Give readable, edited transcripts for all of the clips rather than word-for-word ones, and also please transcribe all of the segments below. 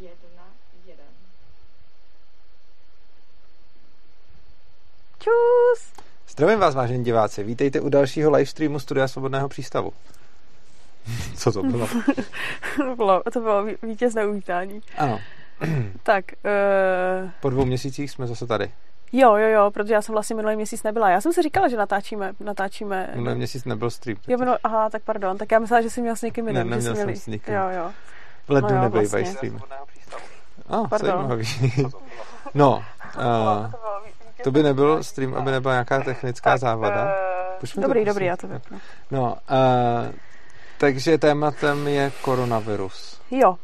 1:1. Čus! Zdravím vás, vážení diváci. Vítejte u dalšího livestreamu Studia Svobodného přístavu. Co to bylo? To bylo vítězné uvítání. Ano. Tak. Po 2 měsících jsme zase tady. Jo, protože já jsem vlastně minulý měsíc nebyla. Já jsem si říkala, že natáčíme. Minulý měsíc nebyl stream. Aha, tak pardon. Tak já myslela, že jsi měl s někým jiným. Ne, neměl jsem s někým. Jo. V lednu nebejvají stream. Pardon. No, to by nebyl stream, aby nebyla nějaká technická závada. Dobrý, já to vypnu. No, takže tématem je koronavirus. Jo.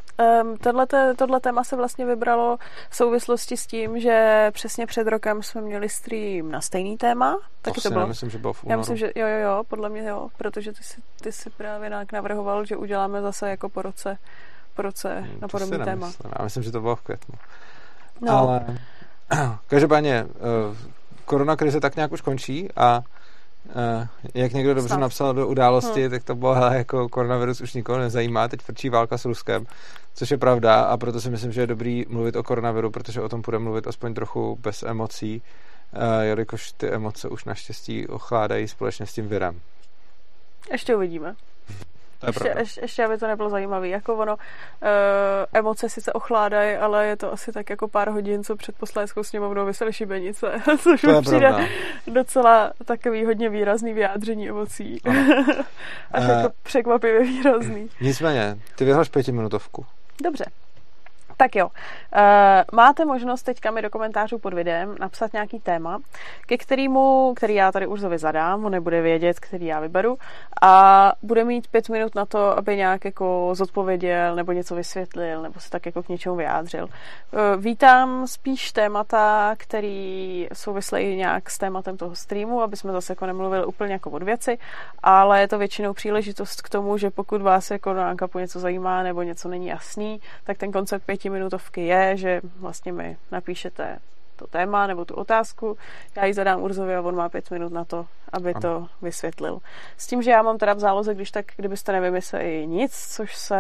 Tohle téma se vlastně vybralo v souvislosti s tím, že přesně před rokem jsme měli stream na stejný téma. Taky to bylo. Myslím, že bylo v únoru. Já myslím, že jo, podle mě jo, protože ty jsi právě navrhoval, že uděláme zase jako po roce na podobný téma. Já myslím, že to bylo v květnu. No. Ale každopádně koronakrize tak nějak už končí a jak někdo dobře napsal do události, tak to bylo, hele, jako koronavirus už nikoho nezajímá, teď frčí válka s Ruskem, což je pravda, a proto si myslím, že je dobrý mluvit o koronaviru, protože o tom půjde mluvit aspoň trochu bez emocí, jelikož ty emoce už naštěstí ochládají společně s tím virem. Ještě uvidíme. Ještě aby to nebylo zajímavé. Jako ono, emoce sice ochládají, ale je to asi tak jako pár hodin, co před Poslaneckou sněmovnou vysely šibenice, což mi přijde docela takový hodně výrazný vyjádření emocí. Až jako překvapivě výrazný. Nicméně, ty vyhlaš 5minutovku. Dobře. Tak jo, máte možnost teďka mi do komentářů pod videem napsat nějaký téma, který já tady Urzovi zadám, on nebude vědět, který já vyberu, a bude mít 5 minut na to, aby nějak jako zodpověděl, nebo něco vysvětlil, nebo se tak jako k něčemu vyjádřil. Vítám spíš témata, který souvislejí nějak s tématem toho streamu, aby jsme zase jako nemluvili úplně jako od věci, ale je to většinou příležitost k tomu, že pokud vás jako na ANCAPu něco zajímá, nebo něco není jasný, tak ten koncept 5minutovky je, že vlastně mi napíšete to téma nebo tu otázku, já ji zadám Urzovi a on má 5 minut na to, aby to vysvětlil. S tím, že já mám teda v záloze, když tak, kdybyste nevymysleli nic, což se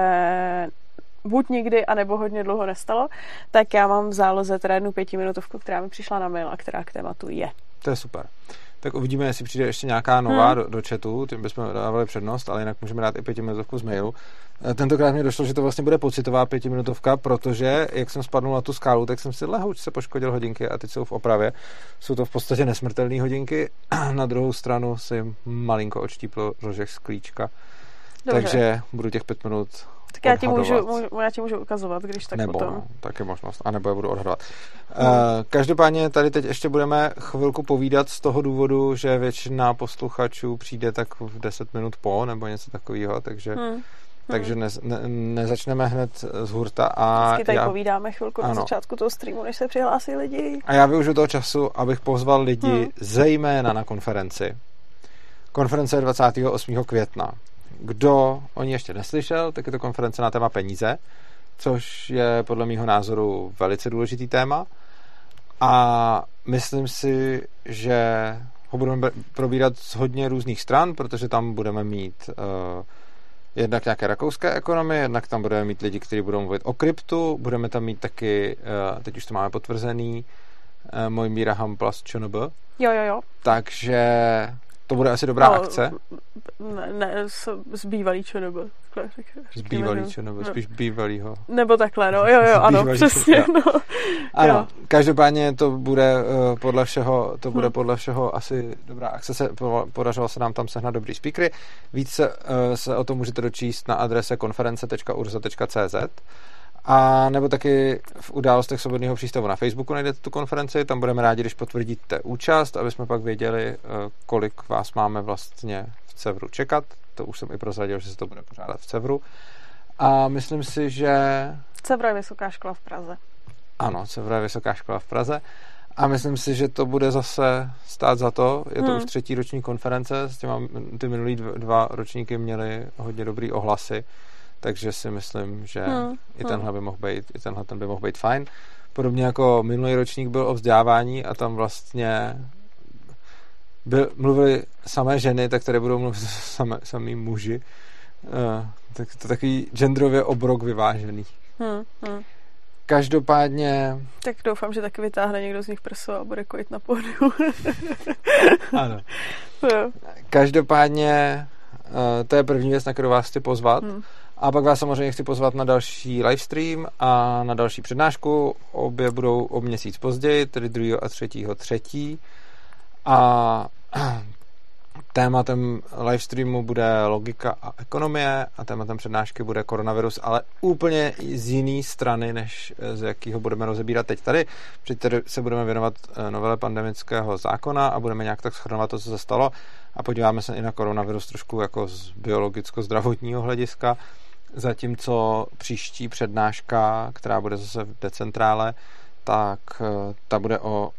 buď nikdy, anebo hodně dlouho nestalo, tak já mám v záloze teda 1 5minutovku, která mi přišla na mail a která k tématu je. To je super. Tak uvidíme, jestli přijde ještě nějaká nová do chatu, tím bychom dávali přednost, ale jinak můžeme dát i 5minutovku z mailu. Tentokrát mi došlo, že to vlastně bude pocitová 5minutovka, protože jak jsem spadnul na tu skálu, tak jsem si poškodil hodinky a teď jsou v opravě. Jsou to v podstatě nesmrtelné hodinky. Na druhou stranu si malinko odštíplo rožek z klíčka. Dobře. Takže budu těch 5 minut tak já ti můžu ukazovat, když tak nebo, potom. Nebo, taky možnost. A nebo já budu odhadovat. Každopádně tady teď ještě budeme chvilku povídat z toho důvodu, že většina posluchačů přijde tak v 10 minut po, nebo něco takového, takže nezačneme hned z hurta. Vždycky tady povídáme chvilku na začátku toho streamu, než se přihlásí lidi. A já využiju toho času, abych pozval lidi zejména na konferenci. Konference je 28. května. Kdo o ní ještě neslyšel, tak je to konference na téma peníze, což je podle mýho názoru velice důležitý téma a myslím si, že ho budeme probírat z hodně různých stran, protože tam budeme mít jednak nějaké rakouské ekonomie, jednak tam budeme mít lidi, kteří budou mluvit o kryptu, budeme tam mít taky, teď už to máme potvrzený, Mojmíra Hampla z ČNB. Jo. Takže to bude asi dobrá akce. Ne, zbývalý ČNB. Zbývalý ČNB, spíš bývalýho. Nebo takhle, ano, přesně. No. Ano, každopádně to bude podle všeho asi dobrá akce. Podařilo se nám tam sehnat dobrý speakery. Více se o tom můžete dočíst na adrese konference.urza.cz. A nebo taky v událostech Svobodného přístavu na Facebooku najdete tu konferenci, tam budeme rádi, když potvrdíte účast, aby jsme pak věděli, kolik vás máme vlastně v Cevru čekat. To už jsem i prozradil, že se to bude pořádat v Cevru. A myslím si, že Cevra je vysoká škola v Praze. Ano, Cevra je vysoká škola v Praze. A myslím si, že to bude zase stát za to. Je to už 3. ročník konference, s těma ty minulý 2 ročníky měly hodně dobrý ohlasy. Takže si myslím, že i tenhle by mohl být fajn. Podobně jako minulý ročník byl o vzdělávání a tam vlastně mluvili samé ženy, tak tady budou mluvit samý muži. Tak to takový genderově obrok vyvážený. Každopádně... Tak doufám, že taky vytáhne někdo z nich prso a bude kojit na pódiu. Ano. Jo. Každopádně to je první věc, na kterou vás chci pozvat. A pak vás samozřejmě chci pozvat na další livestream a na další přednášku. Obě budou o měsíc později, tedy 2. a 3. A tématem livestreamu bude logika a ekonomie a tématem přednášky bude koronavirus, ale úplně z jiné strany, než z jakého budeme rozebírat teď tady. Protože se budeme věnovat novele pandemického zákona a budeme nějak tak shrnovat to, co se stalo, a podíváme se i na koronavirus trošku jako z biologicko-zdravotního hlediska, zatímco příští přednáška, která bude zase v Decentrále, tak ta bude o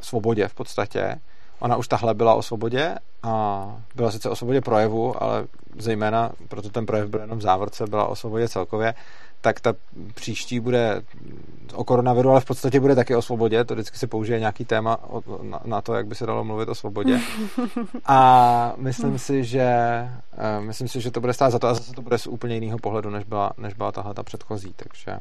svobodě v podstatě. Ona už tahle byla o svobodě a byla sice o svobodě projevu, ale zejména, proto ten projev byl jenom v závorce, byla o svobodě celkově, tak ta příští bude o koronaviru, ale v podstatě bude taky o svobodě, to vždycky se použije nějaký téma na to, jak by se dalo mluvit o svobodě. A myslím si, že to bude stát za to a zase to bude z úplně jiného pohledu, než byla tahle ta předchozí, takže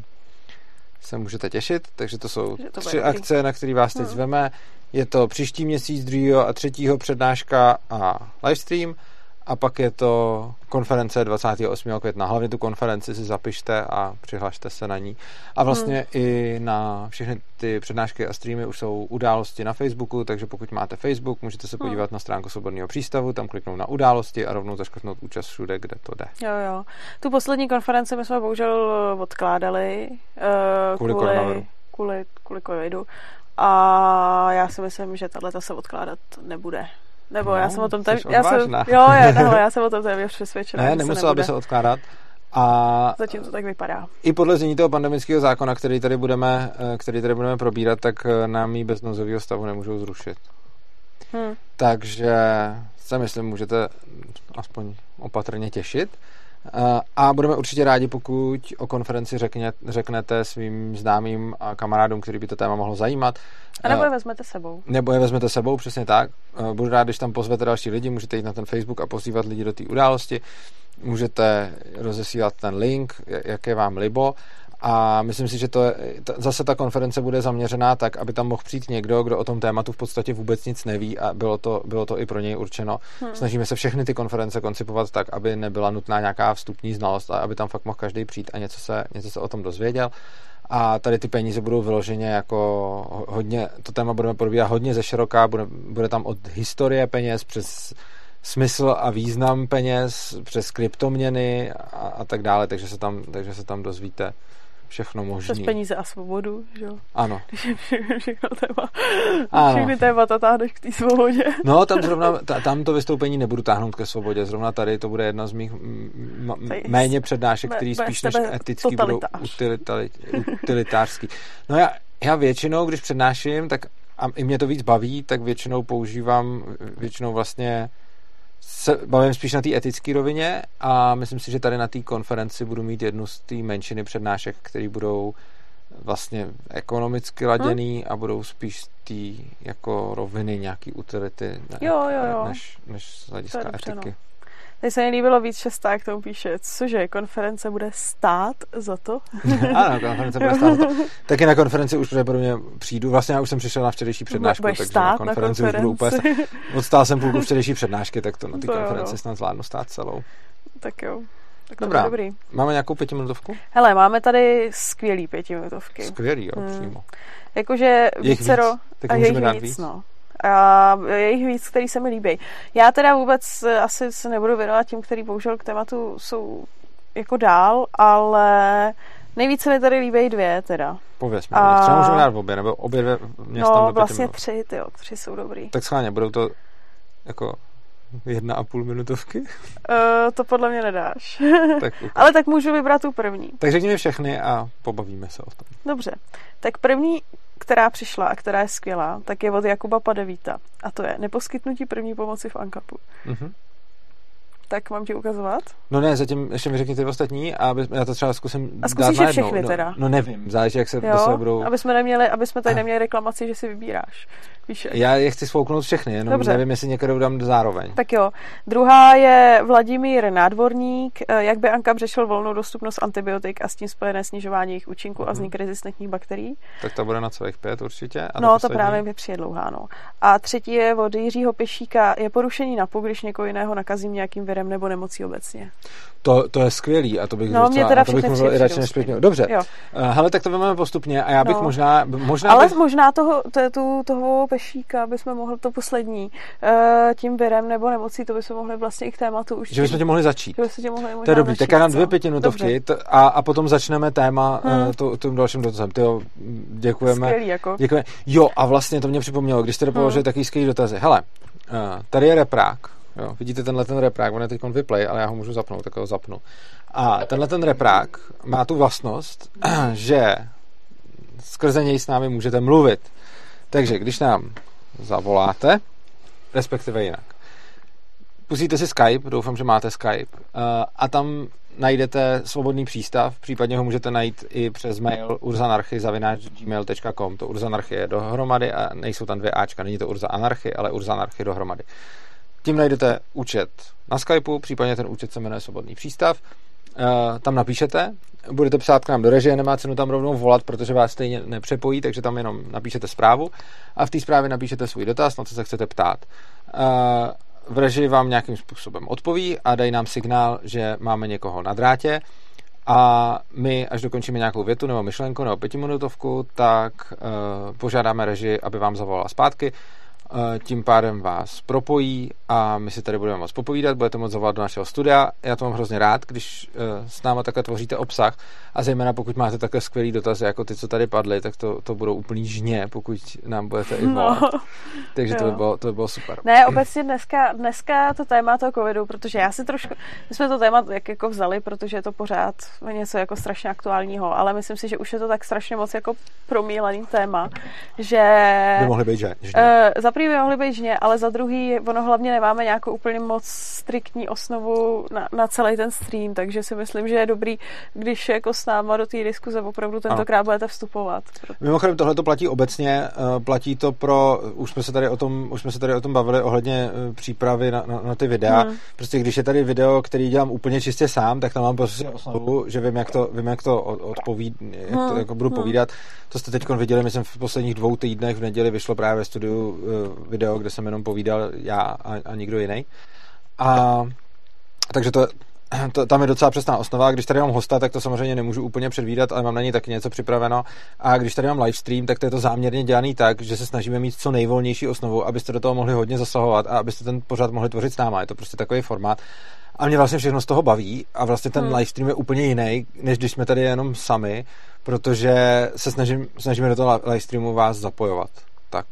se můžete těšit, takže to jsou tři akce, na které vás teď zveme. Je to příští měsíc 2. a 3. přednáška a livestream a pak je to konference 28. května. Hlavně tu konferenci si zapište a přihlašte se na ní. A vlastně i na všechny ty přednášky a streamy už jsou události na Facebooku, takže pokud máte Facebook, můžete se podívat na stránku Svobodného přístavu, tam kliknout na události a rovnou zaškrtnout účast všude, kde to jde. Jo. Tu poslední konferenci my jsme bohužel odkládali kvůli covidu. A já si myslím, že tato se odkládat nebude. Nebo no, já jsem o tom tady... Já jsem o tom tady přesvědčená. Ne, nemusela by se odkládat. A zatím to tak vypadá. I podle znění toho pandemického zákona, který tady budeme probírat, tak nám ji bez nouzového stavu nemůžou zrušit. Takže se myslím, můžete aspoň opatrně těšit. A budeme určitě rádi, pokud o konferenci řeknete svým známým a kamarádům, který by to téma mohlo zajímat. A nebo je vezmete sebou. Přesně tak. Budu rád, když tam pozvete další lidi, můžete jít na ten Facebook a pozývat lidi do té události. Můžete rozesílat ten link, jak je vám libo. A myslím si, že zase ta konference bude zaměřená tak, aby tam mohl přijít někdo, kdo o tom tématu v podstatě vůbec nic neví a bylo to i pro něj určeno. Snažíme se všechny ty konference koncipovat tak, aby nebyla nutná nějaká vstupní znalost a aby tam fakt mohl každý přijít a něco se o tom dozvěděl. A tady ty peníze budou vyloženě jako hodně, to téma budeme probírat hodně ze široká, bude tam od historie peněz přes smysl a význam peněz, přes kryptoměny a tak dále, takže se tam dozvíte všechno možný. Přes peníze a svobodu, že jo? Ano. Všechny témata táhneš k té svobodě. No, tam zrovna, tam to vystoupení nebudu táhnout ke svobodě, zrovna tady to bude jedna z mých méně přednášek, který spíš než etický budou utilitářský. No já většinou, když přednáším, tak a i mě to víc baví, tak většinou vlastně se bavím spíš na té etické rovině a myslím si, že tady na té konferenci budu mít jednu z té menšiny přednášek, které budou vlastně ekonomicky laděný a budou spíš té jako roviny nějaký utility než z hlediska etiky. No. Tady se mi líbilo víc, že Stá k tomu píše, cože, konference bude stát za to? Ano, konference bude stát za to. Taky na konferenci už pro mě přijdu. Vlastně já už jsem přišel na včerejší přednášku, takže na konferenci už budu úplně stát. Odstál jsem půlku včerejší přednášky, tak to na té konferenci snad zvládnu stát celou. Tak jo. Tak to dobrý. Máme nějakou pětiminutovku? Hele, máme tady skvělý pětiminutovky. Skvělý, jo, přímo. Jakože vícero a jejich víc, no. A je jich víc, který se mi líbí. Já teda vůbec asi se nebudu věnovat tím, který bohužel k tématu jsou jako dál, ale nejvíc se mi tady líbí dvě teda. Pověz mi, třeba můžeme dát obě, nebo obě dvě města. No vlastně tři jsou dobrý. Tak schválně, budou to jako 1,5 minutovky? To podle mě nedáš. Tak, ale tak můžu vybrat tu první. Tak řekni mi všechny a pobavíme se o tom. Dobře, tak první, která přišla a která je skvělá, tak je od Jakuba Padevíta. A to je neposkytnutí první pomoci v ANCAPu. Mm-hmm. Tak mám ti ukazovat? No ne, zatím ještě mi řekni ty ostatní a já to třeba zkusím dát na jednou. A všechny teda? No nevím, záleží, jak se do sebe budou... Aby jsme tady neměli reklamaci, že si vybíráš. Víš, já je chci sfouknout všechny, jenom dobře. Nevím, jestli některou dám zároveň. Tak jo. Druhá je Vladimír Nádvorník. Jak by ANCAP řešil volnou dostupnost antibiotik a s tím spojené snižování jejich účinku a vznik rezistentních bakterií? Tak to bude na celých 5 určitě. A no, to právě mi přijde dlouhá, no. A třetí je od Jiřího Pešíka. Je porušení NAPu, když někoho jiného nakazím nějakým virem nebo nemocí obecně. To je skvělý a to bych mluvil. Dobře. Hele, tak to vezmeme postupně a já bych možná ale bych... možná toho Pešíka bychom mohli to poslední tím virem nebo nemocí, to bychom mohli vlastně i k tématu už. Že bychom tě mohli začít. To je dobrý. Tak já dám 2 pětinotovky a potom začneme téma tím dalším dotazem. Tyjo, děkujeme. Skvělý, jako. Děkujeme. Jo, a vlastně to mě připomnělo, když jste položili taky skvělý dotazy. Hele, tady je reprák. Jo, vidíte tenhle reprák, on je teď vyplay, ale já ho můžu zapnout, tak ho zapnu. A tenhle reprák má tu vlastnost, že skrze něj s námi můžete mluvit. Takže když nám zavoláte, respektive jinak, pustíte si Skype, doufám, že máte Skype, a tam najdete svobodný přístav, případně ho můžete najít i přes mail urzanarchy@gmail.com. To urzanarchy je dohromady a nejsou tam 2 áčka, není to urzanarchy, ale urzanarchy dohromady. Tím najdete účet na Skypeu, případně ten účet se jmenuje Svobodný přístav. Tam napíšete, budete psát k nám do režie, nemá cenu tam rovnou volat, protože vás stejně nepřepojí, takže tam jenom napíšete zprávu a v té zprávě napíšete svůj dotaz, na co se chcete ptát. V režii vám nějakým způsobem odpoví a dají nám signál, že máme někoho na drátě a my, až dokončíme nějakou větu nebo myšlenku nebo 5minutovku, tak požádáme režii, aby vám zavolala zpátky. Tím pádem vás propojí a my si tady budeme moc popovídat, budete moc zavolat do našeho studia. Já to mám hrozně rád, když s náma takhle tvoříte obsah a zejména pokud máte takhle skvělý dotazy, jako ty, co tady padly, tak to budou úplný žně, pokud nám budete i volat. No. Takže to by bylo super. Ne, obecně dneska to téma toho covidu, protože my jsme to téma jako vzali, protože je to pořád něco jako strašně aktuálního, ale myslím si, že už je to tak strašně moc jako promílený téma, že... By mohly být Za prvý by mohli být žně, ale za druhý ono hlavně nemáme nějakou úplně moc striktní osnovu na celý ten stream, takže si myslím, že je dobrý, když jako s náma do té diskuze opravdu tentokrát budete vstupovat. Mimochodem tohle to platí obecně, platí to pro, už jsme se tady o tom bavili ohledně přípravy na ty videa, prostě když je tady video, který dělám úplně čistě sám, tak tam mám prostě osnovu, že vím, jak to budu povídat. To jste teď viděli, myslím v posledních 2 týdnech v neděli vyšlo právě ve studiu video, kde jsem jenom povídal já a nikdo jiný. A takže to tam je docela přesná osnova. Když tady mám hosta, tak to samozřejmě nemůžu úplně předvídat, ale mám na něj taky něco připraveno. A když tady mám live stream, tak to je to záměrně dělaný tak, že se snažíme mít co nejvolnější osnovu, abyste do toho mohli hodně zasahovat a abyste ten pořád mohli tvořit s náma. Je to prostě takový formát. A mě vlastně všechno z toho baví a vlastně ten live stream je úplně jiný, než když jsme tady jenom sami, protože se snažíme do toho live streamu vás zapojovat. Tak.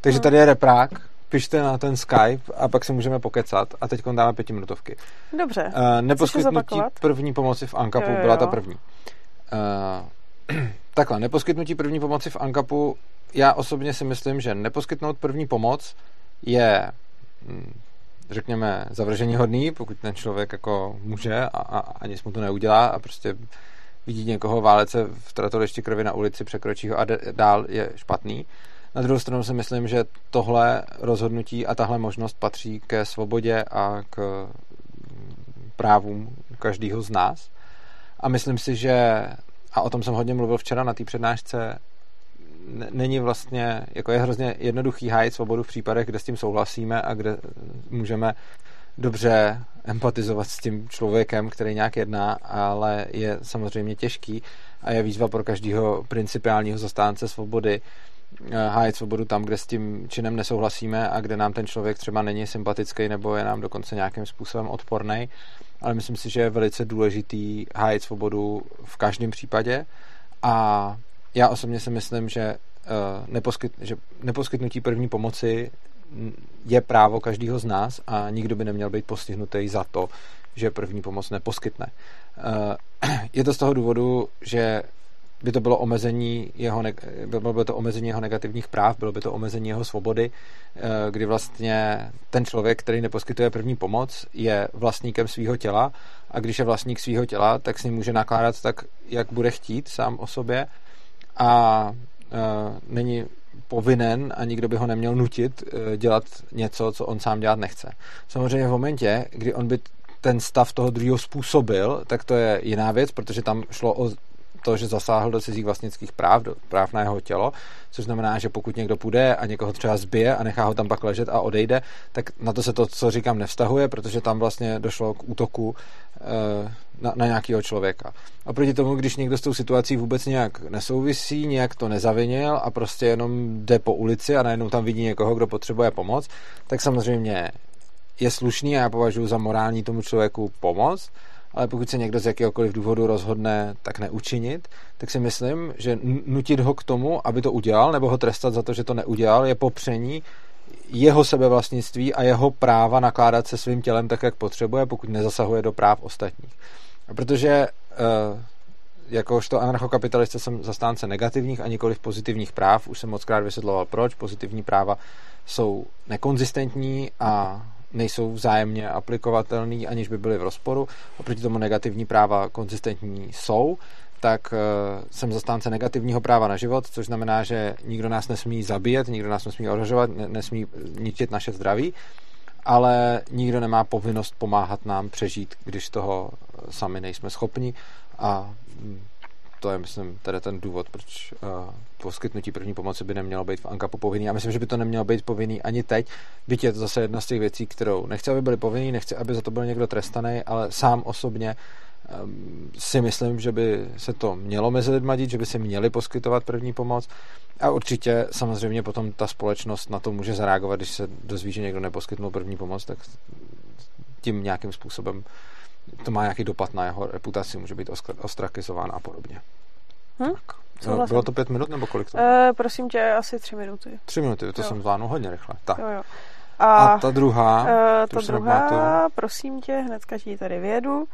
Takže tady je reprák, pište na ten Skype a pak se můžeme pokecat a teď dáme 5 minutovky. Dobře. Neposkytnutí první pomoci v ANCAPu byla ta první. Takhle, neposkytnutí první pomoci v ANCAPu, já osobně si myslím, že neposkytnout první pomoc je... řekněme, zavržení hodný, pokud ten člověk jako může a ani mu to neudělá a prostě vidí někoho válet se v tratolišti krvi na ulici, překročí ho a dál je špatný. Na druhou stranu si myslím, že tohle rozhodnutí a tahle možnost patří ke svobodě a k právům každého z nás. A myslím si, že, a o tom jsem hodně mluvil včera na té přednášce, není vlastně, jako je hrozně jednoduchý hájit svobodu v případech, kde s tím souhlasíme a kde můžeme dobře empatizovat s tím člověkem, který nějak jedná, ale je samozřejmě těžký a je výzva pro každého principiálního zastánce svobody hájit svobodu tam, kde s tím činem nesouhlasíme a kde nám ten člověk třeba není sympatický nebo je nám dokonce nějakým způsobem odporný, ale myslím si, že je velice důležitý hájit svobodu v každém případě a já osobně si myslím, že neposkytnutí první pomoci je právo každého z nás a nikdo by neměl být postihnutý za to, že první pomoc neposkytne. Je to z toho důvodu, že by to bylo omezení jeho negativních práv, bylo by to omezení jeho svobody, kdy vlastně ten člověk, který neposkytuje první pomoc, je vlastníkem svého těla a když je vlastník svého těla, tak s ním může nakládat tak, jak bude chtít sám o sobě a není povinen a nikdo by ho neměl nutit dělat něco, co on sám dělat nechce. Samozřejmě v momentě, kdy on by ten stav toho druhého způsobil, tak to je jiná věc, protože tam šlo o to, že zasáhl do cizích vlastnických práv, do práv na jeho tělo, což znamená, že pokud někdo půjde a někoho třeba zbije a nechá ho tam pak ležet a odejde, tak na to se to, co říkám, nevztahuje, protože tam vlastně došlo k útoku na nějakého člověka. A proti tomu, když někdo s tou situací vůbec nějak nesouvisí, nějak to nezavinil a prostě jenom jde po ulici a najednou tam vidí někoho, kdo potřebuje pomoc, tak samozřejmě je slušný a já považuji za morální tomu člověku pomoc, ale pokud se někdo z jakéhokoliv důvodu rozhodne tak neučinit, tak si myslím, že nutit ho k tomu, aby to udělal, nebo ho trestat za to, že to neudělal, je popření jeho sebevlastnictví a jeho práva nakládat se svým tělem tak, jak potřebuje, pokud nezasahuje do práv ostatních. A protože jakožto anarchokapitalista jsem zastánce negativních a nikoliv pozitivních práv, už jsem mockrát vysvětloval proč, pozitivní práva jsou nekonzistentní a nejsou vzájemně aplikovatelný, aniž by byly v rozporu, a proti tomu negativní práva konzistentní jsou, tak jsem zastánce negativního práva na život, což znamená, že nikdo nás nesmí zabíjet, nikdo nás nesmí ohrožovat, nesmí ničit naše zdraví, ale nikdo nemá povinnost pomáhat nám přežít, když toho sami nejsme schopni, a to je, myslím, tedy ten důvod, proč poskytnutí první pomoci by nemělo být v ANCAPu povinný. A myslím, že by to nemělo být povinný ani teď, byť je to zase jedna z těch věcí, kterou nechci, aby byly povinný, nechci, aby za to byl někdo trestaný, ale sám osobně si myslím, že by se to mělo mezi lidma dít, že by si měli poskytovat první pomoc, a určitě samozřejmě potom ta společnost na to může zareagovat, když se dozví, že někdo neposkytnul první pomoc, tak tím nějakým způsobem to má nějaký dopad na jeho reputaci, může být ostrakizován a podobně. Bylo to 5 minut nebo kolik to? Prosím tě, asi 3 minuty. 3 minuty, to jo. Jsem zvládnul hodně rychle. Tak. Jo, jo. A ta druhá? Ta druhá, prosím tě, hnedka ti tady vědu.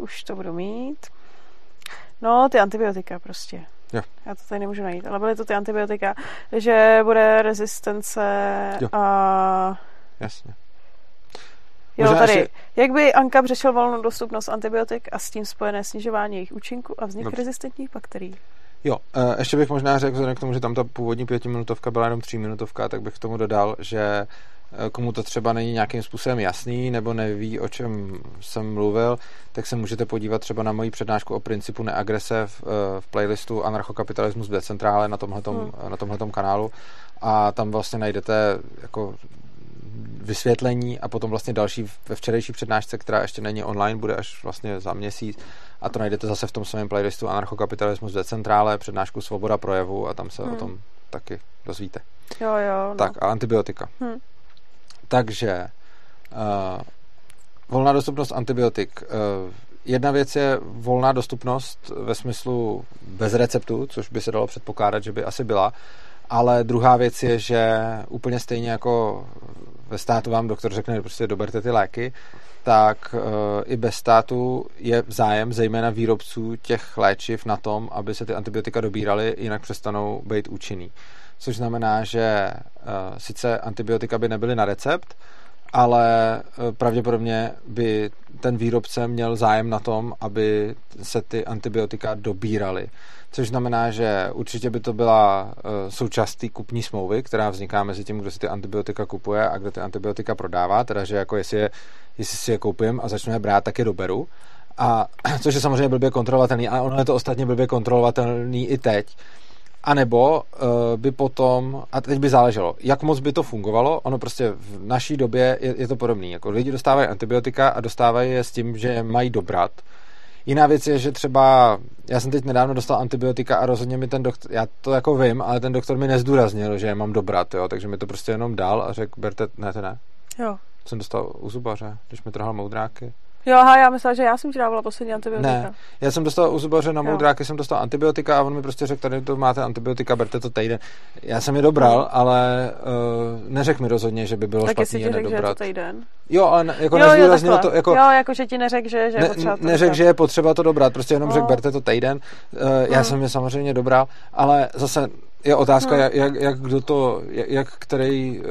Už to budu mít. No, ty antibiotika prostě. Jo. Já to tady nemůžu najít, ale byly to ty antibiotika, že bude rezistence, jo. A... Jasně. Jo, tady. Ještě... Jak by ANCAP řešil volnou dostupnost antibiotik a s tím spojené snižování jejich účinku a vznik rezistentních bakterií? Jo, ještě bych možná řekl, vzhledem k tomu, že tam ta původní 5minutovka byla jenom 3minutovka, tak bych k tomu dodal, že komu to třeba není nějakým způsobem jasný nebo neví, o čem jsem mluvil, tak se můžete podívat třeba na moji přednášku o principu neagrese v playlistu Anarchokapitalismus v Decentrále na tomhletom kanálu, a tam vlastně najdete jako vysvětlení a potom vlastně další ve včerejší přednášce, která ještě není online, bude až vlastně za měsíc, a to najdete zase v tom samém playlistu Anarchokapitalismus v Decentrále, přednášku Svoboda projevu, a tam se o tom taky dozvíte. Jo, jo. No. Tak a antibiotika. Takže volná dostupnost antibiotik. Jedna věc je volná dostupnost ve smyslu bez receptu, což by se dalo předpokládat, že by asi byla, ale druhá věc je, že úplně stejně jako ve státu vám doktor řekne, prostě doberte ty léky, tak i bez státu je zájem zejména výrobců těch léčiv na tom, aby se ty antibiotika dobíraly, jinak přestanou být účinný. Což znamená, že sice antibiotika by nebyly na recept, ale pravděpodobně by ten výrobce měl zájem na tom, aby se ty antibiotika dobíraly. Což znamená, že určitě by to byla součást té kupní smlouvy, která vzniká mezi tím, kdo si ty antibiotika kupuje a kdo ty antibiotika prodává, teda že jako jestli si je koupím a začnu je brát, tak je doberu. A což je samozřejmě blbě kontrolovatelný, ale ono je to ostatně blbě kontrolovatelný i teď. A nebo by potom, a teď by záleželo, jak moc by to fungovalo, ono prostě v naší době je to podobné. Jako lidi dostávají antibiotika a dostávají je s tím, že mají dobrat. Jiná věc je, že třeba, já jsem teď nedávno dostal antibiotika a rozhodně mi ten doktor, já to jako vím, ale ten doktor mi nezdůraznil, že je mám dobrat, jo, takže mi to prostě jenom dal a řekl, berte, ne, to ne. Jo. Jsem dostal u zubaře, když mi trhal moudráky. Jo, aha, já myslela, že já jsem ti dávala poslední antibiotika. Ne, já jsem dostal u zubaře na moudráky, jsem dostal antibiotika a on mi prostě řekl, tady to máte antibiotika, berte to týden. Já jsem je dobral, ale neřekl mi rozhodně, že by bylo tak špatný je nedobrat. Tak jestli ti řekl, že je to týden. Jo, ale jako nezdůraznilo to. Jako, jo, jako že ti neřekl, že je potřeba to neřekl, že je potřeba to dobrat, prostě jenom řekl, berte to týden. Já jsem je samozřejmě dobral, ale zase je otázka, jak který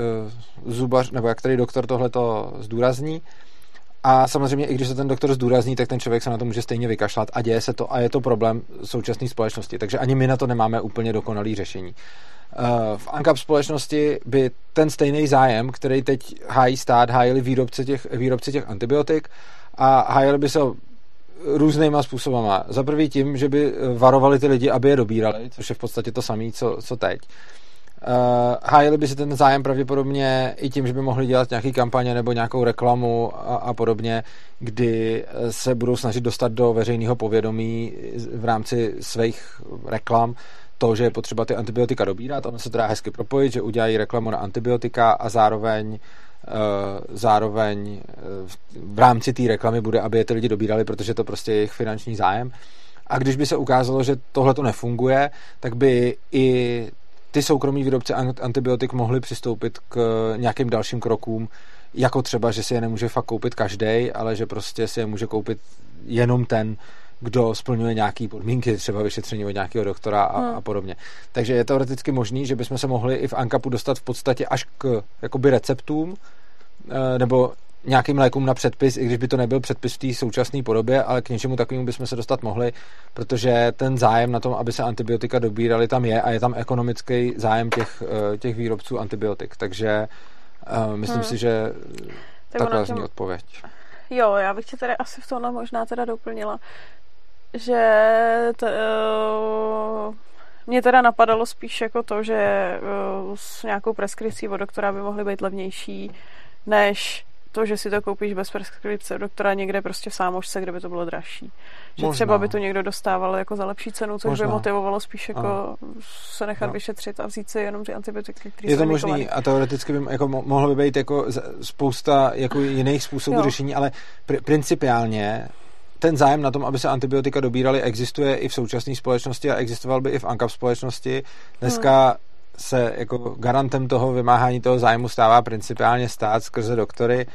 zubař, nebo jak který doktor tohle to zdůrazní. A samozřejmě, i když se ten doktor zdůrazní, tak ten člověk se na to může stejně vykašlat a děje se to a je to problém současné společnosti. Takže ani my na to nemáme úplně dokonalý řešení. V ANCAP společnosti by ten stejný zájem, který teď hájí stát, hájili výrobci těch antibiotik a hájili by se různýma způsobama. Za prvý tím, že by varovali ty lidi, aby je dobírali, což je v podstatě to samé, co teď. Hájili by si ten zájem pravděpodobně i tím, že by mohli dělat nějaký kampaně nebo nějakou reklamu a podobně, kdy se budou snažit dostat do veřejného povědomí v rámci svých reklam to, že je potřeba ty antibiotika dobírat. Ono se teda hezky propojit, že udělají reklamu na antibiotika a zároveň v rámci té reklamy bude, aby je ty lidi dobírali, protože to prostě je jejich finanční zájem. A když by se ukázalo, že tohle to nefunguje, tak by i ty soukromí výrobci antibiotik mohli přistoupit k nějakým dalším krokům, jako třeba, že si je nemůže fakt koupit každej, ale že prostě si je může koupit jenom ten, kdo splňuje nějaké podmínky, třeba vyšetření od nějakého doktora a podobně. Takže je teoreticky možný, že bychom se mohli i v ANCAPu dostat v podstatě až k jakoby receptům nebo nějakým lékům na předpis, i když by to nebyl předpis v té současné podobě, ale k něčemu takovému bychom se dostat mohli, protože ten zájem na tom, aby se antibiotika dobírali, tam je a je tam ekonomický zájem těch výrobců antibiotik. Takže myslím si, že takhle zní odpověď. Jo, já bych tě tady asi v tomhle možná teda doplnila, že mě teda napadalo spíš jako to, že s nějakou preskripcí od doktora by mohly být levnější, než to, že si to koupíš bez preskripce doktora někde prostě v sámošce, kde by to bylo dražší. Že možná třeba by to někdo dostával jako za lepší cenu, což možná by motivovalo spíš jako se nechat vyšetřit a vzít si jenom ty antibiotiky, které jsou. Je to možný a teoreticky by jako mohlo by být jako spousta jako jiných způsobů řešení, ale principiálně ten zájem na tom, aby se antibiotika dobírali, existuje i v současné společnosti a existoval by i v ANCAP společnosti. Dneska se jako garantem toho vymáhání toho zájmu stává principiálně stát skrze doktory.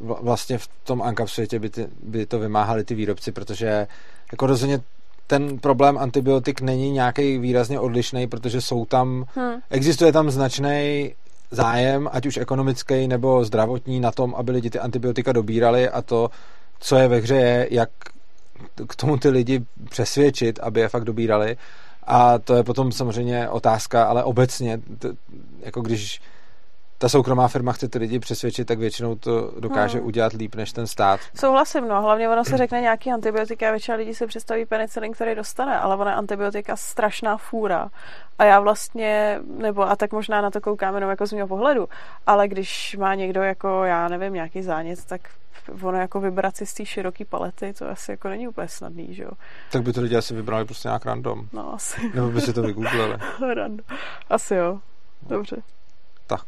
Vlastně v tom ANCAP světě by to vymáhali ty výrobci, protože jako rozhodně ten problém antibiotik není nějaký výrazně odlišný, protože jsou tam, existuje tam značný zájem, ať už ekonomický nebo zdravotní, na tom, aby lidi ty antibiotika dobírali, a to, co je ve hře, je, jak k tomu ty lidi přesvědčit, aby je fakt dobírali. A to je potom samozřejmě otázka, ale obecně, jako když ta soukromá firma chce ty lidi přesvědčit, tak většinou to dokáže udělat líp než ten stát. Souhlasím, no. Hlavně ono se řekne nějaký antibiotika a většina lidí si představí penicilin, který dostane, ale ono je antibiotika strašná fůra. A já vlastně, nebo a tak možná na to koukám jenom jako z mého pohledu, ale když má někdo jako, já nevím, nějaký zánět, tak ono jako vybrat si z té široké palety, to asi jako není úplně snadný, že jo. Tak by to lidi asi vybrali prostě nějak random. No asi. Nebo by si to vygooglili. Random. Asi jo. Dobře. Tak.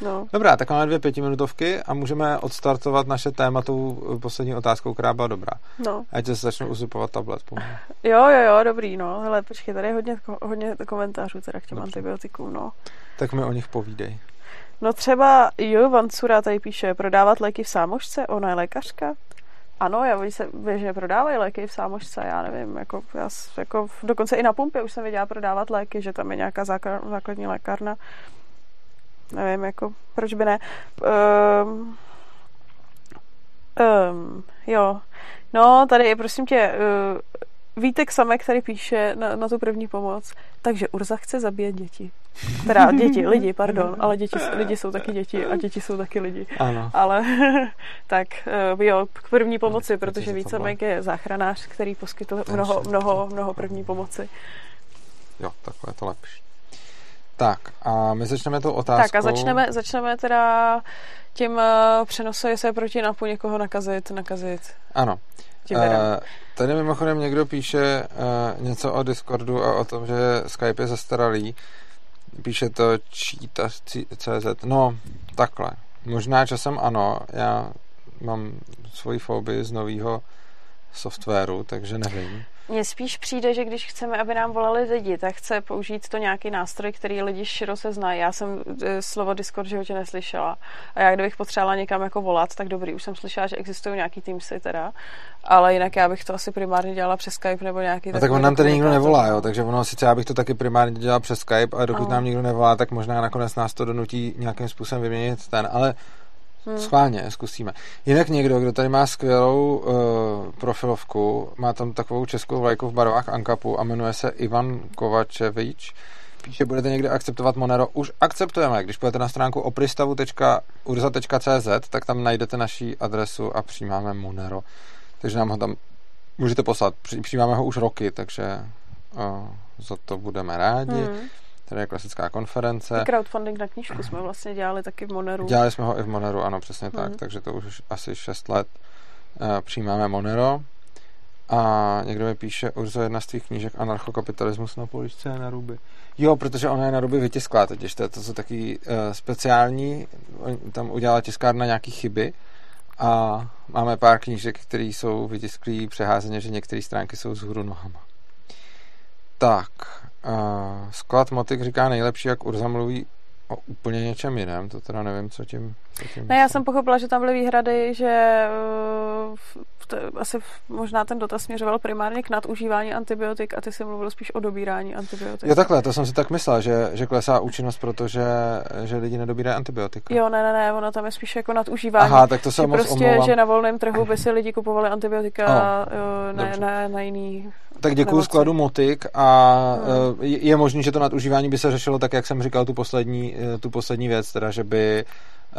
No. Dobrá, tak máme 2 pětiminutovky a můžeme odstartovat naše téma tou poslední otázkou, která byla dobrá. No. Ať se začnou uzupovat tablet. Jo, dobrý, no. Hele, počkej, tady je hodně komentářů teda k těm antibiotikům, no. Tak mi o nich povídej. No třeba Jo Vancura tady píše, prodávat léky v sámošce, ona je lékařka. Ano, já oni se běžně prodávají léky v sámošce, já nevím, jako dokonce i na pumpě už jsem viděla prodávat léky, že tam je nějaká základní lékárna. Nevím, jako, proč by ne. Jo. No, tady je, prosím tě, Vítek Samek, který píše na tu první pomoc. Takže Urza chce zabíjet děti. Teda lidi, pardon, ale lidi jsou taky děti a děti jsou taky lidi. Ano. Ale tak jo, k první pomoci, protože Vítek Samek je záchranář, který poskytl mnoho první pomoci. Jo, takhle je to lepší. Tak, a my začneme tou otázkou. Tak a začneme teda tím přenosem, jestli je proti NAPu někoho nakazit. Ano. Tady mimochodem někdo píše něco o Discordu a o tom, že Skype je zastaralý. Píše to čítař.cz. No, takhle. Možná časem ano. Já mám svoji fobii z nového softwaru, takže nevím. Mně spíš přijde, že když chceme, aby nám volali lidi, tak chce použít to nějaký nástroj, který lidi široce znají. Já jsem slovo Discord v životě neslyšela. A já, kdybych potřebovala někam jako volat, tak dobrý, už jsem slyšela, že existují nějaký Teamsy teda, ale jinak já bych to asi primárně dělala přes Skype nebo nějaký... No tak on nám tady nikdo nevolá, jo, takže ono sice já bych to taky primárně dělala přes Skype a dokud nám nikdo nevolá, tak možná nakonec nás to donutí nějakým způsobem vyměnit ten, ale Schválně, zkusíme. Jinak někdo, kdo tady má skvělou profilovku, má tam takovou českou vlajku v barvách ANCAPu a jmenuje se Ivan Kovačevič, píše, budete někde akceptovat Monero? Už akceptujeme. Když půjdete na stránku opristavu.urza.cz, tak tam najdete naši adresu a přijímáme Monero. Takže nám ho tam můžete poslat. Přijímáme ho už roky, takže za to budeme rádi. Tady je klasická konference. Crowdfunding na knížku jsme vlastně dělali taky v Moneru. Dělali jsme ho i v Moneru, ano, přesně tak. Takže to už asi 6 let přijímáme Monero. A někdo mi píše, Urzo, jedna z těch knížek Anarchokapitalismus na poličce je na ruby. Jo, protože ona je na ruby vytisklá teď. To jsou taky speciální. Tam udělala tiskárna nějaký chyby. A máme pár knížek, které jsou vytisklý přeházeně, že některé stránky jsou vzhůru nohama. Tak, sklad Motik říká nejlepší, jak Urza mluví o úplně něčem jiném. To teda nevím, co tím já jsem pochopila, že tam byly výhrady, že asi možná ten dotaz směřoval primárně k nadužívání antibiotik a ty jsi mluvil spíš o dobírání antibiotik. Jo, takhle, to jsem si tak myslela, že klesá účinnost, protože že lidi nedobírají antibiotika. Jo, ne, ono tam je spíš jako nadužívání. Aha, tak to se moc prostě, omlouvám. Že na volném trhu by si lidi kupovali antibiotika na jiný. Tak děkuju skladu Motik a je možný, že to nadužívání by se řešilo tak, jak jsem říkal, tu poslední věc, teda, že by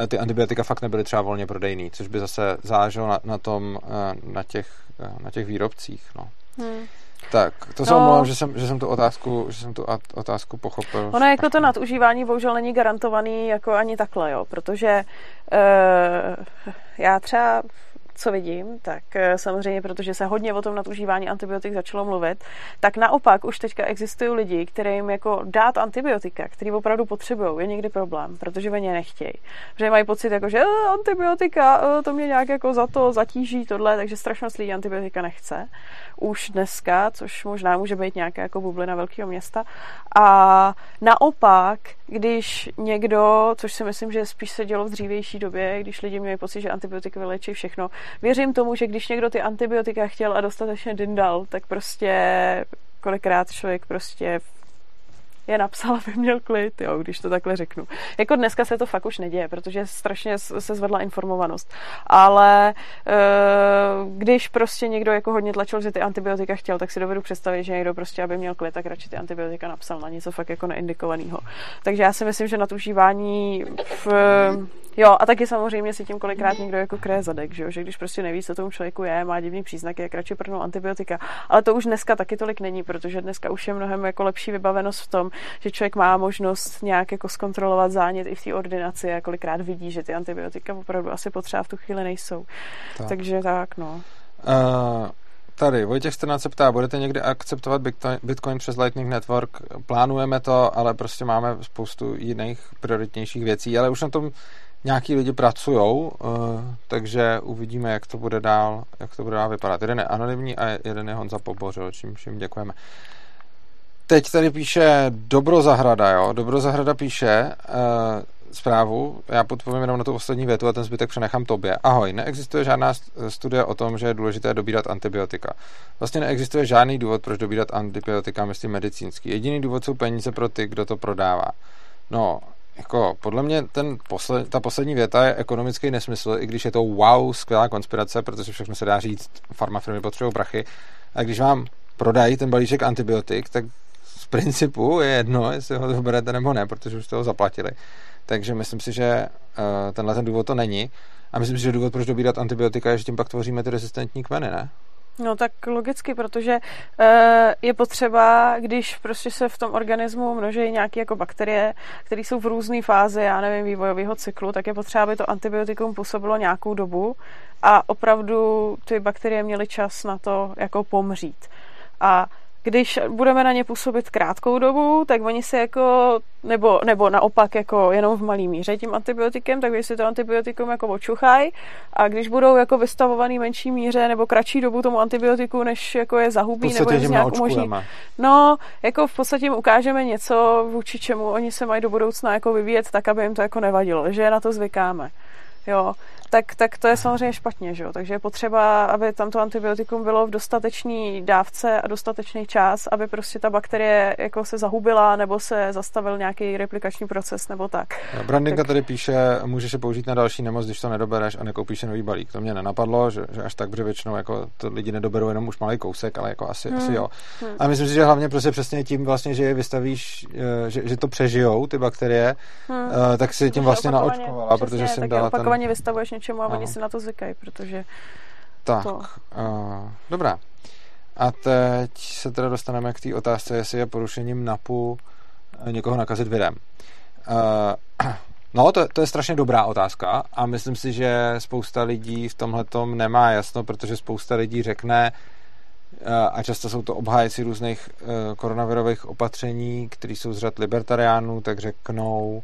ty antibiotika fakt nebyly třeba volně prodejný, což by zase záleželo na těch výrobcích. No. Tak, to se omlouvám, že jsem tu otázku pochopil. Ono jako to nadužívání bohužel není garantovaný jako ani takhle, jo, protože já třeba co vidím, tak samozřejmě, protože se hodně o tom nadužívání antibiotik začalo mluvit, tak naopak už teďka existují lidi, kterým jako dát antibiotika, který opravdu potřebují, je někdy problém, protože oni je nechtějí. Protože mají pocit, jako, že antibiotika, to mě nějak jako za to zatíží tohle, takže strašně moc lidí antibiotika nechce. Už dneska, což možná může být nějaká jako bublina velkého města. A naopak, když někdo, což si myslím, že spíš se dělo v dřívější době, když lidi měli pocit, že antibiotika vyléčí všechno, věřím tomu, že když někdo ty antibiotika chtěl a dostatečně dindal, tak prostě kolikrát člověk prostě je napsal, aby měl klid, jo, když to takhle řeknu. Jako dneska se to fakt už neděje, protože strašně se zvedla informovanost. Ale když prostě někdo jako hodně tlačil, že ty antibiotika chtěl, tak si dovedu představit, že někdo prostě, aby měl klid, tak radši ty antibiotika napsal na něco fakt jako neindikovaného. Takže já si myslím, že nadužívání jo, a taky samozřejmě si tím kolikrát někdo jako kryje zadek, že když prostě neví, co tomu člověku je, má divný příznaky, jak radši prnou antibiotika. Ale to už dneska taky tolik není, protože dneska už je mnohem jako lepší vybavenost v tom, že člověk má možnost nějak jako zkontrolovat zánět i v té ordinaci a kolikrát vidí, že ty antibiotika opravdu asi potřeba v tu chvíli nejsou. Tak. Takže tak, no. Tady Vojtěch 14 se ptá, budete někdy akceptovat Bitcoin přes Lightning Network? Plánujeme to, ale prostě máme spoustu jiných prioritnějších věcí, ale už na tom nějaký lidi pracujou, takže uvidíme, jak to bude dál vypadat. Jeden je anonymní a jeden je Honza Pobořil, čímž jim děkujeme. Teď tady píše Dobrozahrada, jo. Dobrozahrada píše zprávu, já podpovím jenom na tu poslední větu a ten zbytek přenechám tobě. Ahoj, neexistuje žádná studie o tom, že je důležité dobírat antibiotika. Vlastně neexistuje žádný důvod, proč dobírat antibiotika, myslím medicínský. Jediný důvod jsou peníze pro ty, kdo to prodává. No, jako, podle mě ta poslední věta je ekonomický nesmysl, i když je to wow, skvělá konspirace, protože všechno se dá říct, farmafirmy potřebují prachy. A když vám prodají ten balíček antibiotik, tak z principu je jedno, jestli ho doberete nebo ne, protože už jste ho zaplatili. Takže myslím si, že tenhle ten důvod to není. A myslím si, že důvod, proč dobírat antibiotika, je, že tím pak tvoříme ty rezistentní kmeny, ne? No tak logicky, protože je potřeba, když prostě se v tom organismu množí nějaké jako bakterie, které jsou v různé fázi, já nevím, vývojového cyklu, tak je potřeba, aby to antibiotikum působilo nějakou dobu a opravdu ty bakterie měly čas na to jako pomřít. A když budeme na ně působit krátkou dobu, tak oni se jako, nebo naopak jako jenom v malý míře tím antibiotikem, tak když si to antibiotikum jako očuchají a když budou jako vystavovaný menší míře nebo kratší dobu tomu antibiotiku, než jako je zahubí nebo je nějak umožní. No, jako v podstatě jim ukážeme něco, vůči čemu oni se mají do budoucna jako vyvíjet tak, aby jim to jako nevadilo, že na to zvykáme. Jo, tak to je samozřejmě špatně, že jo? Takže je potřeba, aby tam to antibiotikum bylo v dostatečné dávce a dostatečný čas, aby prostě ta bakterie jako se zahubila nebo se zastavil nějaký replikační proces nebo tak. Brandinka tady píše, můžeš je použít na další nemoc, když to nedobereš a nekoupíš nový balík. To mě nenapadlo, že až tak, protože většinou jako to lidi nedoberou jenom už malý kousek, ale jako asi jo. A myslím si, že hlavně prostě přesně tím vlastně, že je vystavíš, že to přežijou ty bakterie, tak si tím vlastně naočkovala, protože jsem dala opakovaně vystavuješ něčemu a oni si na to zvykají, protože tak, to... dobrá. A teď se teda dostaneme k té otázce, jestli je porušením NAPu někoho nakazit virem. No, to je strašně dobrá otázka a myslím si, že spousta lidí v tomhletom nemá jasno, protože spousta lidí řekne, a často jsou to obhájci různých koronavirových opatření, který jsou z řad libertariánů, tak řeknou,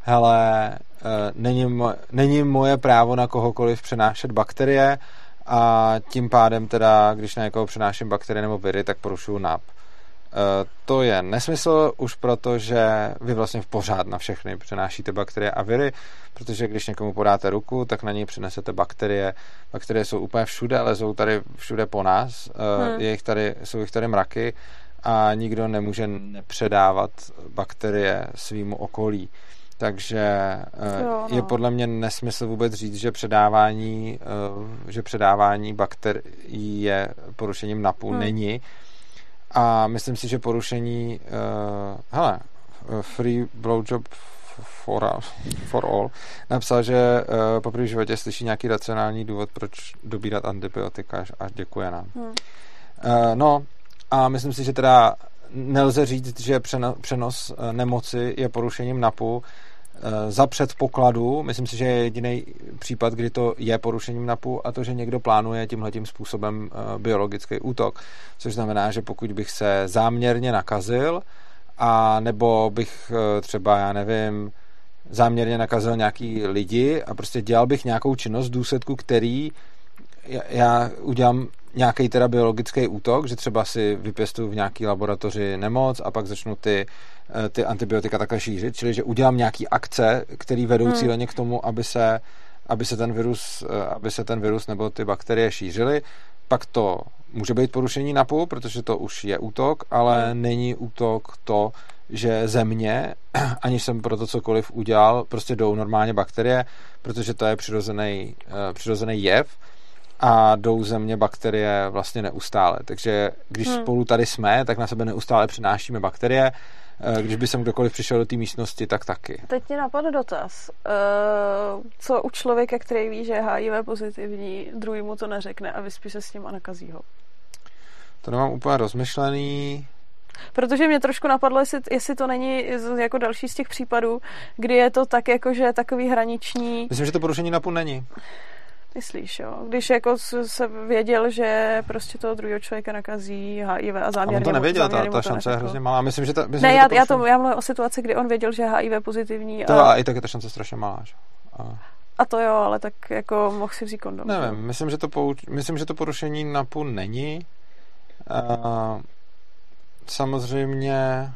hele, není moje právo na kohokoliv přenášet bakterie a tím pádem teda, když na někoho přenáším bakterie nebo viry, tak porušuju NAP. To je nesmysl už proto, že vy vlastně pořád na všechny přenášíte bakterie a viry, protože když někomu podáte ruku, tak na něj přinesete bakterie. Bakterie jsou úplně všude, ale jsou tady všude po nás. Jsou jich tady mraky a nikdo nemůže nepředávat bakterie svýmu okolí. Takže je podle mě nesmysl vůbec říct, že předávání bakterií je porušením NAPu. Není. A myslím si, že porušení free blowjob for all napsal, že poprvé v životě slyší nějaký racionální důvod, proč dobírat antibiotika a děkuje nám. No a myslím si, že teda nelze říct, že přenos nemoci je porušením NAPu za předpokladu. Myslím si, že je jediný případ, kdy to je porušením NAPu a to, že někdo plánuje tímhletím způsobem biologický útok. Což znamená, že pokud bych se záměrně nakazil a nebo bych třeba, já nevím, záměrně nakazil nějaký lidi a prostě dělal bych nějakou činnost v důsledku, který já udělám nějaký teda biologický útok, že třeba si vypěstuju v nějaký laboratoři nemoc a pak začnu ty antibiotika takhle šířit, čili že udělám nějaký akce, které vedou cíleně k tomu, aby se ten virus nebo ty bakterie šířily, pak to může být porušení NAPu, protože to už je útok, ale není útok to, že ze mě, aniž jsem pro to cokoliv udělal, prostě jdou normálně bakterie, protože to je přirozený jev, a jdou ze mě bakterie vlastně neustále. Takže když spolu tady jsme, tak na sebe neustále přinášíme bakterie. Když by sem kdokoliv přišel do té místnosti, tak taky. Teď mě napadl dotaz. Co u člověka, který ví, že je HIV pozitivní, druhý mu to neřekne a vyspí se s ním a nakazí ho? To nemám úplně rozmyšlený... Protože mě trošku napadlo, jestli to není jako další z těch případů, kdy je to tak jako, že takový hraniční... Myslím, že to porušení NAPu není. Myslíš, jo? Když jako se věděl, že prostě toho druhého člověka nakazí HIV a záměrně... A on to nevěděl, ta šance je hrozně malá. Myslím, že to... Myslím, ne, že já mluvím o situaci, kdy on věděl, že je HIV pozitivní. To a i tak je ta šance strašně malá. Že? A to jo, ale tak jako mohl si vzít kondom. Nevím, myslím, že to porušení NAPu není. Samozřejmě...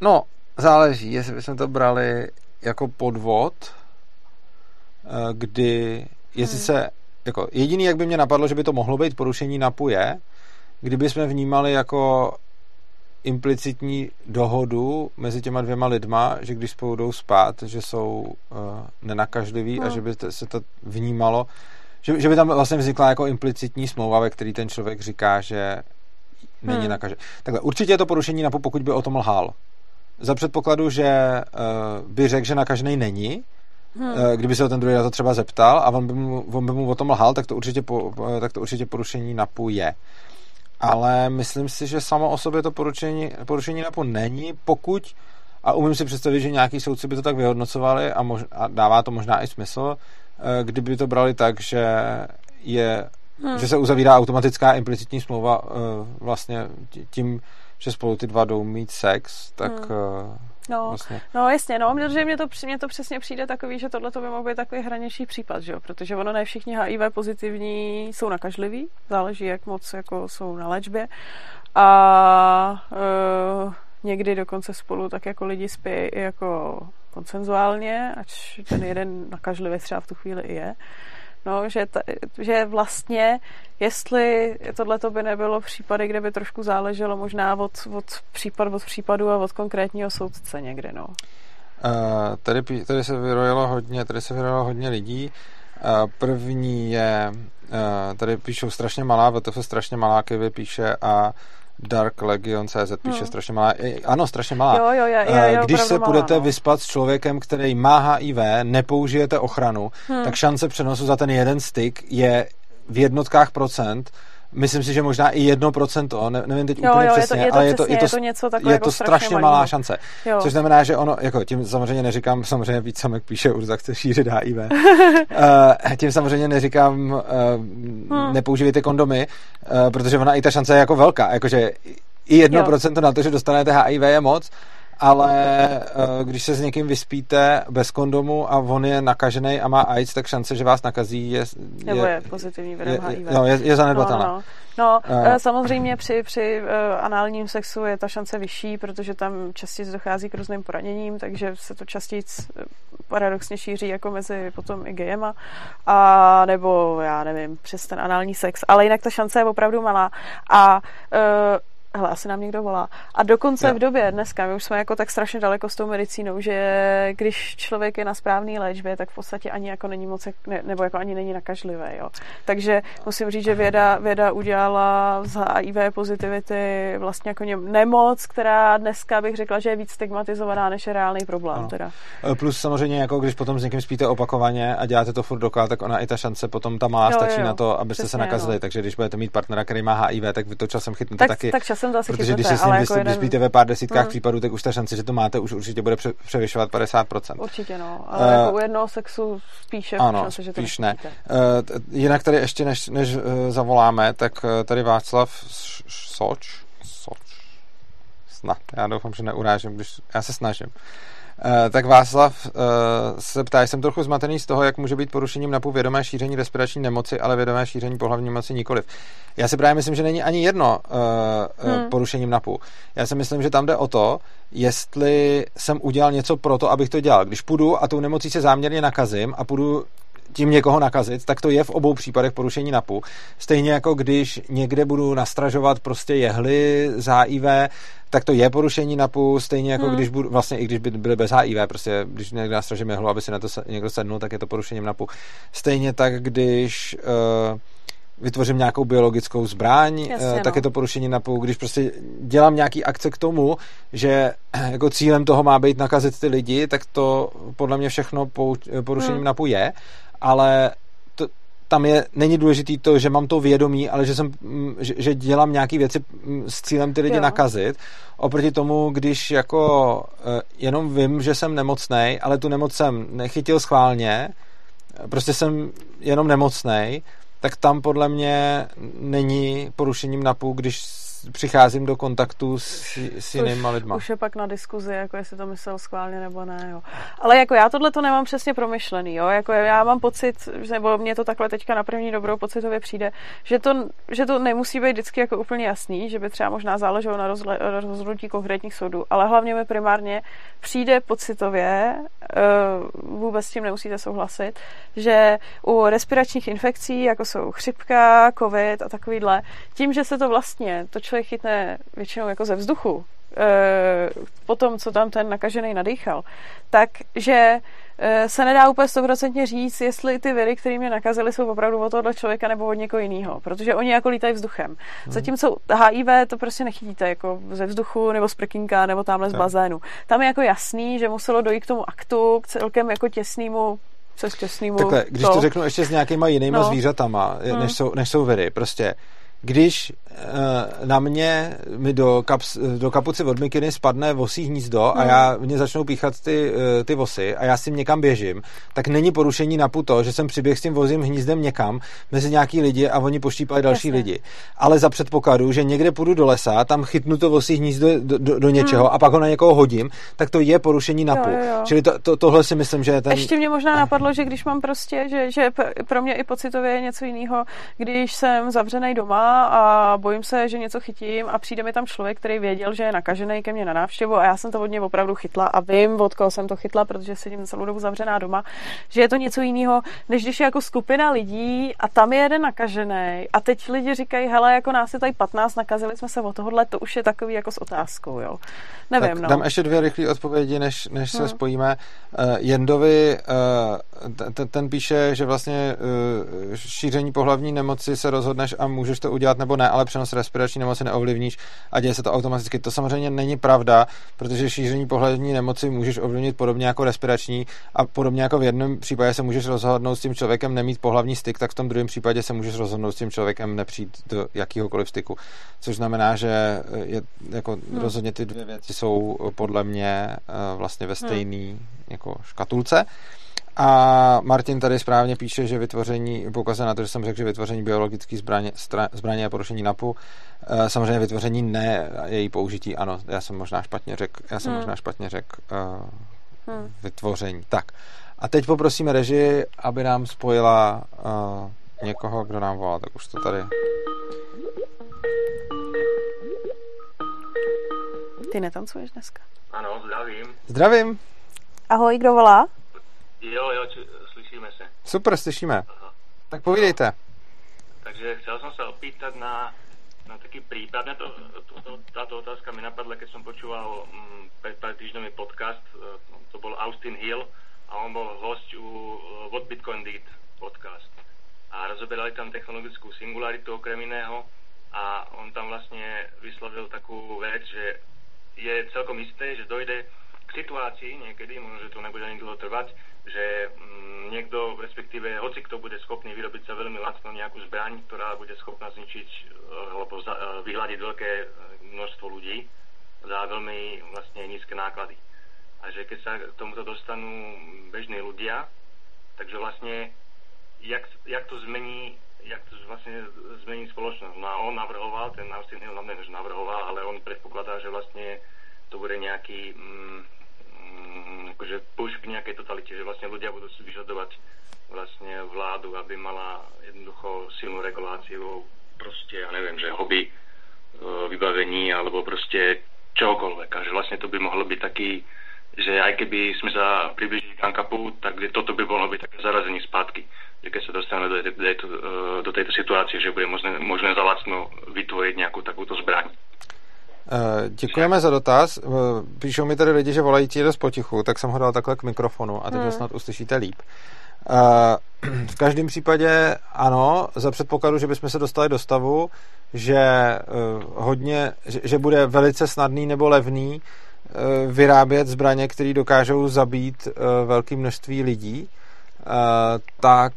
No, záleží, jestli bychom to brali jako podvod... kdy, jestli se, jako jediný, jak by mě napadlo, že by to mohlo být porušení NAPu je, kdyby jsme vnímali jako implicitní dohodu mezi těma dvěma lidma, že když spolu jdou spát, že jsou nenakažliví a že by se to vnímalo, že by tam vlastně vznikla jako implicitní smlouva, ve který ten člověk říká, že není nakažlivý. Takhle, určitě je to porušení NAPu, pokud by o tom lhal. Za předpokladu, že by řekl, že nakažený není, kdyby se ho ten druhý na to třeba zeptal a on by mu o tom lhal, tak to určitě porušení NAPu je. Ale myslím si, že samo o sobě to porušení NAPu není, pokud, a umím si představit, že nějaký soudci by to tak vyhodnocovali a dává to možná i smysl, kdyby to brali tak, že se uzavírá automatická implicitní smlouva vlastně tím, že spolu ty dva jdou mít sex, tak... No jasně, no, protože mně to přesně přijde takový, že tohle by mohl být takový hraniční případ, že jo, protože ono ne všichni HIV pozitivní jsou nakažliví, záleží, jak moc jako jsou na léčbě a někdy dokonce spolu tak jako lidi spějí jako konsenzuálně, ač ten jeden nakažlivý třeba v tu chvíli i je. No, že vlastně, jestli tohleto by nebylo případy, kde by trošku záleželo možná od případu a od konkrétního soudce někde, no. Tady se vyrojilo hodně lidí. První je, tady píšou strašně malá, VTF strašně malá, KV píše a Dark Legion CZ píše strašně malá. Ano, strašně malá. Jo, když se půjdete vyspat s člověkem, který má HIV, nepoužijete ochranu, tak šance přenosu za ten jeden styk je v jednotkách procent. Myslím si, že možná i 1%, nevím teď úplně přesně, ale je to strašně malá šance. Jo. Což znamená, že ono, jako tím samozřejmě neříkám, samozřejmě víc samek píše Urza, chce šířit HIV. Tím samozřejmě neříkám, nepoužívejte kondomy, protože ona i ta šance je jako velká, jakože i 1% na to, že dostanete HIV je moc, ale když se s někým vyspíte bez kondomu a on je nakažený a má AIDS, tak šance, že vás nakazí je pozitivní virem HIV. Je zanedbatelná. No, samozřejmě při análním sexu je ta šance vyšší, protože tam častěji dochází k různým poraněním, takže se to častěji paradoxně šíří jako mezi potom i gejema a nebo já nevím, přes ten anální sex, ale jinak ta šance je opravdu malá a hele, asi nám někdo volá. A dokonce v době dneska, my už jsme jako tak strašně daleko s tou medicínou, že když člověk je na správné léčbě, tak v podstatě ani jako není moc, nebo jako ani není nakažlivé, jo. Takže musím říct, že věda udělala z HIV pozitivity vlastně jako nemoc, která dneska bych řekla, že je víc stigmatizovaná, než je reálný problém. Teda. Plus samozřejmě, jako když potom s někým spíte opakovaně a děláte to furt dokola, tak ona i ta šance potom tam má, stačí na to, abyste se nakazili. No. Takže když budete mít partnera, který má HIV, tak vy to časem chytnete taky. Tak časem zase protože chytete, když se s ním vyspíte ve pár desítkách případů, tak už ta šance, že to máte, už určitě bude převyšovat 50%. Určitě no, ale jako u jednoho sexu spíše šance, že to spíš ne. Jinak tady ještě, než zavoláme, tak tady Václav Soč? Snad, já doufám, že neurážím, když já se snažím. Tak Václav se ptá, jsem trochu zmatený z toho, jak může být porušením NAPu vědomé šíření respirační nemoci, ale vědomé šíření pohlavní nemoci nikoliv. Já si právě myslím, že není ani jedno porušením NAPu. Já si myslím, že tam jde o to, jestli jsem udělal něco pro to, abych to dělal. Když půjdu a tou nemocí se záměrně nakazím a půjdu tím někoho nakazit, tak to je v obou případech porušení NAPu. Stejně jako když někde budu nastražovat prostě jehly z HIV, tak to je porušení NAPu, stejně jako když budu, vlastně i když by byly bez HIV, prostě když někde nastražím jehlu, aby si na to někdo sednul, tak je to porušením NAPu. Stejně tak, když vytvořím nějakou biologickou zbraň, tak je to porušení NAPu, když prostě dělám nějaký akce k tomu, že jako cílem toho má být nakazit ty lidi, tak to podle mě všechno porušením NAPu je. Ale není důležitý to, že mám to vědomí, ale že dělám nějaké věci s cílem ty lidi nakazit. Oproti tomu, když jako jenom vím, že jsem nemocnej, ale tu nemoc jsem nechytil schválně, prostě jsem jenom nemocnej, tak tam podle mě není porušením NAPu, když přicházím do kontaktu s jinýma lidma. Už je pak na diskuzi, jako jestli to myslel schválně nebo ne. Jo. Ale jako já tohle to nemám přesně promyšlený. Jo. Jako já mám pocit, nebo mě to takhle teďka na první dobrou pocitově přijde, že to nemusí být vždycky jako úplně jasný, že by třeba možná záleželo na rozhodnutí konkrétních soudů, ale hlavně mi primárně přijde pocitově, vůbec s tím nemusíte souhlasit, že u respiračních infekcí, jako jsou chřipka, covid a takovýhle, tím, že se to vlastně, to člověk chytne většinou jako ze vzduchu, po tom, co tam ten nakažený nadýchal, takže se nedá úplně 100% říct, jestli ty viry, které mě nakazily, jsou opravdu od tohohle člověka nebo od někoho jiného, protože oni jako lítají vzduchem. Zatímco HIV to prostě nechytíte jako ze vzduchu nebo z prkínka nebo tamhle z bazénu. Tam je jako jasný, že muselo dojít k tomu aktu, k celkem jako těsnému takhle, když to řeknu ještě s nějakýma jinýma zvířatama, než jsou viry, prostě když mi do kapuci od mikiny spadne vosí hnízdo a mě začnou píchat ty vosy a já s tím někam běžím, tak není porušení NAPu to, že jsem přiběh s tím vozím hnízdem někam mezi nějaký lidi a oni poštípali další lidi. Ale za předpokladu, že někde půjdu do lesa, tam chytnu to vosí hnízdo do něčeho a pak ho na někoho hodím, tak to je porušení NAPu. Jo. Čili tohle si myslím, že je ten... Ještě mě možná napadlo, že když mám prostě, že pro mě i pocitově je něco jiného, když jsem zavřenej doma doma a bojím se, že něco chytím a přijde mi tam člověk, který věděl, že je nakažený, ke mně na návštěvu a já jsem to od něj opravdu chytla a vím, od koho jsem to chytla, protože sedím celou dobu zavřená doma, že je to něco jiného, než když je jako skupina lidí a tam je jeden nakažený a teď lidi říkají, hele, jako nás je tady 15, nakazili jsme se od tohohle, to už je takový jako s otázkou, jo. Nevím, tak, no. Dám ještě dvě rychlé odpovědi, než se spojíme. Jendovi ten píše, že vlastně šíření pohlavní nemoci se rozhodneš a můžeš to udělat nebo ne, ale přenos respirační nemoci neovlivníš a děje se to automaticky. To samozřejmě není pravda, protože šíření pohlavní nemoci můžeš ovlivnit podobně jako respirační a podobně jako v jednom případě se můžeš rozhodnout s tím člověkem nemít pohlavní styk, tak v tom druhém případě se můžeš rozhodnout s tím člověkem nepřijít do jakýhokoliv styku. Což znamená, že je, jako rozhodně ty dvě věci jsou podle mě vlastně ve stejný jako škatulce. A Martin tady správně píše, že vytvoření, poukazuje na to, že jsem řekl, že vytvoření biologické zbraně a porušení NAPu, samozřejmě vytvoření ne, její použití ano, já jsem možná špatně řekl vytvoření. Tak. A teď poprosíme režii, aby nám spojila někoho, kdo nám volá, tak už to tady. Ty netancuješ dneska? Ano, zdravím. Zdravím. Ahoj, kdo volá? Jo, slyšíme se. Super, slyšíme. Aha. Tak povídejte. No. Takže chtěl jsem se opýtat na taký prípad. Táto otázka mi napadla, keď som počúval pár týždňový podcast, to bol Austin Hill a on bol hosť u What Bitcoin Did podcast. A rozoberali tam technologickú singularitu okrem iného a on tam vlastne vyslovil takú vec, že je celkom isté, že dojde k situácii niekedy, možno, že to nebude ani dlho trvať, že niekto, respektíve hoci kto bude schopný vyrobiť sa veľmi lacno nejakú zbraň, ktorá bude schopná zničiť alebo vyhľadiť veľké množstvo ľudí za veľmi vlastne nízke náklady. A že keď sa k tomuto dostanú bežní ľudia, takže vlastne jak to zmení spoločnosť. No a on navrhoval, ten Austin Hill navrhoval, ale on predpokladá, že vlastne to bude nejaký akože push k nejakej totalite, že vlastne ľudia budú si vyžadovať vlastne vládu, aby mala jednoducho silnú reguláciu proste, ja neviem, že hobby vybavení, alebo proste čokoľvek. A že vlastne to by mohlo byť taký, že aj keby sme sa približili k ANCAPu, tak toto by mohlo byť také zarazenie spátky. Že keď sa dostaneme do tejto situácie, že bude možné za lacno vytvoriť nejakú takúto zbraň. Děkujeme za dotaz. Píšou mi tady lidi, že volají ti dost potichu, tak jsem ho dal takhle k mikrofonu a teď ho snad uslyšíte líp. V každém případě ano, za předpokladu, že bychom se dostali do stavu, že bude velice snadný nebo levný vyrábět zbraně, které dokážou zabít velké množství lidí, tak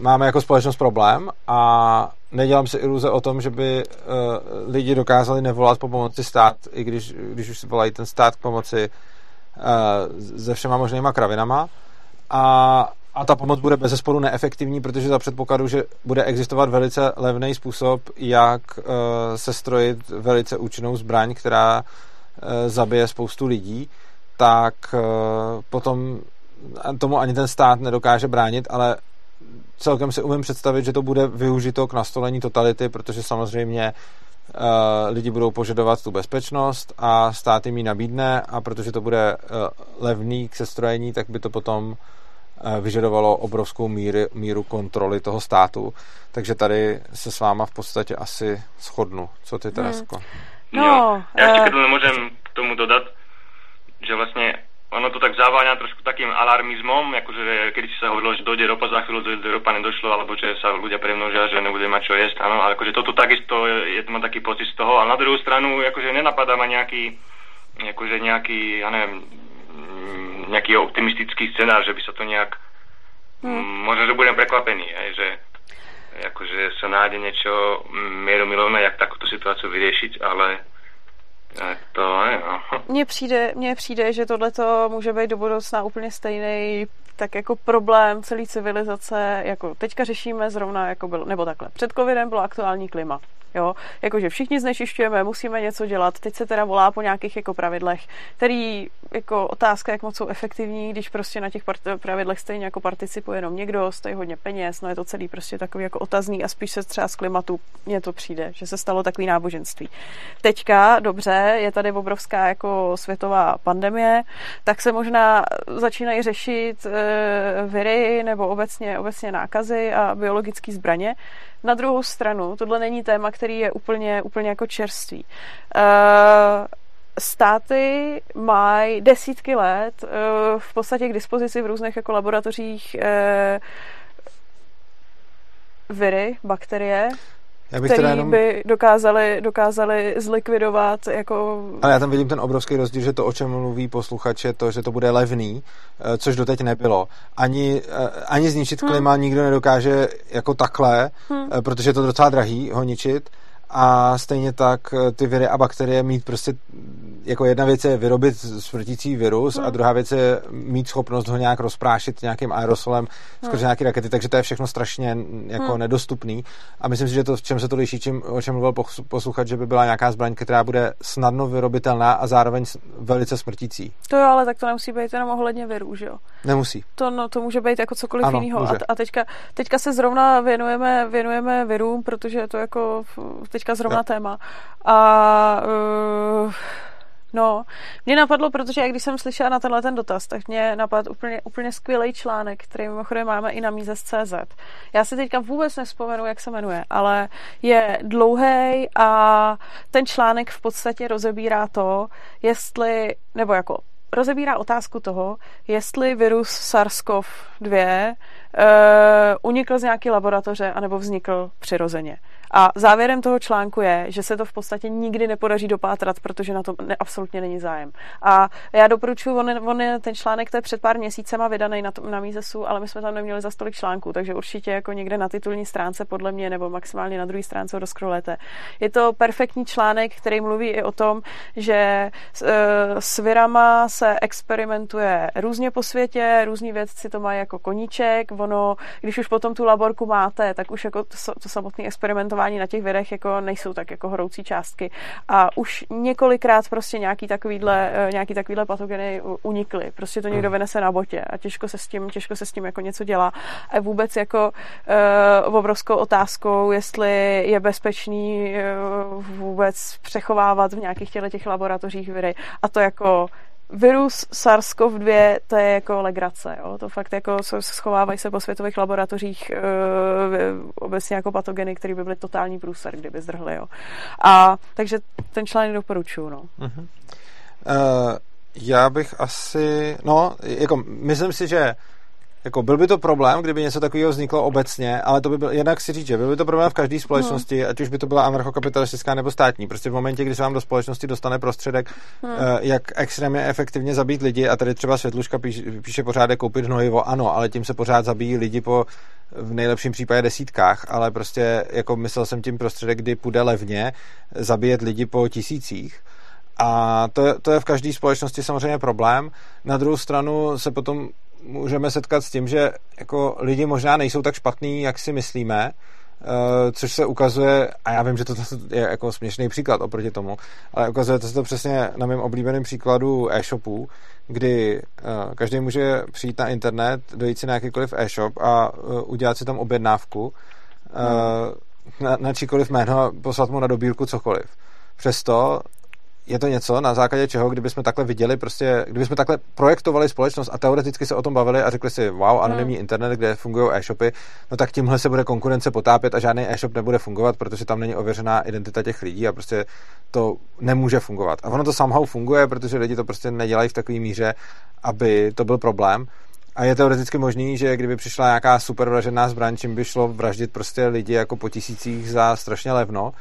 máme jako společnost problém a nedělám si iluze o tom, že by lidi dokázali nevolat po pomoci stát, i když už volají ten stát k pomoci se všema možnýma kravinama a ta pomoc bude bezesporu neefektivní, protože za předpokladu, že bude existovat velice levný způsob, jak sestrojit velice účinnou zbraň, která zabije spoustu lidí, tak potom tomu ani ten stát nedokáže bránit, ale celkem si umím představit, že to bude využito k nastolení totality, protože samozřejmě lidi budou požadovat tu bezpečnost a stát jim ji nabídne a protože to bude levný k sestrojení, tak by to potom vyžadovalo obrovskou míru kontroly toho státu. Takže tady se s váma v podstatě asi shodnu. Co ty, Teresko? No, já ještě nemůžem k tomu dodat, že vlastně ono to tak zaváňa trošku takým alarmizmom, akože keď si sa hovorilo, že dojde ropa, za chvíľu dojde ropa, nedošlo, alebo že sa ľudia premnožia, že nebude mať čo jesť, áno, ale akože toto takisto je to, mám taký pocit z toho, ale na druhú stranu, akože nenapadá ma nejaký, ja neviem, nejaký optimistický scenár, že by sa to nejak, možno, že budem prekvapený, hej, že akože sa nájde niečo mieromilovné, jak takúto situáciu vyriešiť, ale Mně přijde, že tohleto může být do budoucna úplně stejný tak jako problém celé civilizace, jako teďka řešíme zrovna, jako bylo, nebo takhle, před covidem bylo aktuální klima. Jo? Jakože všichni znečišťujeme, musíme něco dělat. Teď se teda volá po nějakých jako pravidlech, který jako otázka, jak moc jsou efektivní, když prostě na těch pravidlech stejně jako participuje jenom někdo, stojí hodně peněz, no je to celý prostě takový jako otazný a spíš se třeba z klimatu mně to přijde, že se stalo takový náboženství. Teďka, dobře, je tady obrovská jako světová pandemie, tak se možná začínají řešit viry nebo obecně nákazy a biologické zbraně. Na druhou stranu, tohle není téma, který je úplně jako čerstvý. Státy mají desítky let v podstatě k dispozici v různých jako laboratořích viry, bakterie, které jenom... by dokázali zlikvidovat jako... Ale já tam vidím ten obrovský rozdíl, že to, o čem mluví posluchač, je to, že to bude levný, což doteď nebylo. Ani zničit klima nikdo nedokáže jako takhle, protože je to docela drahý ho ničit. A stejně tak ty viry a bakterie mít prostě, jako jedna věc je vyrobit smrtící virus a druhá věc je mít schopnost ho nějak rozprášit nějakým aerosolem skrz nějaké rakety, takže to je všechno strašně jako nedostupný a myslím si, že to, v čem se to liší, o čem mluvil posluchač, že by byla nějaká zbraň, která bude snadno vyrobitelná a zároveň velice smrtící. To jo, ale tak to nemusí být jenom ohledně virů, že jo? Nemusí. To může být jako cokoliv jiného. A teďka se zrovna věnujeme virům, protože je to jako teďka zrovna téma. A mě napadlo, protože jak když jsem slyšela na tenhle ten dotaz, tak mě napadl úplně skvělej článek, který mimochodem máme i na Mises.cz. Já si teďka vůbec nevzpomenu, jak se jmenuje, ale je dlouhý a ten článek v podstatě rozebírá to, rozebírá otázku toho, jestli virus SARS-CoV-2 unikl z nějaké laboratoře anebo vznikl přirozeně. A závěrem toho článku je, že se to v podstatě nikdy nepodaří dopátrat, protože na to absolutně není zájem. A já doporučuji, on je ten článek, to je před pár měsícema vydaný na Misesu, ale my jsme tam neměli za tolik článků, takže určitě jako někde na titulní stránce podle mě, nebo maximálně na druhé stránce ho rozkrolete. Je to perfektní článek, který mluví i o tom, že s virama se experimentuje různě po světě, různí vědci to mají jako koníček, ono, když už potom tu laborku máte, tak už jako to samotné experimentování na těch vědech jako nejsou tak jako horoucí částky. A už několikrát prostě nějaký takovýhle patogeny unikly. Prostě to někdo vynese na botě a těžko se s tím jako něco dělá. A vůbec jako obrovskou otázkou, jestli je bezpečný vůbec přechovávat v nějakých těch laboratořích viry. A to jako virus SARS-CoV-2, to je jako legrace, jo? To fakt jako schovávají se po světových laboratořích obecně jako patogeny, které by byly totální průser, kdyby zdrhly, jo. A takže ten článek doporučuju, no. Uh-huh. Já bych asi, myslím si, že jako byl by to problém, kdyby něco takového vzniklo obecně, ale to by byl, jednak si říct, že byl by to problém v každé společnosti, ať už by to byla anarchokapitalistická nebo státní. Prostě v momentě, kdy se vám do společnosti dostane prostředek, jak extrémně efektivně zabít lidi, a tady třeba Světluška píše pořád, koupit hnojivo, ano, ale tím se pořád zabíjí lidi v nejlepším případě desítkách, ale prostě jako myslel jsem tím prostředek, kdy půjde levně zabíjet lidi po tisících. A to je v každé společnosti samozřejmě problém. Na druhou stranu se potom můžeme setkat s tím, že jako lidi možná nejsou tak špatný, jak si myslíme, což se ukazuje, a já vím, že to je jako směšný příklad oproti tomu, ale ukazuje to se to přesně na mém oblíbeném příkladu e-shopů, kdy každý může přijít na internet, dojít si na jakýkoliv e-shop a udělat si tam objednávku na číkoliv jméno a poslat mu na dobírku cokoliv. Přesto je to něco, na základě čeho, kdybychom takhle viděli, prostě, kdybychom takhle projektovali společnost a teoreticky se o tom bavili a řekli si, wow, anonymní internet, kde fungují e-shopy, no tak tímhle se bude konkurence potápět a žádný e-shop nebude fungovat, protože tam není ověřená identita těch lidí a prostě to nemůže fungovat. A ono to somehow funguje, protože lidi to prostě nedělají v takové míře, aby to byl problém. A je teoreticky možný, že kdyby přišla nějaká super vražedná zbraň, čím by šlo vraždit prostě lidi jako po tisících za strašně levno,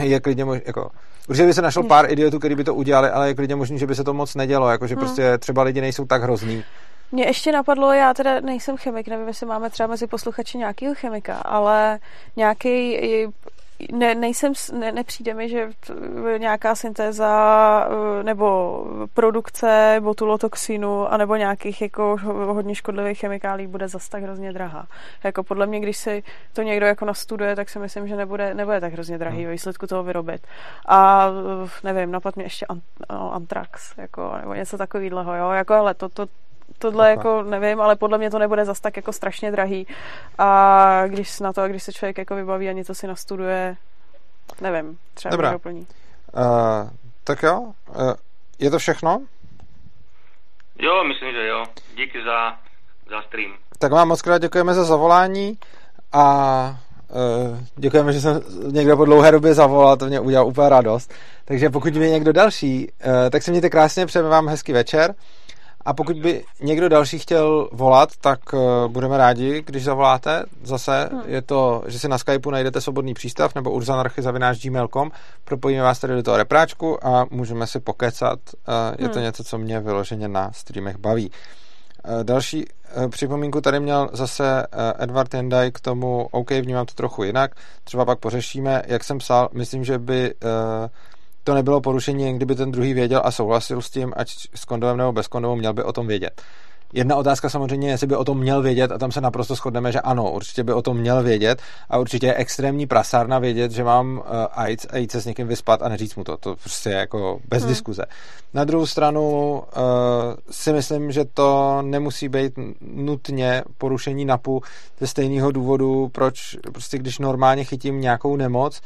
je klidně jako určitě by se našlo pár idiotů, kteří by to udělali, ale je klidně možný, že by se to moc nedělo, jakože prostě třeba lidi nejsou tak hrozný. Mně ještě napadlo, já teda nejsem chemik, nevím, jestli máme třeba mezi posluchači nějakýho chemika, ale nějaký nepřijde mi, že nějaká syntéza nebo produkce botulotoxinu anebo nějakých jako hodně škodlivých chemikálí bude zas tak hrozně drahá. Jako podle mě, když si to někdo jako nastuduje, tak si myslím, že nebude tak hrozně drahý ve výsledku toho vyrobit. A nevím, napadl mě ještě antrax, jako, nebo něco takovýhleho, jo, jako hele, tohle jako nevím, ale podle mě to nebude zas tak jako strašně drahý. A když se člověk jako vybaví a něco si nastuduje, nevím, třeba to doplní. Tak jo, je to všechno? Jo, myslím, že jo. Díky za stream. Tak vám moc krát děkujeme za zavolání a děkujeme, že jsem někdo po dlouhé době zavolal, to mě udělal úplně radost. Takže pokud mě někdo další, tak se mějte krásně, přejeme vám hezký večer. A pokud by někdo další chtěl volat, tak budeme rádi, když zavoláte. Zase je to, že si na Skypeu najdete Svobodný přístav nebo urzanarchy@gmail.com. Propojíme vás tady do toho repráčku a můžeme si pokecat. Je to něco, co mě vyloženě na streamech baví. Další připomínku tady měl zase Edward Jendaj k tomu, OK, vnímám to trochu jinak, třeba pak pořešíme, jak jsem psal, myslím, že by to nebylo porušení, kdyby ten druhý věděl a souhlasil s tím, ať s kondomem nebo bez kondomu, měl by o tom vědět. Jedna otázka samozřejmě, jestli by o tom měl vědět, a tam se naprosto shodneme, že ano, určitě by o tom měl vědět a určitě je extrémní prasárna vědět, že mám AIDS a jít se s někým vyspat a neříct mu to. To prostě je jako bez diskuze. Na druhou stranu si myslím, že to nemusí být nutně porušení NAPu ze stejného důvodu, proč prostě když normálně chytím nějakou nemoc,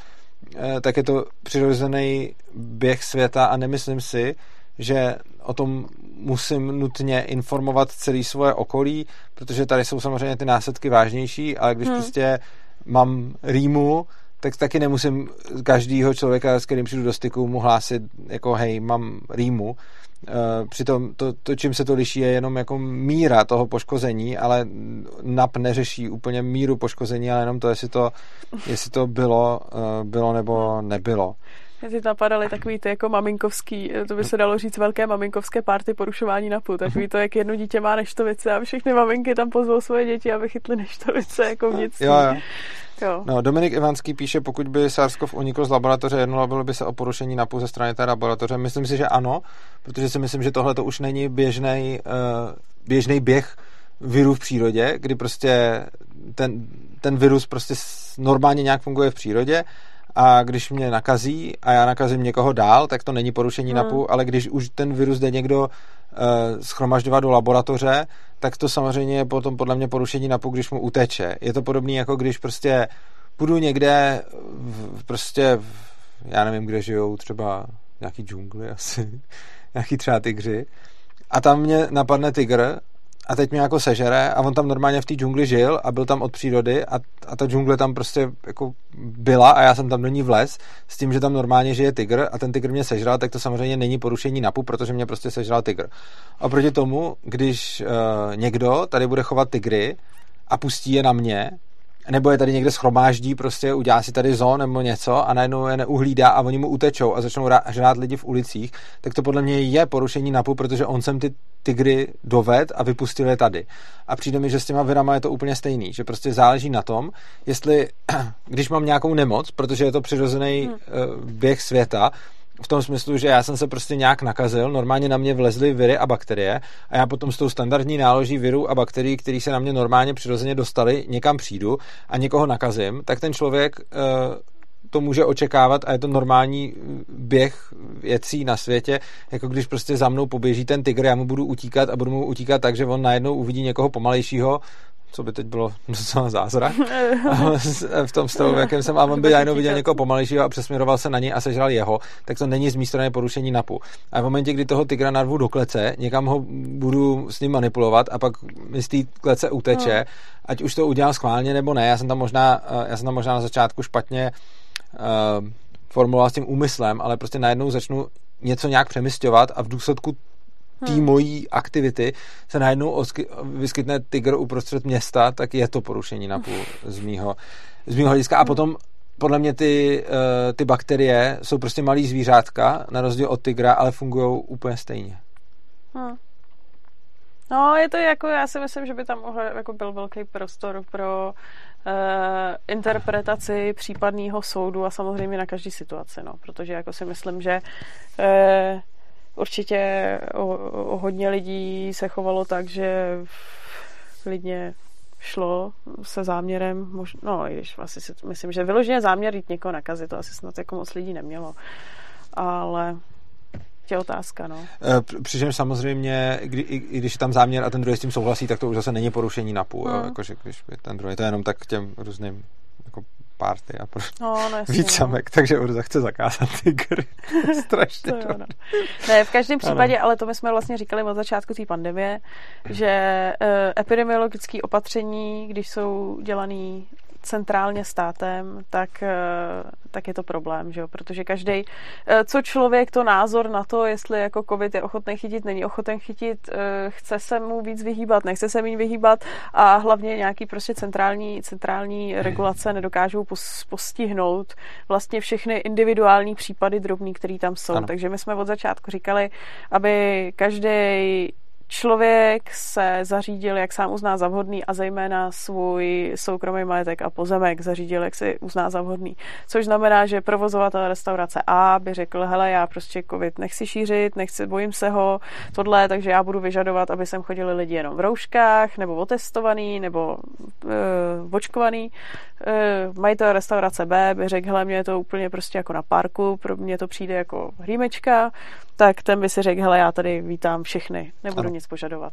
tak je to přirozený běh světa a nemyslím si, že o tom musím nutně informovat celé svoje okolí, protože tady jsou samozřejmě ty následky vážnější, ale když prostě mám rýmu, tak taky nemusím každýho člověka, s kterým přijdu do styku, mu hlásit jako hej, mám rýmu. Přitom to, čím se to liší, je jenom jako míra toho poškození, ale NAP neřeší úplně míru poškození, ale jenom to, jestli to bylo nebo nebylo. Ty napadaly takový ty jako maminkovský, to by se dalo říct velké maminkovské párty porušování NAPu, takový to, jak jedno dítě má neštovice a všechny maminky tam pozvou svoje děti, aby chytly neštovice jako v dětství. Jo. No, Dominik Ivanský píše, pokud by SARS-CoV unikl z laboratoře, jednalo bylo by se o porušení NAPu ze strany té laboratoře. Myslím si, že ano, protože si myslím, že tohle to už není běžný běh virů v přírodě, kdy prostě ten virus prostě normálně nějak funguje v přírodě a když mě nakazí a já nakazím někoho dál, tak to není porušení NAPu, ale když už ten virus jde někdo schromažďovat do laboratoře, tak to samozřejmě je potom podle mě porušení NAPu, když mu uteče. Je to podobné, jako když prostě půjdu někde já nevím, kde žijou třeba nějaký džungly asi, nějaký třeba tygři a tam mě napadne tygr a teď mě jako sežere a on tam normálně v té džungli žil a byl tam od přírody a ta džungle tam prostě jako byla a já jsem tam do ní vlez s tím, že tam normálně žije tygr a ten tygr mě sežral, tak to samozřejmě není porušení NAPu, protože mě prostě sežral tygr. Oproti tomu, když někdo tady bude chovat tygry a pustí je na mě, nebo je tady někde schromáždí, prostě udělá si tady zón nebo něco a najednou je neuhlídá a oni mu utečou a začnou žrát lidi v ulicích, tak to podle mě je porušení NAPu, protože on sem ty tygry doved a vypustil je tady. A přijde mi, že s těma virama je to úplně stejný, že prostě záleží na tom, jestli, když mám nějakou nemoc, protože je to přirozený běh světa, v tom smyslu, že já jsem se prostě nějak nakazil, normálně na mě vlezly viry a bakterie a já potom s tou standardní náloží virů a bakterií, které se na mě normálně přirozeně dostaly, někam přijdu a někoho nakazím, tak ten člověk to může očekávat a je to normální běh věcí na světě, jako když prostě za mnou poběží ten tygr, já mu budu utíkat a budu mu utíkat tak, že on najednou uvidí někoho pomalejšího, co by teď bylo docela zázrak v tom stavu, v jakém jsem, a on by najednou viděl někoho pomalejšího a přesměroval se na něj a sežral jeho, tak to není z mé strany porušení NAPu. A v momentě, kdy toho tygra narvu do klece, někam ho budu s ním manipulovat a pak mi z té klece uteče, ať už to udělám schválně nebo ne, já jsem tam možná na začátku špatně formuloval s tím úmyslem, ale prostě najednou začnu něco nějak přemysťovat a v důsledku té mojí aktivity se najednou vyskytne tygr uprostřed města, tak je to porušení NAPu z mýho hlediska. A potom podle mě ty bakterie jsou prostě malý zvířátka, na rozdíl od tygra, ale fungují úplně stejně. No, je to jako, já si myslím, že by tam jako byl velký prostor pro interpretaci případného soudu a samozřejmě na každý situaci, no, protože jako si myslím, že určitě hodně lidí se chovalo tak, že klidně šlo se záměrem, no i když vlastně si myslím, že vyloženě záměr jít někoho nakazit, to asi snad jako moc lidí nemělo, ale je otázka, no. Přičem samozřejmě, i když je tam záměr a ten druhý s tím souhlasí, tak to už zase není porušení NAPu, jo, jakože když ten druhý, to je jenom tak těm různým jako party a víc samek, takže Urza chce zakázat ty gry. Strašně. Jo, no. Ne, v každém případě, ale to my jsme vlastně říkali od začátku té pandemie, že epidemiologické opatření, když jsou dělaný centrálně státem, tak je to problém, že jo? Protože každej, co člověk, to názor na to, jestli jako covid je ochotný chytit, není ochoten chytit, chce se mu víc vyhýbat, nechce se méně vyhýbat a hlavně nějaký prostě centrální regulace nedokážou postihnout vlastně všechny individuální případy drobný, který tam jsou. Ano. Takže my jsme od začátku říkali, aby každej člověk se zařídil, jak sám uzná za vhodný a zejména svůj soukromý majetek a pozemek zařídil, jak si uzná za vhodný. Což znamená, že provozovatel restaurace A by řekl, hele, já prostě covid nechci šířit, bojím se ho, tohle, takže já budu vyžadovat, aby sem chodili lidi jenom v rouškách, nebo otestovaný, nebo očkovaný. Majitel restaurace B by řekl, hele, mně je to úplně prostě jako na parku, pro mě to přijde jako hrýmečka, tak ten by si řekl, hele, já tady vítám všechny, nebudu nic požadovat.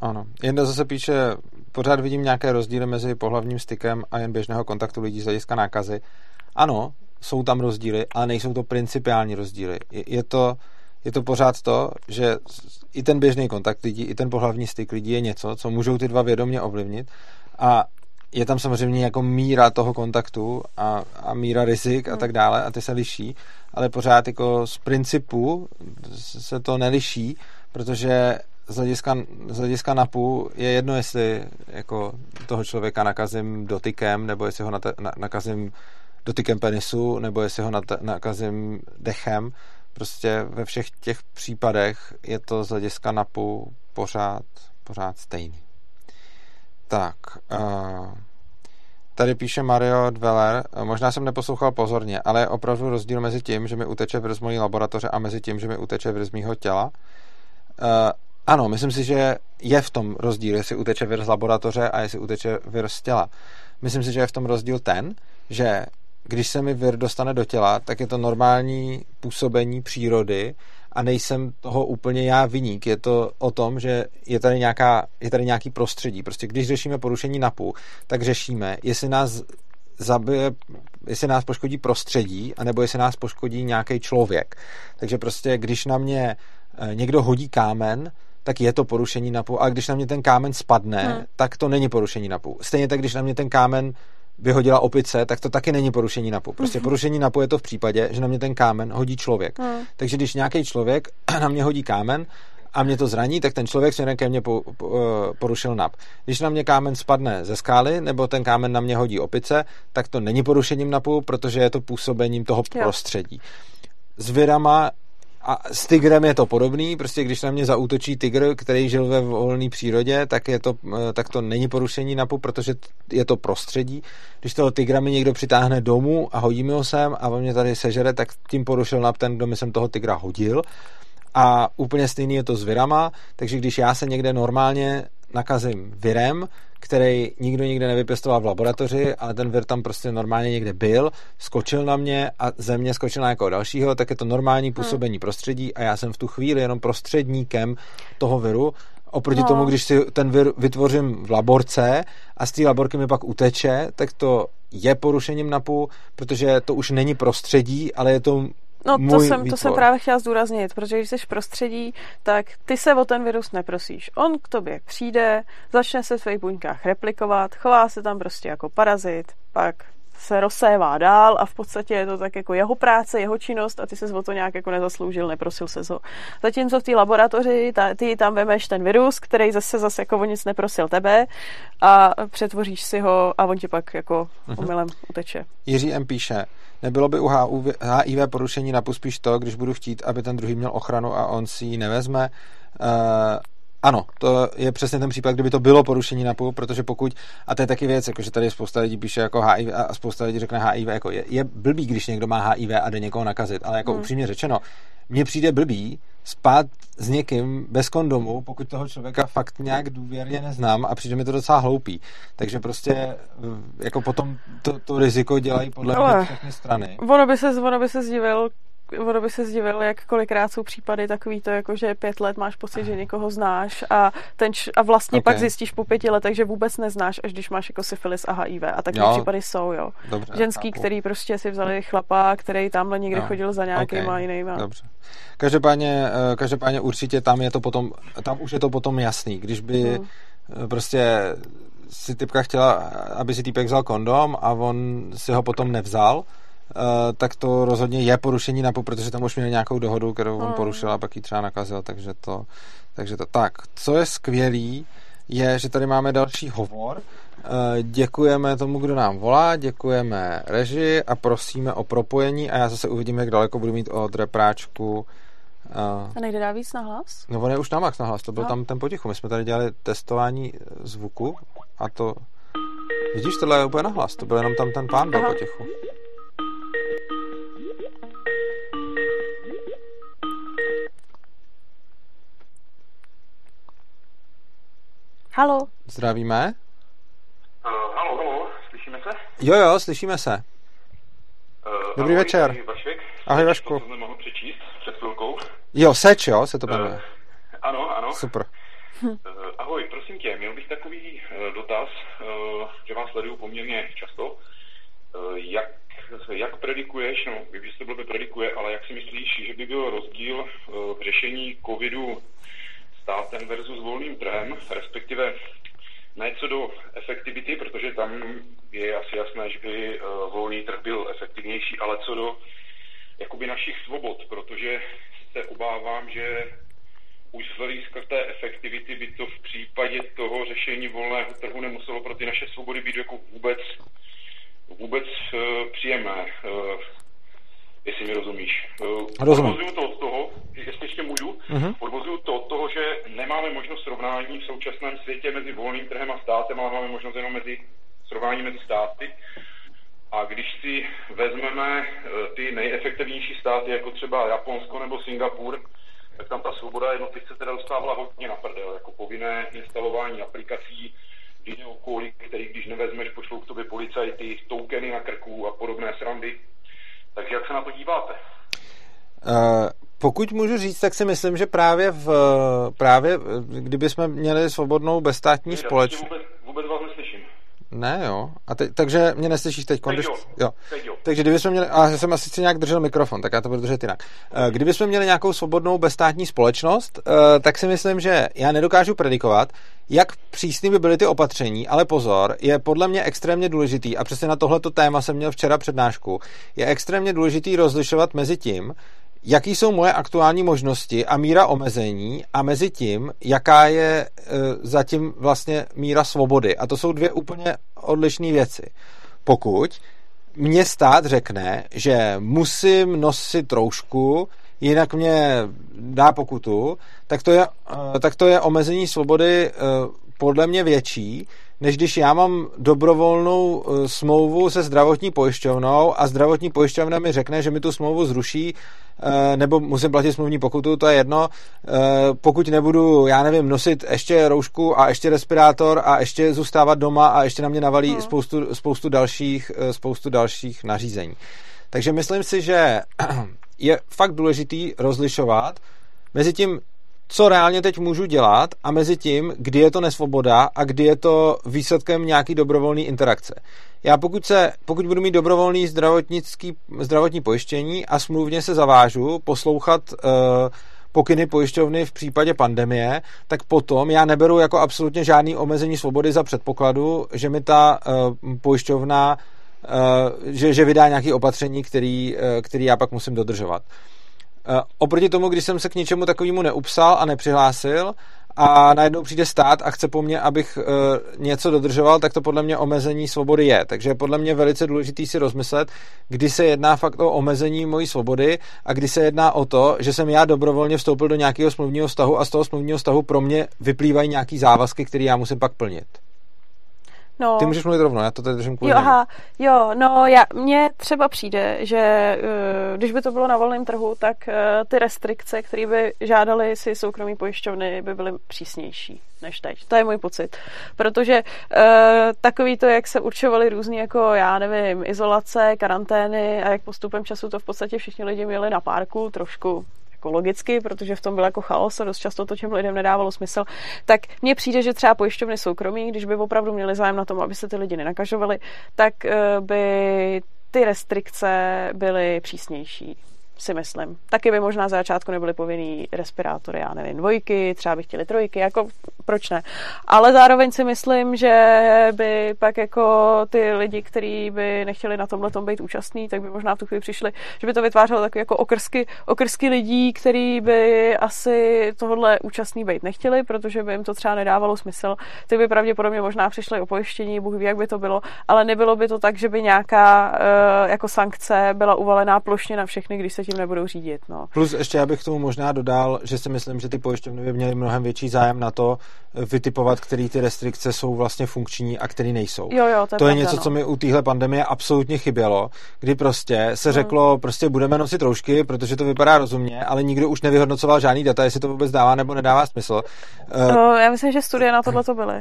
Ano. Jedna zase píše, pořád vidím nějaké rozdíly mezi pohlavním stykem a jen běžného kontaktu lidí z hlediska nákazy. Ano, jsou tam rozdíly, ale nejsou to principiální rozdíly. Je to pořád to, že i ten běžný kontakt lidí, i ten pohlavní styk lidí je něco, co můžou ty dva vědomě ovlivnit a je tam samozřejmě jako míra toho kontaktu a míra rizik a tak dále a ty se liší, ale pořád jako z principu se to neliší, protože z hlediska NAPu je jedno, jestli jako toho člověka nakazím dotykem, nebo jestli ho nakazím dotykem penisu, nebo jestli ho nakazím dechem. Prostě ve všech těch případech je to z hlediska NAPu pořád stejný. Tak, tady píše Mario Dweller, možná jsem neposlouchal pozorně, ale je opravdu rozdíl mezi tím, že mi uteče virus mojí laboratoře a mezi tím, že mi uteče virus mýho těla. Ano, myslím si, že je v tom rozdíl, jestli uteče virus laboratoře a jestli uteče virus těla. Myslím si, že je v tom rozdíl ten, že když se mi vir dostane do těla, tak je to normální působení přírody a nejsem toho úplně já viník. Je to o tom, že je tady nějaký prostředí. Prostě když řešíme porušení NAPu, tak řešíme, jestli nás zabije, jestli nás poškodí prostředí, anebo jestli nás poškodí nějaký člověk. Takže prostě, když na mě někdo hodí kámen, tak je to porušení NAPu, a když na mě ten kámen spadne, tak to není porušení NAPu. Stejně tak, když na mě ten kámen vyhodila opice, tak to taky není porušení NAPu. Prostě porušení NAPu je to v případě, že na mě ten kámen hodí člověk. Takže když nějaký člověk na mě hodí kámen a mě to zraní, tak ten člověk směrem ke mně porušil NAP. Když na mě kámen spadne ze skály, nebo ten kámen na mě hodí opice, tak to není porušením NAPu, protože je to působením toho prostředí. S virama a s tigrem je to podobný, prostě když na mě zaútočí tygr, který žil ve volné přírodě, tak to není porušení NAPu, protože je to prostředí. Když toho tygra mi někdo přitáhne domů a hodí mi ho sem a on mě tady sežere, tak tím porušil NAP ten, kdo mi sem toho tygra hodil. A úplně stejný je to s virama, takže když já se někde normálně nakazím virem, který nikdo nikde nevypěstoval v laboratoři, ale ten vir tam prostě normálně někde byl, skočil na mě a ze mě skočil na někoho dalšího, tak je to normální působení prostředí a já jsem v tu chvíli jenom prostředníkem toho viru. Oproti tomu, když si ten vir vytvořím v laborce a z té laborky mi pak uteče, tak to je porušením NAPu, protože to už není prostředí, ale je to to jsem právě chtěla zdůraznit, protože když jsi v prostředí, tak ty se o ten virus neprosíš. On k tobě přijde, začne se v tvých buňkách replikovat, chová se tam prostě jako parazit, pak se rozsévá dál a v podstatě je to tak jako jeho práce, jeho činnost a ty ses o to nějak jako nezasloužil, neprosil ses ho. Zatímco v té laboratoři ty tam vemeš ten virus, který zase jako o nic neprosil tebe a přetvoříš si ho a on ti pak jako omylem uteče. Jiří M. píše, nebylo by u HIV porušení NAPu spíš to, když budu chtít, aby ten druhý měl ochranu a on si ji nevezme, Ano, to je přesně ten případ, kdyby to bylo porušení NAPu, protože pokud, a to je taky věc, jakože tady spousta lidí píše jako HIV a spousta lidí řekne HIV, jako je blbý, když někdo má HIV a jde někoho nakazit, ale jako upřímně řečeno, mně přijde blbý spát s někým bez kondomu, pokud toho člověka fakt nějak důvěrně neznám, a přijde mi to docela hloupý. Takže prostě jako potom to riziko dělají podle mě všechny strany. Ono by se zdivil, jak kolikrát jsou případy takový to, jako že 5 let máš pocit, že někoho znáš a vlastně pak zjistíš po 5 letech, že vůbec neznáš, až když máš jako syfilis a HIV. A takové případy jsou, jo. Dobře, ženský, který prostě si vzali chlapa, který tamhle někde chodil za nějakýma jinýma. Dobře. Každopádně určitě tam už je to potom jasný. Když by prostě si typka chtěla, aby si týpek vzal kondom a on si ho potom nevzal, tak to rozhodně je porušení NAPu, protože tam už měl nějakou dohodu, kterou on porušil a pak ji třeba nakazil, takže to tak. Co je skvělý, je, že tady máme další hovor. Děkujeme tomu, kdo nám volá, děkujeme režii a prosíme o propojení a já zase uvidím, jak daleko budu mít od repráčku. A nejde dá víc na hlas? No on je už na max na hlas, to byl tam ten potichu. My jsme tady dělali testování zvuku a to... Vidíš, tohle je úplně na hlas, to byl jenom tam ten pán byl potichu. Haló. Zdravíme. Haló, slyšíme se? Jo, slyšíme se. Dobrý ahoj, večer. Ahoj, Vašku. To jsem nemohl přečíst před chvilkou. Jo, seč, jo, se to jmenuje. Ano. Super. Ahoj, prosím tě, měl bych takový dotaz, že vás sleduju poměrně často. Jak predikuješ, no, vím, že se blbě predikuje, ale jak si myslíš, že by byl rozdíl v řešení covidu státem versus volným trhem, respektive ne co do efektivity, protože tam je asi jasné, že by volný trh byl efektivnější, ale co do jakoby našich svobod, protože se obávám, že už z hlediska té efektivity by to v případě toho řešení volného trhu nemuselo pro ty naše svobody být jako vůbec příjemné, jestli mi rozumíš. Odvozuju to od toho, jestli ještě můžu, odvozuju to od toho, že nemáme možnost srovnání v současném světě mezi volným trhem a státem, ale máme možnost jenom srovnání mezi státy. A když si vezmeme ty nejefektivnější státy, jako třeba Japonsko nebo Singapur, tak tam ta svoboda jednotlivce teda dostávala hodně na prdel, jako povinné instalování aplikací, jiné okolí, který když nevezmeš, pošlou k tobě policajty, tokeny na krku a podobné srandy. Takže jak se na to díváte? Pokud můžu říct, tak si myslím, že právě kdyby jsme měli svobodnou bezstátní společnost... Vůbec vás neslyším. Ne, jo. Takže mě neslyšíš teď. Jo. Takže kdyby jsme měli... A já jsem asi nějak držel mikrofon, tak já to budu držet jinak. Kdyby jsme měli nějakou svobodnou bezstátní společnost, tak si myslím, že já nedokážu predikovat, jak přísný by byly ty opatření, ale pozor, je podle mě extrémně důležitý, a přesně na tohleto téma jsem měl včera přednášku, je extrémně důležitý rozlišovat mezi tím, jaký jsou moje aktuální možnosti a míra omezení a mezi tím, jaká je zatím vlastně míra svobody. A to jsou dvě úplně odlišné věci. Pokud mě stát řekne, že musím nosit roušku, jinak mě dá pokutu, tak to je omezení svobody podle mě větší, než když já mám dobrovolnou smlouvu se zdravotní pojišťovnou a zdravotní pojišťovna mi řekne, že mi tu smlouvu zruší, nebo musím platit smluvní pokutu, to je jedno, pokud nebudu, já nevím, nosit ještě roušku a ještě respirátor a ještě zůstávat doma a ještě na mě navalí spoustu dalších nařízení. Takže myslím si, že je fakt důležitý rozlišovat mezi tím, co reálně teď můžu dělat a mezi tím, kdy je to nesvoboda a kdy je to výsledkem nějaký dobrovolný interakce. Já pokud budu mít dobrovolný zdravotní pojištění a smluvně se zavážu poslouchat pokyny pojišťovny v případě pandemie, tak potom já neberu jako absolutně žádný omezení svobody za předpokladu, že mi ta pojišťovna že vydá nějaké opatření, který já pak musím dodržovat. Oproti tomu, když jsem se k ničemu takovému neupsal a nepřihlásil a najednou přijde stát a chce po mně, abych něco dodržoval, tak to podle mě omezení svobody je. Takže podle mě velice důležitý si rozmyslet, kdy se jedná fakt o omezení mojí svobody a kdy se jedná o to, že jsem já dobrovolně vstoupil do nějakého smluvního vztahu a z toho smluvního vztahu pro mě vyplývají nějaký závazky, které já musím pak plnit. No. Ty můžeš mluvit rovno, já to tady držím kvůli. Mně třeba přijde, že když by to bylo na volném trhu, tak ty restrikce, které by žádaly si soukromí pojišťovny, by byly přísnější než teď. To je můj pocit. Protože takový to, jak se určovaly různý, jako já nevím, izolace, karantény a jak postupem času to v podstatě všichni lidi měli na párku trošku logicky, protože v tom byl jako chaos a dost často to těm lidem nedávalo smysl, tak mně přijde, že třeba pojišťovny soukromí, když by opravdu měli zájem na tom, aby se ty lidi nenakažovali, tak by ty restrikce byly přísnější, si myslím. Taky by možná za začátku nebyly povinný respirátory, já nevím, 2, třeba by chtěli 3, jako proč ne. Ale zároveň si myslím, že by pak jako ty lidi, kteří by nechtěli na tomhletom být účastní, tak by možná v tu chvíli přišli, že by to vytvářelo takové jako okrsky lidí, kteří by asi tohle účastní být nechtěli, protože by jim to třeba nedávalo smysl. Ty by pravděpodobně možná přišli o pojištění, Bůh ví, jak by to bylo, ale nebylo by to tak, že by nějaká jako sankce byla uvalená plošně na všechny, když se nebudou řídit. No. Plus ještě já bych k tomu možná dodal, že si myslím, že ty pojišťovny by měly mnohem větší zájem na to vytipovat, které ty restrikce jsou vlastně funkční a které nejsou. To je něco, co mi u téhle pandemie absolutně chybělo, kdy prostě se řeklo, prostě budeme nosit roušky, protože to vypadá rozumně, ale nikdo už nevyhodnocoval žádný data, jestli to vůbec dává nebo nedává smysl. No, já myslím, že studie na tohle to byly.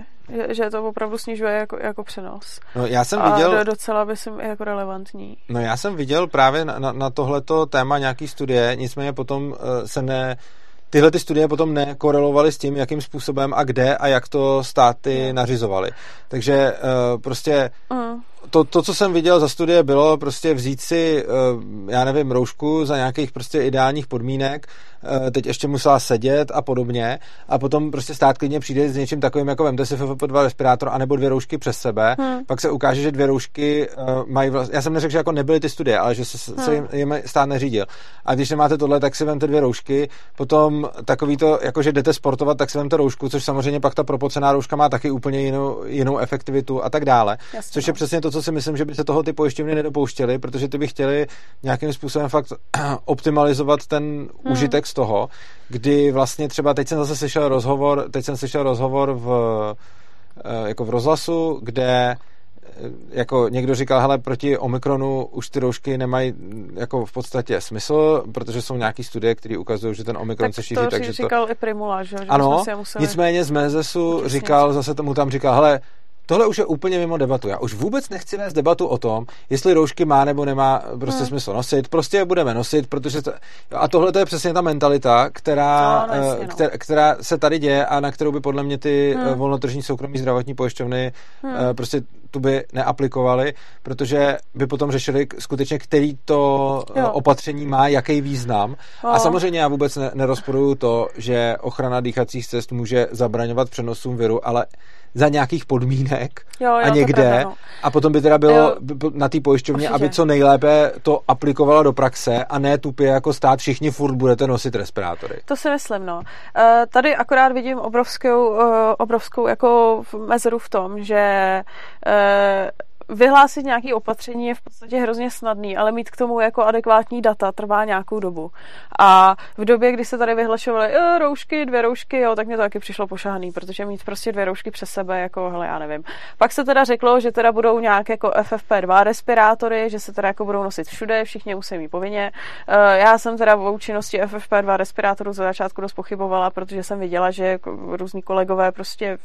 Že to opravdu snižuje jako přenos. No, já jsem viděl, docela myslím jako relevantní. No, já jsem viděl právě na tohleto téma nějaký studie, nicméně potom tyhle ty studie potom nekorelovaly s tím, jakým způsobem a kde a jak to státy nařizovaly. Takže prostě to, co jsem viděl za studie, bylo prostě vzít si, já nevím, roušku za nějakých prostě ideálních podmínek, teď ještě musela sedět a podobně a potom prostě stát klidně přijde s něčím takovým, jako vemte si FFP2 respirátor anebo 2 roušky přes sebe, pak se ukáže, že 2 roušky mají vlastně, já jsem neřekl, že jako nebyly ty studie, ale že se jim stát neřídil. A když nemáte tohle, tak si vemte 2 roušky, potom takový to, jakože jdete sportovat, tak si vemte roušku, což samozřejmě pak ta propocená rouška má taky úplně jinou efektivitu a tak dále. Jasně, což je přesně to, co si myslím, že by se toho ty pojišťovny nedopouštěly, protože ty by chtěli nějakým způsobem fakt optimalizovat ten užitek z toho, kdy vlastně třeba teď jsem slyšel rozhovor v rozhlasu, kde jako někdo říkal, hele, proti Omikronu už ty roušky nemají jako v podstatě smysl, protože jsou nějaký studie, které ukazují, že ten Omikron se šíří, takže to říkal i Primula, že ano, nicméně z Misesu říkal, zase tomu tam říkal, hele, tohle už je úplně mimo debatu. Já už vůbec nechci vést debatu o tom, jestli roušky má nebo nemá prostě smysl nosit. Prostě je budeme nosit, protože a tohle to je přesně ta mentalita, která se tady děje a na kterou by podle mě ty volnotržní soukromí zdravotní pojišťovny prostě tu by neaplikovaly, protože by potom řešili skutečně, který to opatření má, jaký význam. Oh. A samozřejmě já vůbec nerozporuju to, že ochrana dýchacích cest může zabraňovat přenosům viru, ale za nějakých podmínek a někde. Pravda, no. A potom by teda bylo na té pojišťovně, určitě, aby co nejlépe to aplikovala do praxe a ne tupě jako stát, všichni furt budete nosit respirátory. To si myslím, no. Tady akorát vidím obrovskou jako mezeru v tom, že vyhlásit nějaké opatření je v podstatě hrozně snadný, ale mít k tomu jako adekvátní data trvá nějakou dobu. A v době, kdy se tady vyhlašovaly roušky, 2 roušky, tak mě to taky přišlo pošahaný, protože mít prostě 2 roušky přes sebe, jako hele, já nevím. Pak se teda řeklo, že teda budou nějak jako FFP2 respirátory, že se teda jako budou nosit všude, všichni musí mít povinně. Já jsem teda o účinnosti FFP2 respirátorů za začátku dost pochybovala, protože jsem viděla, že různí kolegové prostě,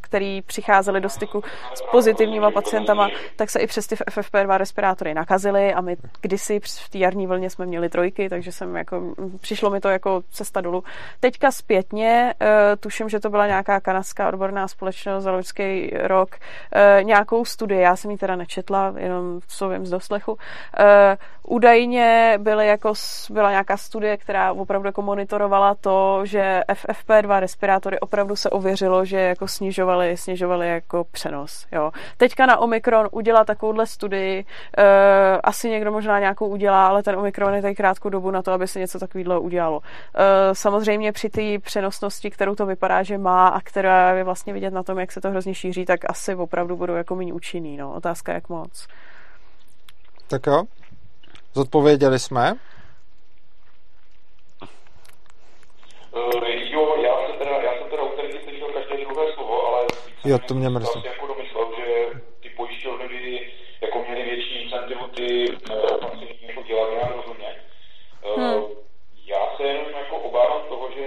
který přicházeli do styku s pozitivníma pacienty, tak se i přes ty FFP2 respirátory nakazily a my kdysi v té jarní vlně jsme měli 3, takže jsem jako, přišlo mi to jako cesta dolů. Teďka zpětně, tuším, že to byla nějaká kanadská odborná společnost za loňský rok, nějakou studii, já jsem ji teda nečetla, jenom co vím z doslechu, údajně byla nějaká studie, která opravdu jako monitorovala to, že FFP2 respirátory opravdu se ověřilo, že jako snižovaly jako přenos. Jo. Teďka na Omikron Omikron udělat takovouhle studii. Asi někdo možná nějakou udělá, ale ten Omikron je tady krátkou dobu na to, aby se něco takového udělalo. Samozřejmě při té přenosnosti, kterou to vypadá, že má a která je vlastně vidět na tom, jak se to hrozně šíří, tak asi opravdu budou jako méně účinný. No. Otázka, jak moc. Tak jo. Zodpověděli jsme. Jo, já jsem teda úterý slyšel každé druhé slovo, ale jo, to mě mrzí. Jako domyslel, že ty pojišťovny jako měly větší incentivu ty pacienti jako dělat, já rozumět. Já se jenom jako obávám toho, že,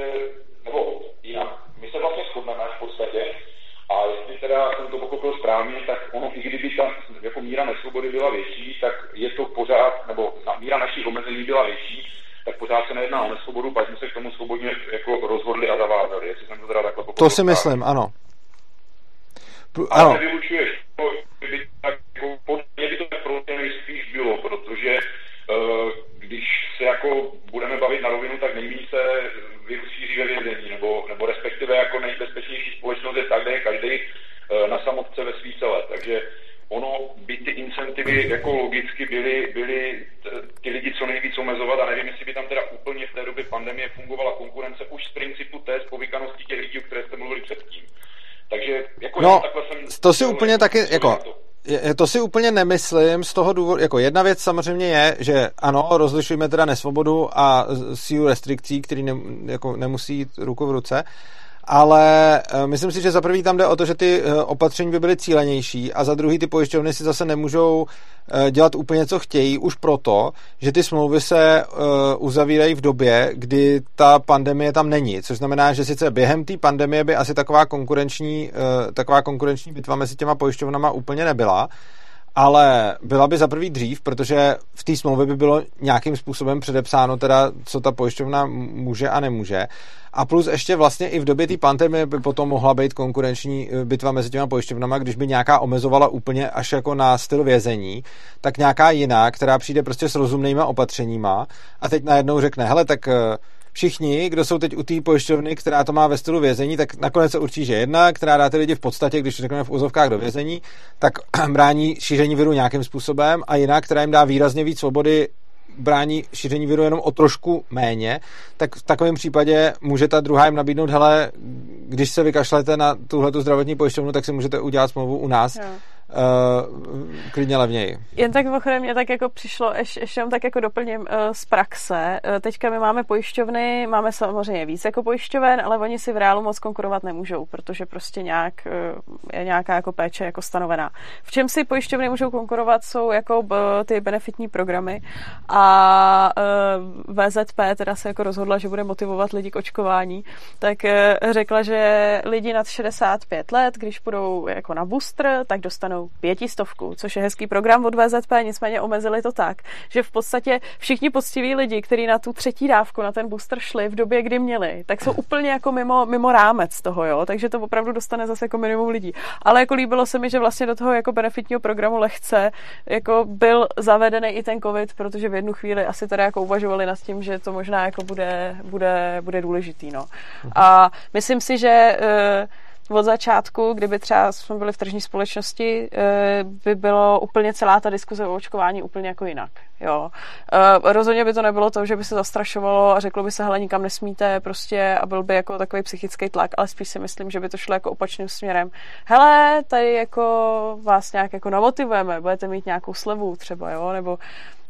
nebo jinak, my se vlastně shodneme v podstatě, a jestli teda jsem to pochopil správně, tak ono, i kdyby ta jako míra nesvobody byla větší, tak je to pořád, nebo míra našich omezení byla větší, tak pořád se nejedná o nesvobodu, pak jsme se k tomu svobodně jako rozhodli a zavázali, jestli jsem to teda takhle pochopil. To si myslím, ano. Ano. Ale nevylučuješ, podle mě by to tak prostě nejspíš bylo, protože když se jako budeme bavit na rovinu, tak nejvíce virus šíří ve vězení, nebo respektive jako nejbezpečnější společnost je tak, kde je každý na samotce ve svý celé, takže ono by ty incentivy jako logicky byly ty lidi co nejvíc omezovat a nevím, jestli by tam teda úplně v té době pandemie fungovala konkurence už z principu té spovykanosti těch lidí, o které jste mluvili předtím. Takže jako no, takhle jsem... to si úplně taky, jako... To si úplně nemyslím z toho důvodu, jako jedna věc samozřejmě je, že ano, rozlišujeme teda nesvobodu a sílu restrikcí, který nemusí jít ruku v ruce, ale myslím si, že za prvý tam jde o to, že ty opatření by byly cílenější a za druhý ty pojišťovny si zase nemůžou dělat úplně, co chtějí, už proto, že ty smlouvy se uzavírají v době, kdy ta pandemie tam není, což znamená, že sice během té pandemie by asi taková konkurenční bitva mezi těma pojišťovnama úplně nebyla, ale byla by za prvý dřív, protože v té smlouvě by bylo nějakým způsobem předepsáno teda, co ta pojišťovna může a nemůže. A plus ještě vlastně i v době té pandemie by potom mohla být konkurenční bitva mezi těma pojišťovnama, když by nějaká omezovala úplně až jako na styl vězení, tak nějaká jiná, která přijde prostě s rozumnýma opatřeníma a teď najednou řekne, hele, tak všichni, kdo jsou teď u té pojišťovny, která to má ve stylu vězení, tak nakonec se určí, že jedna, která dá ty lidi v podstatě, když řekneme v úzovkách do vězení, tak brání šíření viru nějakým způsobem a jiná, která jim dá výrazně víc svobody, brání šíření viru jenom o trošku méně, tak v takovém případě může ta druhá jim nabídnout, hele, když se vykašlete na tuhletu zdravotní pojišťovnu, tak si můžete udělat smlouvu u nás. Jo. Klidně levněji. Jen tak mimochodem mě tak jako přišlo, ještě tak jako doplním z praxe. Teďka my máme pojišťovny, máme samozřejmě víc jako pojišťoven, ale oni si v reálu moc konkurovat nemůžou, protože prostě nějak je nějaká jako péče jako stanovená. V čem si pojišťovny můžou konkurovat, jsou jako ty benefitní programy a VZP teda se jako rozhodla, že bude motivovat lidi k očkování, tak řekla, že lidi nad 65 let, když půjdou jako na booster, tak dostanou 500, což je hezký program od VZP, nicméně omezili to tak, že v podstatě všichni poctiví lidi, kteří na tu třetí dávku, na ten booster šli v době, kdy měli, tak jsou úplně jako mimo rámec toho, jo, takže to opravdu dostane zase jako minimum lidí. Ale jako líbilo se mi, že vlastně do toho jako benefitního programu lehce jako byl zavedený i ten COVID, protože v jednu chvíli asi teda jako uvažovali nad tím, že to možná jako bude důležitý, no. A myslím si, že od začátku, kdyby třeba jsme byli v tržní společnosti, by bylo úplně celá ta diskuze o očkování úplně jako jinak. Jo. Rozhodně by to nebylo to, že by se zastrašovalo a řeklo by se, hele, nikam nesmíte prostě a byl by jako takový psychický tlak, ale spíš si myslím, že by to šlo jako opačným směrem. Hele, tady jako vás nějak jako namotivujeme, budete mít nějakou slevu třeba, jo, nebo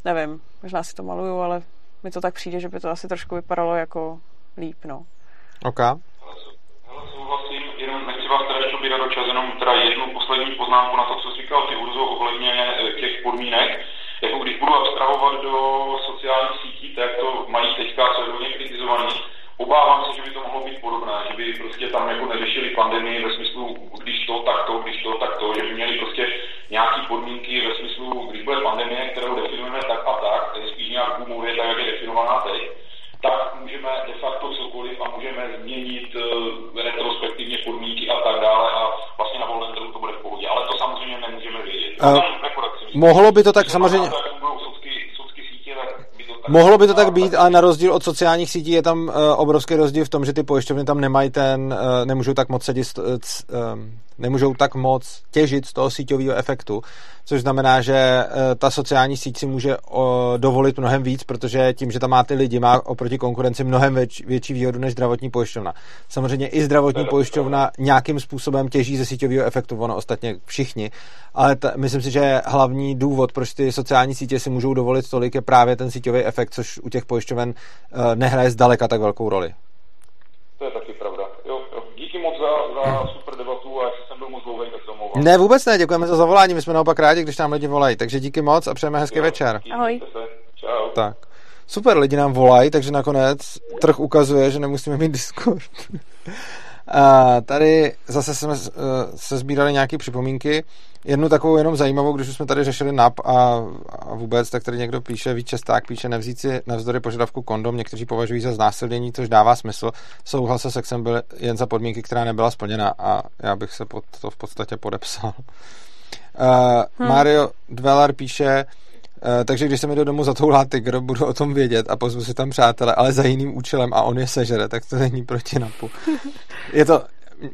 nevím, možná si to maluju, ale mi to tak přijde, že by to asi trošku vypadalo jako líp, no. OK. Do čas, jenom teda jednu poslední poznámku na to, co jsi říkal ty, Urzo, ohledně těch podmínek. Jako když budu abstrahovat do sociálních sítí, tak to mají teďka hodně kritizovaný. Obávám se, že by to mohlo být podobné, že by prostě tam jako neřešili pandemii ve smyslu, když to, takto, že by měli prostě nějaký podmínky ve smyslu, když bude pandemie, kterou definujeme tak a tak, tedy spíš nějak gumově, tak jak je definovaná teď, tak můžeme de facto cokoliv a můžeme změnit retrospektivně podmínky a tak dále a vlastně na volném trhu to bude v pohodě. Ale to samozřejmě nemůžeme vědět. Mohlo by to tak samozřejmě... Když budou socky sítě, tak by to Mohlo by to tak být, ale na rozdíl od sociálních sítí je tam obrovský rozdíl v tom, že ty pojišťovny tam nemají nemůžou tak moc nemůžou tak moc těžit z toho síťového efektu, což znamená, že ta sociální síť si může dovolit mnohem víc, protože tím, že tam má ty lidi, má oproti konkurenci mnohem větší výhodu než zdravotní pojišťovna. Samozřejmě i zdravotní pojišťovna nějakým způsobem těží ze síťového efektu, ono ostatně všichni, ale myslím si, že hlavní důvod, proč ty sociální sítě si můžou dovolit tolik, je právě ten síťový efekt, což u těch pojišťoven nehraje zdaleka tak velkou roli. To je taky pravda. Jo. Díky moc za super debatu a jestli jsem byl moc dlouhý, tak se omlouvám. Ne, vůbec ne, děkujeme za zavolání, my jsme naopak rádi, když nám lidi volají, takže díky moc a přejeme hezký večer. Ahoj. Čau. Tak. Super, lidi nám volají, takže nakonec trh ukazuje, že nemusíme mít Discord. A tady zase jsme se sbírali nějaké připomínky. Jednu takovou jenom zajímavou, když jsme tady řešili NAP a vůbec, tak tady někdo píše, Vít Česták píše, nevzít si navzdory požadavku kondom, někteří považují za znásilnění, což dává smysl. Souhlas se sexem byl jen za podmínky, která nebyla splněna, a já bych se pod to v podstatě podepsal. Mario Dvelar píše, takže když se mi do domu zatoulá tygr, budu o tom vědět a pozvu si tam přátele, ale za jiným účelem a on je sežere, tak to není proti NAPu. Je to...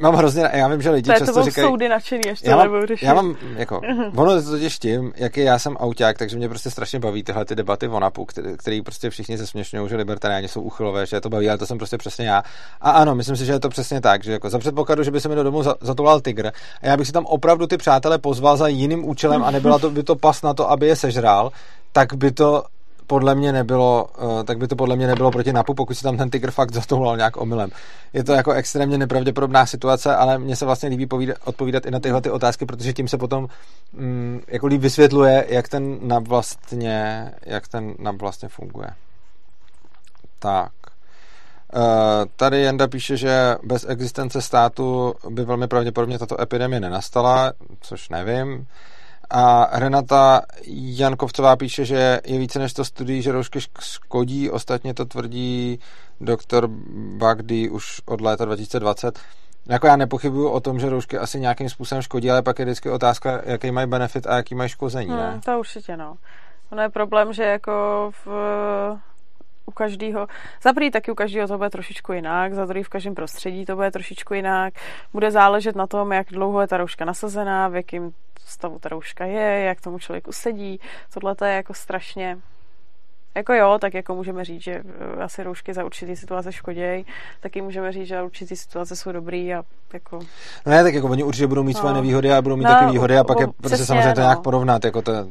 Mám hrozně, já vím, že lidi to často říkají... soudy nadšený, až to nebudou řešit. Já mám, jako, ono je totiž tím, jaký já jsem auťák, takže mě prostě strašně baví tyhle ty debaty o NAPu, který prostě všichni zesměšňují, že libertariáni jsou úchylové, že je to baví, ale to jsem prostě přesně já. A ano, myslím si, že je to přesně tak, že jako za předpokladu, že by se mi do domu zatoulal tygr a já bych si tam opravdu ty přátelé pozval za jiným účelem a nebyla to by to pas na to, aby je sežral, tak by to podle mě nebylo, proti NAPu, pokud si tam ten tygr fakt zatoulal nějak omylem. Je to jako extrémně nepravděpodobná situace, ale mně se vlastně líbí odpovídat i na tyhle ty otázky, protože tím se potom jako líp vysvětluje, jak ten NAP vlastně funguje. Tak. Tady Jenda píše, že bez existence státu by velmi pravděpodobně tato epidemie nenastala, což nevím. A Renata Jankovcová píše, že je více než 100 studií, že roušky škodí, ostatně to tvrdí doktor Bagdy už od léta 2020. Jako já nepochybuju o tom, že roušky asi nějakým způsobem škodí, ale pak je vždycky otázka, jaký mají benefit a jaký mají škození, ne? To určitě, no. Ono je problém, že jako u každého, za prý taky u každého to bude trošičku jinak, za druhý v každém prostředí to bude trošičku jinak, bude záležet na tom, jak dlouho je ta rouška nasazená, v jakým stavu ta rouška je, jak tomu člověku sedí. Tohle to je jako strašně... Jako jo, tak jako můžeme říct, že asi roušky za určitý situace škodějí, taky můžeme říct, že za určitý situace jsou dobrý a jako... No ne, tak jako oni určitě budou mít své nevýhody a budou mít taky výhody a pak je přesně, samozřejmě to nějak porovnat, jako to je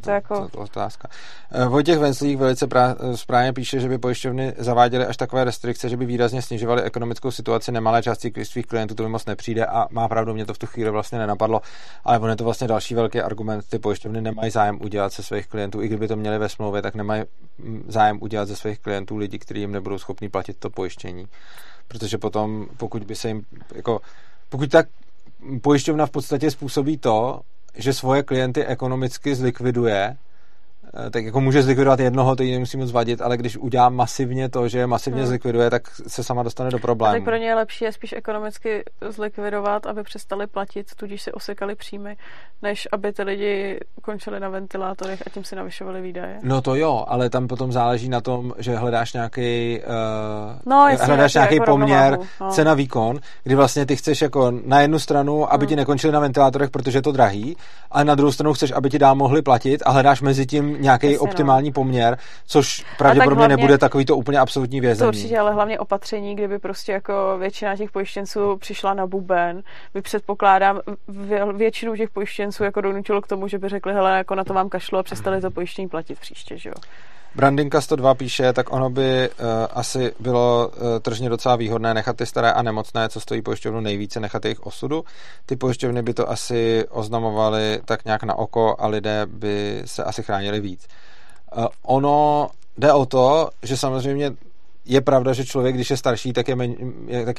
otázka. Vojtěch Venslík velice správně píše, že by pojišťovny zaváděly až takové restrikce, že by výrazně snižovaly ekonomickou situaci nemalé části svých klientů, to mi moc nepřijde a má pravdu, mě to v tu chvíli vlastně nenapadlo, ale on je to vlastně další velký argument, ty pojišťovny nemají zájem udělat se svých klientů, i kdyby to měli ve smlouvě, tak nemají zájem udělat ze svých klientů lidi, kteří jim nebudou schopni platit to pojištění. Protože potom, pokud by se jim jako, pokud tak pojišťovna v podstatě způsobí to, že svoje klienty ekonomicky zlikviduje, tak jako může zlikvidovat jednoho, to jí nemusí moc vadit, ale když udělá masivně to, že je masivně zlikviduje, tak se sama dostane do problémů. Tak pro ně je lepší je spíš ekonomicky zlikvidovat, aby přestali platit, tudíž se osekali příjmy, než aby ty lidi končili na ventilátorech a tím si navyšovali výdaje. No to jo, ale tam potom záleží na tom, že hledáš nějaký nějaký poměr, cena výkon, kdy vlastně ty chceš jako na jednu stranu, aby ti nekončili na ventilátorech, protože je to drahý, ale na druhou stranu chceš, aby ti dál mohli platit a hledáš mezi tím nějaký optimální poměr, což pravděpodobně tak nebude takový to úplně absolutní vězení. To určitě, ale hlavně opatření, kdyby prostě jako většina těch pojištěnců přišla na buben, by předpokládám většinu těch pojištěnců jako donutilo k tomu, že by řekli, hele, jako na to mám kašlu a přestali to pojištění platit příště, že jo. Brandinka 102 píše, tak ono by asi bylo tržně docela výhodné nechat ty staré a nemocné, co stojí pojišťovnu nejvíce, nechat jejich osudu. Ty pojišťovny by to asi oznamovaly tak nějak na oko a lidé by se asi chránili víc. Ono jde o to, že samozřejmě je pravda, že člověk, když je starší, tak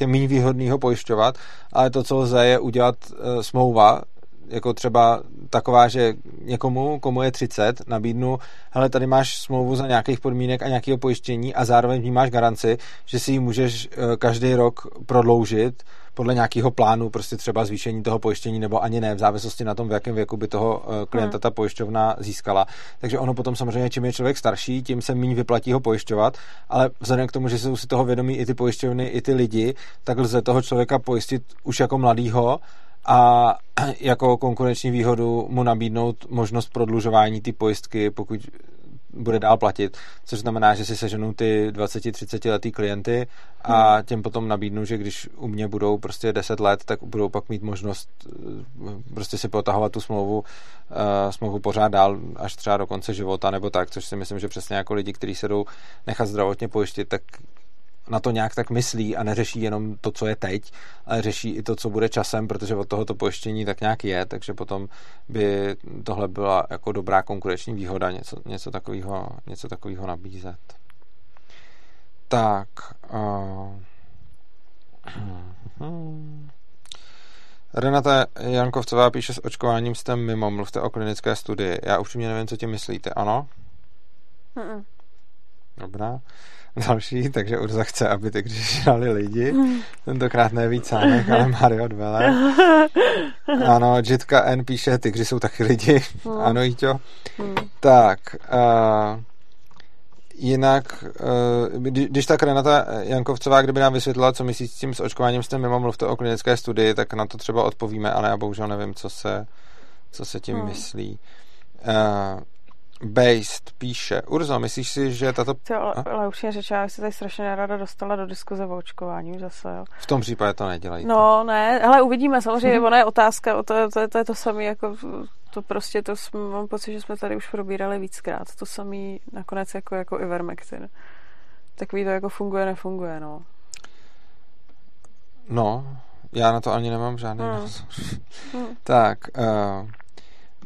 je méně výhodný ho pojišťovat, ale to, co lze, je udělat smlouva, jako třeba taková, že někomu, komu je 30, nabídnu, hele, tady máš smlouvu za nějakých podmínek a nějakého pojištění a zároveň v ní máš garanci, že si ji můžeš každý rok prodloužit podle nějakého plánu, prostě třeba zvýšení toho pojištění nebo ani ne, v závislosti na tom, v jakém věku by toho klienta ta pojišťovna získala. Takže ono potom samozřejmě, čím je člověk starší, tím se méně vyplatí ho pojišťovat, ale vzhledem k tomu, že jsou si toho vědomí i ty pojišťovny, i ty lidi, tak lze toho člověka pojistit už jako mladýho a jako konkurenční výhodu mu nabídnout možnost prodlužování té pojistky, pokud bude dál platit, což znamená, že si seženou ty 20-30 letý klienty a těm potom nabídnou, že když u mě budou prostě 10 let, tak budou pak mít možnost prostě si potahovat tu smlouvu pořád dál až třeba do konce života nebo tak, což si myslím, že přesně jako lidi, kteří se jdou nechat zdravotně pojištit, tak na to nějak tak myslí a neřeší jenom to, co je teď, ale řeší i to, co bude časem, protože od tohoto pojištění tak nějak je, takže potom by tohle byla jako dobrá konkurenční výhoda něco takového nabízet. Tak. Renata Jankovcová píše, s očkováním jste mimo, mluvte o klinické studii. Já upřímně nevím, co tím myslíte, ano? Dobrá. Další, takže Urza chce, aby ty když žrali lidi. Tentokrát ne víc sánek, ale Mario Dvele. Ano, Jitka N píše, ty když jsou taky lidi. Ano, Jiťo. Tak. Jinak, když tak Renata Jankovcová, kdyby nám vysvětlila, co myslíte s tím s očkováním, jste mimo, mluvte o klinické studii, tak na to třeba odpovíme, ale já bohužel nevím, co se tím myslí. Based píše. Urzo, myslíš si, že tato... Ale už mě řečená, já se tady strašně nerada dostala do diskuze o očkování už zase, jo. V tom případě to nedělají. No, ne, ale uvidíme, samozřejmě, ona je otázka, to je to samé, jako to prostě, to mám pocit, že jsme tady už probírali víckrát, to samé nakonec jako Ivermectin. Takový to jako funguje, nefunguje, no. No, já na to ani nemám žádný názor. Tak,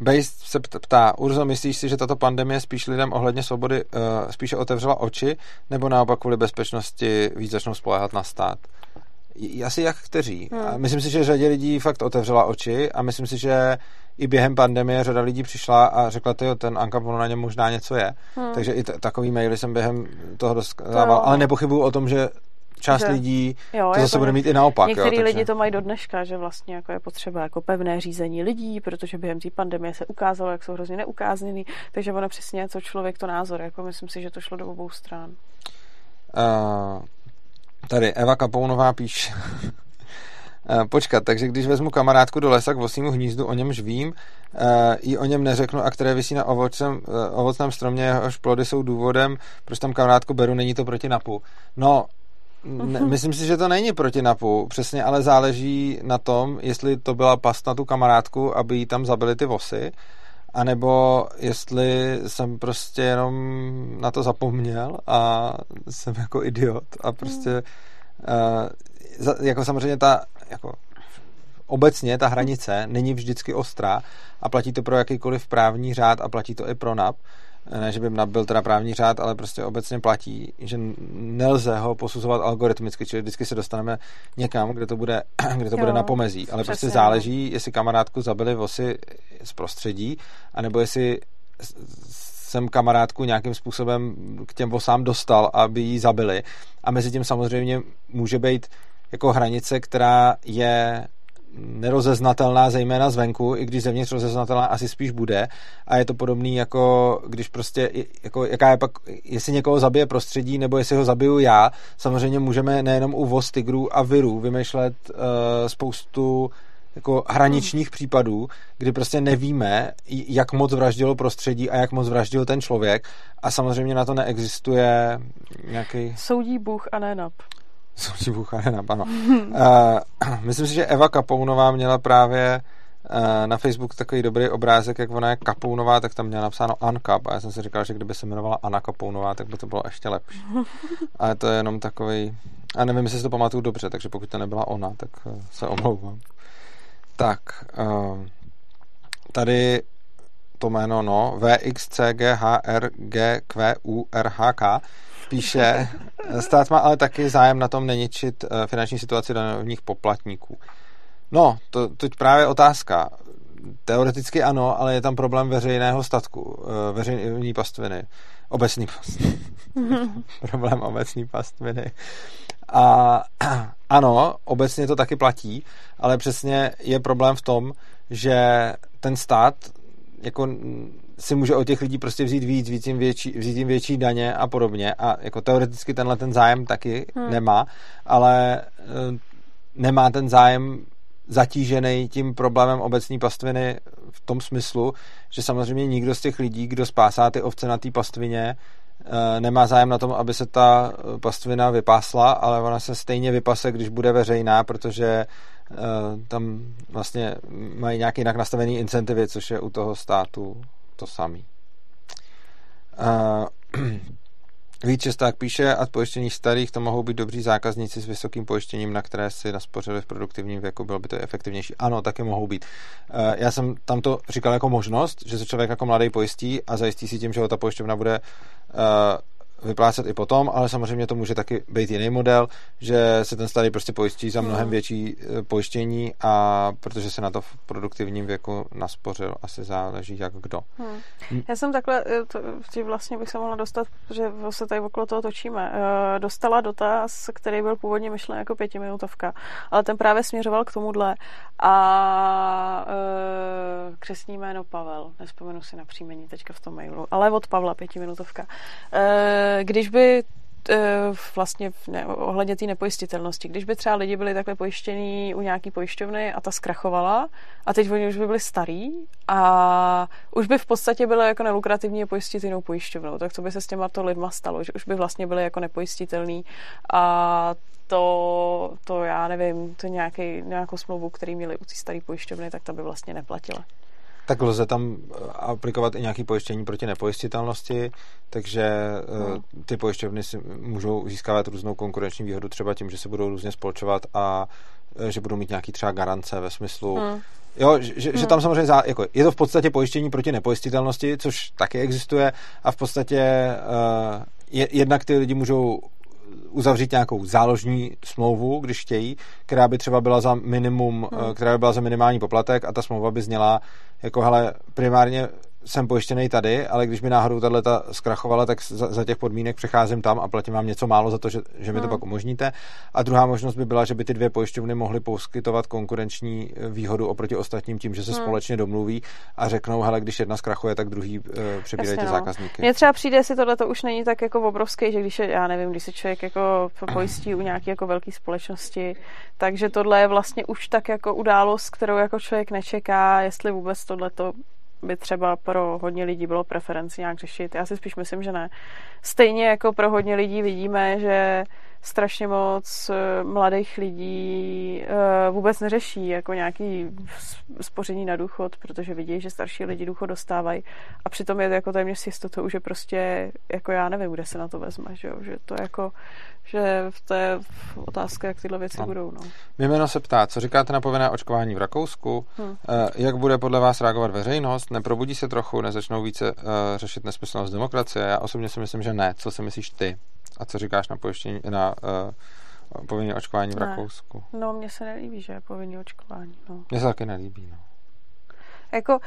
Base se ptá, Urzo, myslíš si, že tato pandemie spíš lidem ohledně svobody spíše otevřela oči, nebo naopak kvůli bezpečnosti víc začnou spoléhat na stát? Asi jak kteří. A myslím si, že řadě lidí fakt otevřela oči a myslím si, že i během pandemie řada lidí přišla a řekla, tyjo, ten ANCAP, ono na něm možná něco je. Takže i takový maily jsem během toho dostával, ale nepochybuju o tom, že část lidí to zase bude mít i naopak. Některý lidi to mají do dneška, že vlastně jako je potřeba jako pevné řízení lidí, protože během té pandemie se ukázalo, jak jsou hrozně neukázněný, takže ono přesně, co člověk to názor, jako myslím si, že to šlo do obou stran. Tady Eva Kapounová píše... Počkat, takže když vezmu kamarádku do lesa k vosímu hnízdu, o němž vím, i o něm neřeknu, a které visí na ovocném stromě, jehož plody jsou důvodem, proč tam kamarádku beru, není to proti NAPu. No, myslím si, že to není proti NAPu, přesně, ale záleží na tom, jestli to byla past na tu kamarádku, aby jí tam zabili ty vosy, anebo jestli jsem prostě jenom na to zapomněl a jsem jako idiot a prostě jako samozřejmě ta jako obecně ta hranice není vždycky ostrá a platí to pro jakýkoliv právní řád a platí to i pro NAP. Ne, že by NAP byl teda právní řád, ale prostě obecně platí, že nelze ho posuzovat algoritmicky, čili vždycky se dostaneme někam, kde to bude na pomezí. Ale prostě záleží, jestli kamarádku zabili vosy z prostředí, anebo jestli jsem kamarádku nějakým způsobem k těm vosám dostal, aby ji zabili. A mezi tím samozřejmě může být jako hranice, která je nerozeznatelná, zejména zvenku, i když zevnitř rozeznatelná asi spíš bude, a je to podobný jako když prostě, jako jaká je pak, jestli někoho zabije prostředí, nebo jestli ho zabiju já, samozřejmě můžeme nejenom u voz, tygrů a virů vymýšlet spoustu jako hraničních případů, kdy prostě nevíme, jak moc vraždilo prostředí a jak moc vraždil ten člověk, a samozřejmě na to neexistuje nějaký... Soudí Bůh a ne NAP. Ano. Myslím si, že Eva Kapounová měla právě na Facebooku takový dobrý obrázek, jak ona je Kapounová, tak tam měla napsáno ANCAP a já jsem si říkal, že kdyby se jmenovala Anna Kapounová, tak by to bylo ještě lepší. Ale to je jenom takový... A nevím, jestli si to pamatuju dobře, takže pokud to nebyla ona, tak se omlouvám. Tak. Tady to jméno, no, VXCGHRGQURHK píše, stát má ale taky zájem na tom neničit finanční situaci daňových poplatníků. No, to je právě otázka. Teoreticky ano, ale je tam problém veřejného statku, veřejné pastviny, obecný pastviny. Problém obecní pastviny. A ano, obecně to taky platí, ale přesně je problém v tom, že ten stát jako si může od těch lidí prostě vzít víc, vzít jim větší daně a podobně. A jako teoreticky tenhle ten zájem taky nemá, ale nemá ten zájem zatížený tím problémem obecní pastviny v tom smyslu, že samozřejmě nikdo z těch lidí, kdo spásá ty ovce na té pastvině, nemá zájem na tom, aby se ta pastvina vypásla, ale ona se stejně vypase, když bude veřejná, protože tam vlastně mají nějak jinak nastavený incentivy, což je u toho státu to samý. Vít Česták píše, a pojištění starých to mohou být dobří zákazníci s vysokým pojištěním, na které si naspořili v produktivním věku, bylo by to efektivnější. Ano, taky mohou být. Já jsem tam to říkal jako možnost, že se člověk jako mladý pojistí a zajistí si tím, že ho ta pojišťovna bude vyplácet i potom, ale samozřejmě to může taky být jiný model, že se ten starý prostě pojistí za mnohem větší pojištění, a protože se na to v produktivním věku naspořil, asi záleží jak kdo. Já jsem takhle, vlastně bych se mohla dostat, že se tady okolo toho točíme. Dostala dotaz, který byl původně myšlen jako 5minutovka, ale ten právě směřoval k tomuhle a křestní jméno Pavel, nespomenu si na příjmení teďka v tom mailu, ale od Pavla 5minutovka. Když by vlastně ohledně té nepojistitelnosti, když by třeba lidi byli takhle pojištění u nějaký pojišťovny a ta zkrachovala a teď oni už by byli starý a už by v podstatě bylo jako nelukrativní je pojistit jinou pojišťovnou, tak to by se s těma to lidma stalo, že už by vlastně byli jako nepojistitelný a to já nevím, to nějakou smlouvu, který měli u té staré pojišťovny, tak ta by vlastně neplatila. Tak lze tam aplikovat i nějaké pojištění proti nepojistitelnosti, takže ty pojišťovny si můžou získávat různou konkurenční výhodu třeba tím, že se budou různě spolčovat a že budou mít nějaký třeba garance ve smyslu... Jo, že tam samozřejmě jako je to v podstatě pojištění proti nepojistitelnosti, což taky existuje a v podstatě jednak ty lidi můžou uzavřít nějakou záložní smlouvu, když chtějí, která by třeba byla za minimum, která by byla za minimální poplatek a ta smlouva by zněla jako, hele, primárně jsem pojištěnej tady, ale když mi náhodou tato zkrachovala, tak za těch podmínek přecházím tam a platím vám něco málo za to, že mi to pak umožníte. A druhá možnost by byla, že by ty dvě pojišťovny mohly poskytovat konkurenční výhodu oproti ostatním tím, že se společně domluví a řeknou, hele, když jedna zkrachuje, tak druhý přebírají ty zákazníky. Mně třeba přijde, jestli tohle to už není tak jako obrovské, že když je, já nevím, když se člověk jako pojistí u nějaké jako velké společnosti, takže tohle je vlastně už tak jako událost, kterou jako člověk nečeká, jestli vůbec tohle to by třeba pro hodně lidí bylo preferenci nějak řešit. Já si spíš myslím, že ne. Stejně jako pro hodně lidí vidíme, že strašně moc mladých lidí vůbec neřeší jako nějaký spoření na důchod, protože vidí, že starší lidi důchod dostávají a přitom je to jako téměř s jistotou, že prostě jako já nevím, kde se na to vezme, že jo? Že to jako, že to je otázka, jak tyhle věci budou. No. Mimeno se ptá, co říkáte na povinné očkování v Rakousku? Jak bude podle vás reagovat veřejnost? Neprobudí se trochu, nezačnou více řešit nesmyslnost demokracie? Já osobně si myslím, že ne. Co si myslíš ty? A co říkáš na pojištění, na povinné očkování v Rakousku? No, mně se nelíbí, že je povinné očkování. No. Mně se taky nelíbí, no. Jako,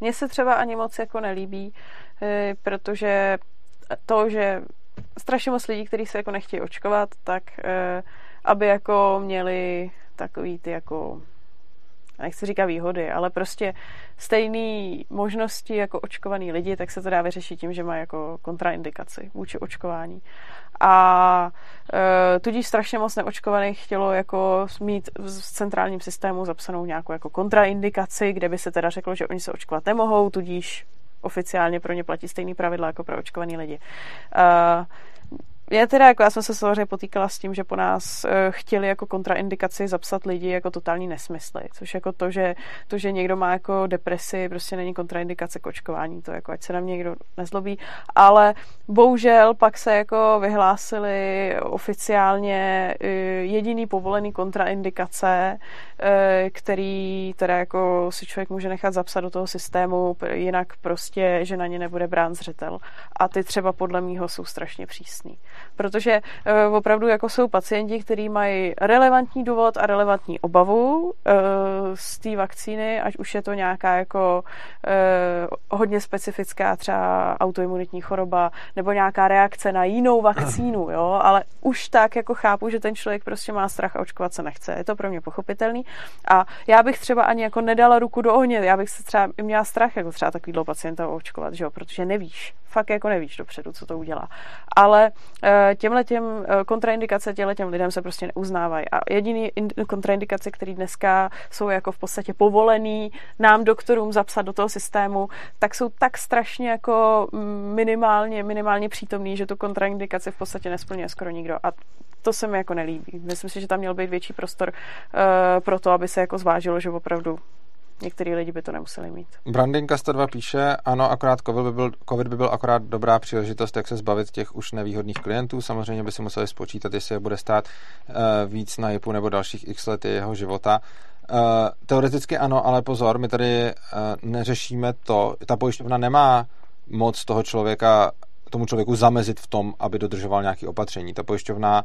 mně se třeba ani moc jako nelíbí, protože to, že strašně moc lidí, kteří se jako nechtějí očkovat, tak aby jako měli takový ty jako, nechci říkat výhody, ale prostě stejné možnosti jako očkovaný lidi, tak se to dá vyřešit tím, že má jako kontraindikaci vůči očkování. A tudíž strašně moc neočkovaných chtělo jako mít v centrálním systému zapsanou nějakou jako kontraindikaci, kde by se teda řeklo, že oni se očkovat nemohou, tudíž oficiálně pro ně platí stejný pravidla jako pro očkovaný lidi. Já teda, jako já jsem se samozřejmě potýkala s tím, že po nás chtěli jako kontraindikaci zapsat lidi jako totální nesmysly, což jako to, že někdo má jako depresi, prostě není kontraindikace k očkování, to jako ať se na mě někdo nezlobí, ale bohužel pak se jako vyhlásili oficiálně jediný povolený kontraindikace, který teda jako si člověk může nechat zapsat do toho systému, jinak prostě, že na ně nebude brán zřetel. A ty třeba podle mýho jsou strašně přísný. protože opravdu jako jsou pacienti, kteří mají relevantní důvod a relevantní obavu z té vakcíny, ať už je to nějaká jako hodně specifická třeba autoimunitní choroba nebo nějaká reakce na jinou vakcínu, jo, ale už tak jako chápu, že ten člověk prostě má strach a očkovat se nechce. Je to pro mě pochopitelný a já bych třeba ani jako nedala ruku do ohně, já bych se třeba měla strach jako třeba takovýhle pacienta očkovat, že jo, protože nevíš, fakt jako nevíš dopředu, co to udělá. Ale těmhletěm kontraindikace těmhletěm lidem se prostě neuznávají. A jediný kontraindikace, které dneska jsou jako v podstatě povolený nám doktorům zapsat do toho systému, tak jsou tak strašně jako minimálně přítomný, že tu kontraindikaci v podstatě nesplňuje skoro nikdo. A to se mi jako nelíbí. Myslím si, že tam měl být větší prostor pro to, aby se jako zvážilo, že opravdu některý lidi by to nemuseli mít. Brandinka 102 píše, ano, akorát COVID by byl akorát dobrá příležitost, jak se zbavit těch už nevýhodných klientů. Samozřejmě by si museli spočítat, jestli je bude stát víc na JIPu nebo dalších x let jeho života. Teoreticky ano, ale pozor, my tady neřešíme to. Ta pojišťovna nemá moc toho člověka, tomu člověku zamezit v tom, aby dodržoval nějaké opatření. Ta pojišťovna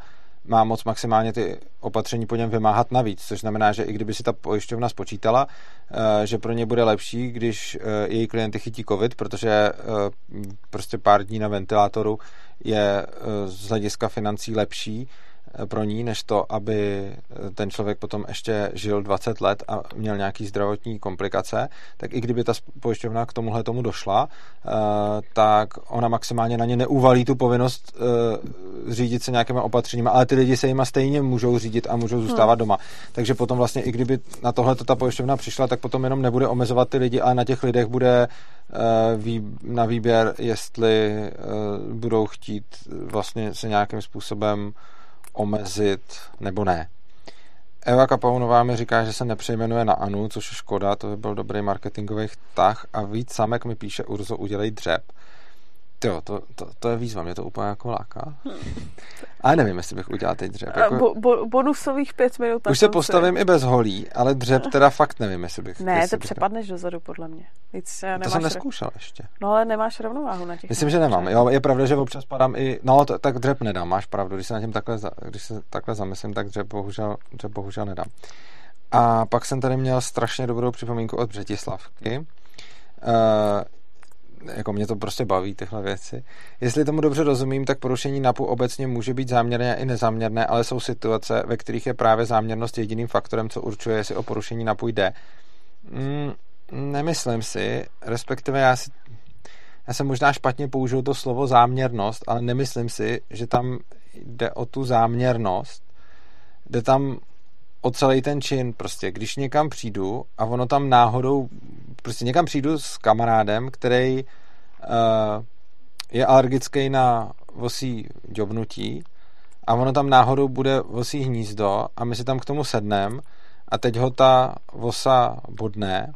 má moc maximálně ty opatření po něm vymáhat navíc, což znamená, že i kdyby si ta pojišťovna spočítala, že pro ně bude lepší, když její klienty chytí covid, protože prostě pár dní na ventilátoru je z hlediska financí lepší pro ní, než to, aby ten člověk potom ještě žil 20 let a měl nějaký zdravotní komplikace, tak i kdyby ta pojišťovna k tomuhle tomu došla, tak ona maximálně na ně neuvalí tu povinnost řídit se nějakými opatřeními, ale ty lidi se jima stejně můžou řídit a můžou zůstávat doma. Takže potom vlastně i kdyby na tohleto ta pojišťovna přišla, tak potom jenom nebude omezovat ty lidi, ale na těch lidech bude na výběr, jestli budou chtít vlastně se nějakým způsobem omezit nebo ne. Eva Kapounová mi říká, že se nepřejmenuje na Anu, což je škoda, to by byl dobrý marketingový tah a Víc Samek mi píše, Urzo, udělej dřep. Jo, to je výzva, mě to úplně jako láká. Ale nevím, jestli bych udělal teď dřep. Jako bonusových 5 minut. Už se postavím i bez holí, ale dřep teda fakt nevím, jestli bych... Ne, to přepadneš dozadu, podle mě. To jsem nezkoušel ještě. No ale nemáš rovnováhu na těch... Myslím, že nemám. Jo, je pravda, že občas padám i... No, tak dřep nedám, máš pravdu. Když se na tím takhle zamyslím, tak dřep bohužel nedám. A pak jsem tady měl strašně dobrou připomínku od Břetislavky. Jako mě to prostě baví, tyhle věci. Jestli tomu dobře rozumím, tak porušení NAPu obecně může být záměrné i nezáměrné, ale jsou situace, ve kterých je právě záměrnost jediným faktorem, co určuje, jestli o porušení NAPu jde. Nemyslím si, respektive já jsem možná špatně použil to slovo záměrnost, ale nemyslím si, že tam jde o tu záměrnost. Jde tam o celý ten čin. Prostě, když někam přijdu a ono tam náhodou prostě někam přijdu s kamarádem, který je alergický na vosí ďobnutí a ono tam náhodou bude vosí hnízdo a my si tam k tomu sedneme a teď ho ta vosa bodne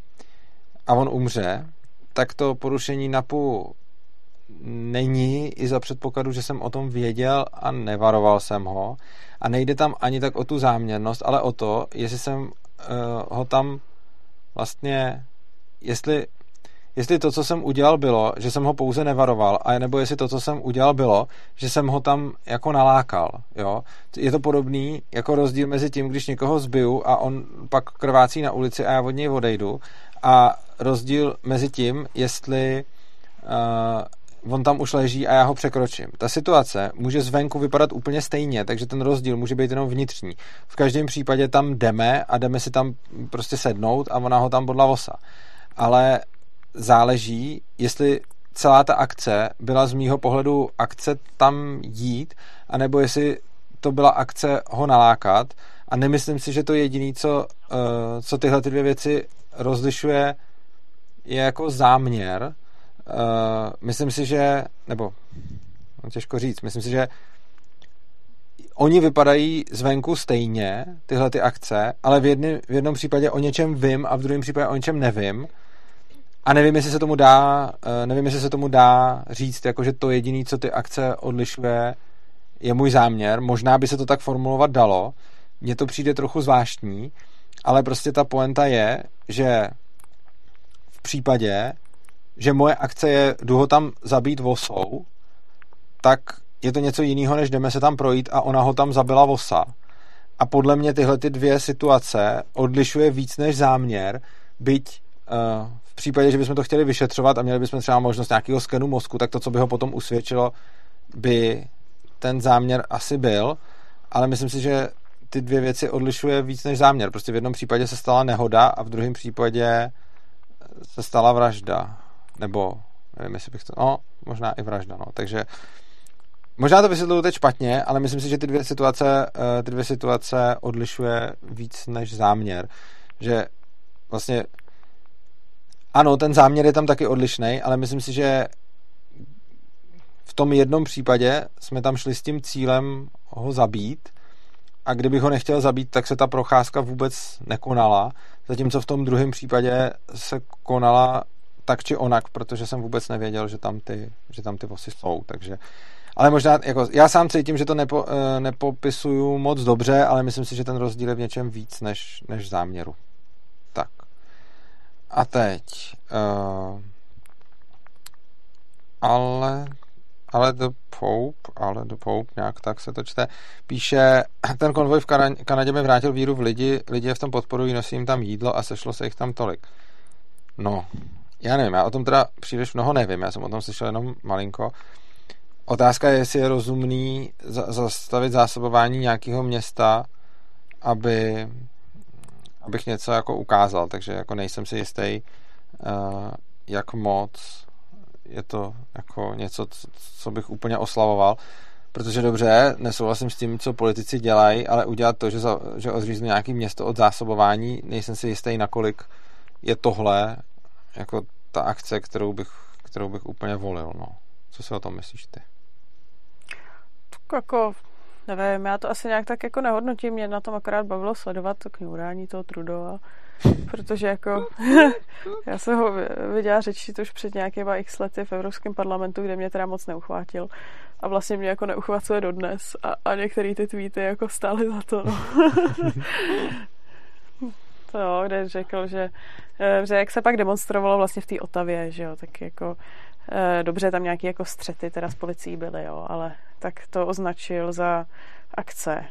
a on umře, tak to porušení NAPu není i za předpokladu, že jsem o tom věděl a nevaroval jsem ho a nejde tam ani tak o tu záměrnost, ale o to, jestli jsem ho tam vlastně... Jestli to, co jsem udělal, bylo, že jsem ho pouze nevaroval, a nebo jestli to, co jsem udělal, bylo, že jsem ho tam jako nalákal. Jo? Je to podobný jako rozdíl mezi tím, když někoho zbiju a on pak krvácí na ulici a já od něj odejdu, a rozdíl mezi tím, jestli on tam už leží a já ho překročím. Ta situace může zvenku vypadat úplně stejně, takže ten rozdíl může být jenom vnitřní. V každém případě tam jdeme a jdeme si tam prostě sednout a ona ho tam bodla vosa. Ale záleží, jestli celá ta akce byla z mýho pohledu akce tam jít, anebo jestli to byla akce ho nalákat. A nemyslím si, že to jediné, co tyhle ty dvě věci rozlišuje, je jako záměr. Myslím si, že... Nebo, těžko říct. Myslím si, že oni vypadají zvenku stejně, tyhle ty akce, ale v jednom případě o něčem vím a v druhém případě o něčem nevím. A nevím, jestli se tomu dá říct, jako že to jediné, co ty akce odlišuje, je můj záměr. Možná by se to tak formulovat dalo. Mně to přijde trochu zvláštní, ale prostě ta poenta je, že v případě, že moje akce je jdu ho tam zabít vosou, tak je to něco jiného, než jdeme se tam projít a ona ho tam zabila vosa. A podle mě tyhle ty dvě situace odlišuje víc než záměr, byť v případě, že bychom to chtěli vyšetřovat a měli bychom třeba možnost nějakého skenu mozku, tak to, co by ho potom usvědčilo, by ten záměr asi byl, ale myslím si, že ty dvě věci odlišuje víc než záměr. Prostě v jednom případě se stala nehoda a v druhém případě se stala vražda. Nebo, nevím, jestli bych to... No, možná i vražda, no. Takže možná to vysvětluju teď špatně, ale myslím si, že ty dvě situace odlišuje víc než záměr. Že vlastně... Ano, ten záměr je tam taky odlišnej, ale myslím si, že v tom jednom případě jsme tam šli s tím cílem ho zabít a kdybych ho nechtěl zabít, tak se ta procházka vůbec nekonala, zatímco v tom druhém případě se konala tak či onak, protože jsem vůbec nevěděl, že tam ty vosy jsou, takže... Ale možná, jako, já sám cítím, že to nepopisuju moc dobře, ale myslím si, že ten rozdíl je v něčem víc než záměru. Tak. A teď... Ale the Pope, nějak tak se to čte, píše, ten konvoj v Kanadě mi vrátil víru v lidi v tom podporují, nosí jim tam jídlo a sešlo se jich tam tolik. No, já nevím, já o tom teda příliš mnoho nevím, já jsem o tom slyšel jenom malinko. Otázka je, jestli je rozumný zastavit zásobování nějakého města, abych něco jako ukázal, takže jako nejsem si jistý, jak moc je to jako něco, co bych úplně oslavoval, protože dobře, nesouhlasím s tím, co politici dělají, ale udělat to, že odříznu nějaký město od zásobování, nejsem si jistý, nakolik je tohle jako ta akce, kterou bych úplně volil, no. Co si o tom myslíš ty? Tak jako, nevím, já to asi nějak tak jako nehodnotím, mě na tom akorát bavilo sledovat to kňurání toho Trudova, protože jako já jsem ho viděla řečit už před nějakýma x lety v Evropském parlamentu, kde mě teda moc neuchvátil a vlastně mě jako neuchvacuje dodnes a některé ty tweety jako stály za to. To jo, kde řekl, že jak se pak demonstrovalo vlastně v té Ottavě, že jo, tak jako dobře, tam nějaký jako střety teda s policií byly, jo, ale tak to označil za akce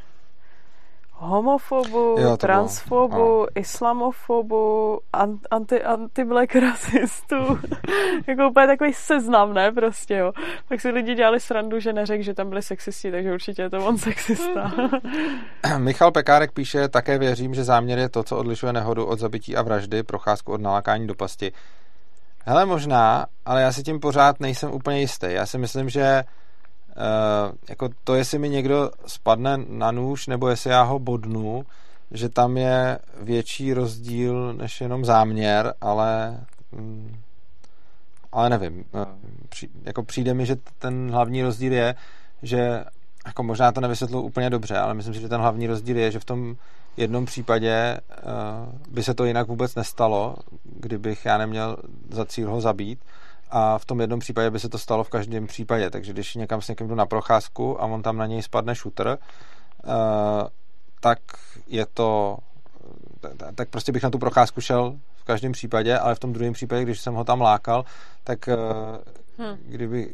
homofobu, jo, transfobu, islamofobu, anti-black rasistů. Jako úplně takový seznam, ne? Prostě, jo. Tak si lidi dělali srandu, že neřekl, že tam byli sexisti, takže určitě je to on sexista. Michal Pekárek píše, také věřím, že záměr je to, co odlišuje nehodu od zabití a vraždy, procházku od nalákání do pasti. Hele, možná, ale já si tím pořád nejsem úplně jistý. Já si myslím, že jako to, jestli mi někdo spadne na nůž, nebo jestli já ho bodnu, že tam je větší rozdíl než jenom záměr, ale nevím. Jako přijde mi, že ten hlavní rozdíl je, že jako možná to nevysvětluji úplně dobře, ale myslím si, že ten hlavní rozdíl je, že v tom jednom případě by se to jinak vůbec nestalo, kdybych já neměl za cíl ho zabít, a v tom jednom případě by se to stalo v každém případě. Takže když někam s někým jdu na procházku a on tam na něj spadne šutr, tak je to... Tak prostě bych na tu procházku šel v každém případě, ale v tom druhém případě, když jsem ho tam lákal, tak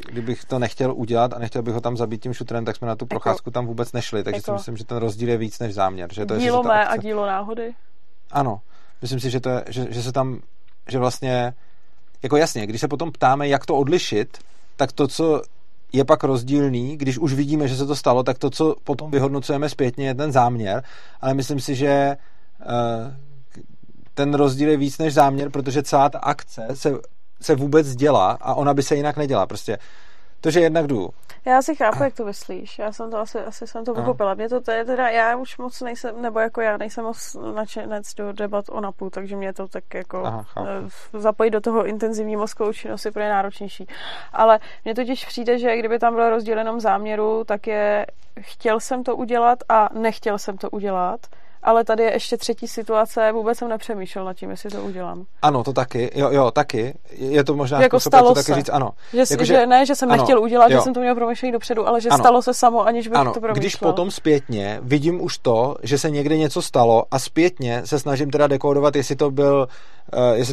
kdybych to nechtěl udělat a nechtěl bych ho tam zabít tím šutrem, tak jsme na tu procházku tam vůbec nešli. Takže si myslím, že ten rozdíl je víc než záměr. Že to dílo mé a dílo náhody? Ano. Myslím si, že to je, že se tam... Že vlastně... Jako jasně, když se potom ptáme, jak to odlišit, tak to, co je pak rozdílný, když už vidíme, že se to stalo, tak to, co potom vyhodnocujeme zpětně, je ten záměr, ale myslím si, že ten rozdíl je víc než záměr, protože celá ta akce se vůbec dělá a ona by se jinak nedělá. Prostě to, že jednak jdu. Já si chápu, jak to myslíš. Já jsem to asi pochopila. Mě to teda, já už moc nejsem, nebo jako já nejsem moc načenec do debat o NAPu, takže mě to tak jako zapojit do toho intenzivní mozkovou činnosti pro je náročnější. Ale mně totiž přijde, že kdyby tam byl rozdíl jenom záměru, tak je chtěl jsem to udělat a nechtěl jsem to udělat. Ale tady je ještě třetí situace, vůbec jsem nepřemýšlel nad tím, jestli to udělám. Ano, to taky, jo, taky. Je to možná jako způsob, jak to taky říct, ano. Že ne, že jsem ano, nechtěl udělat, jo. Že jsem to měl promyšlený dopředu, ale že ano. Stalo se samo, aniž bych ano. To promyšlel. Když potom zpětně vidím už to, že se někde něco stalo a zpětně se snažím teda dekodovat, jestli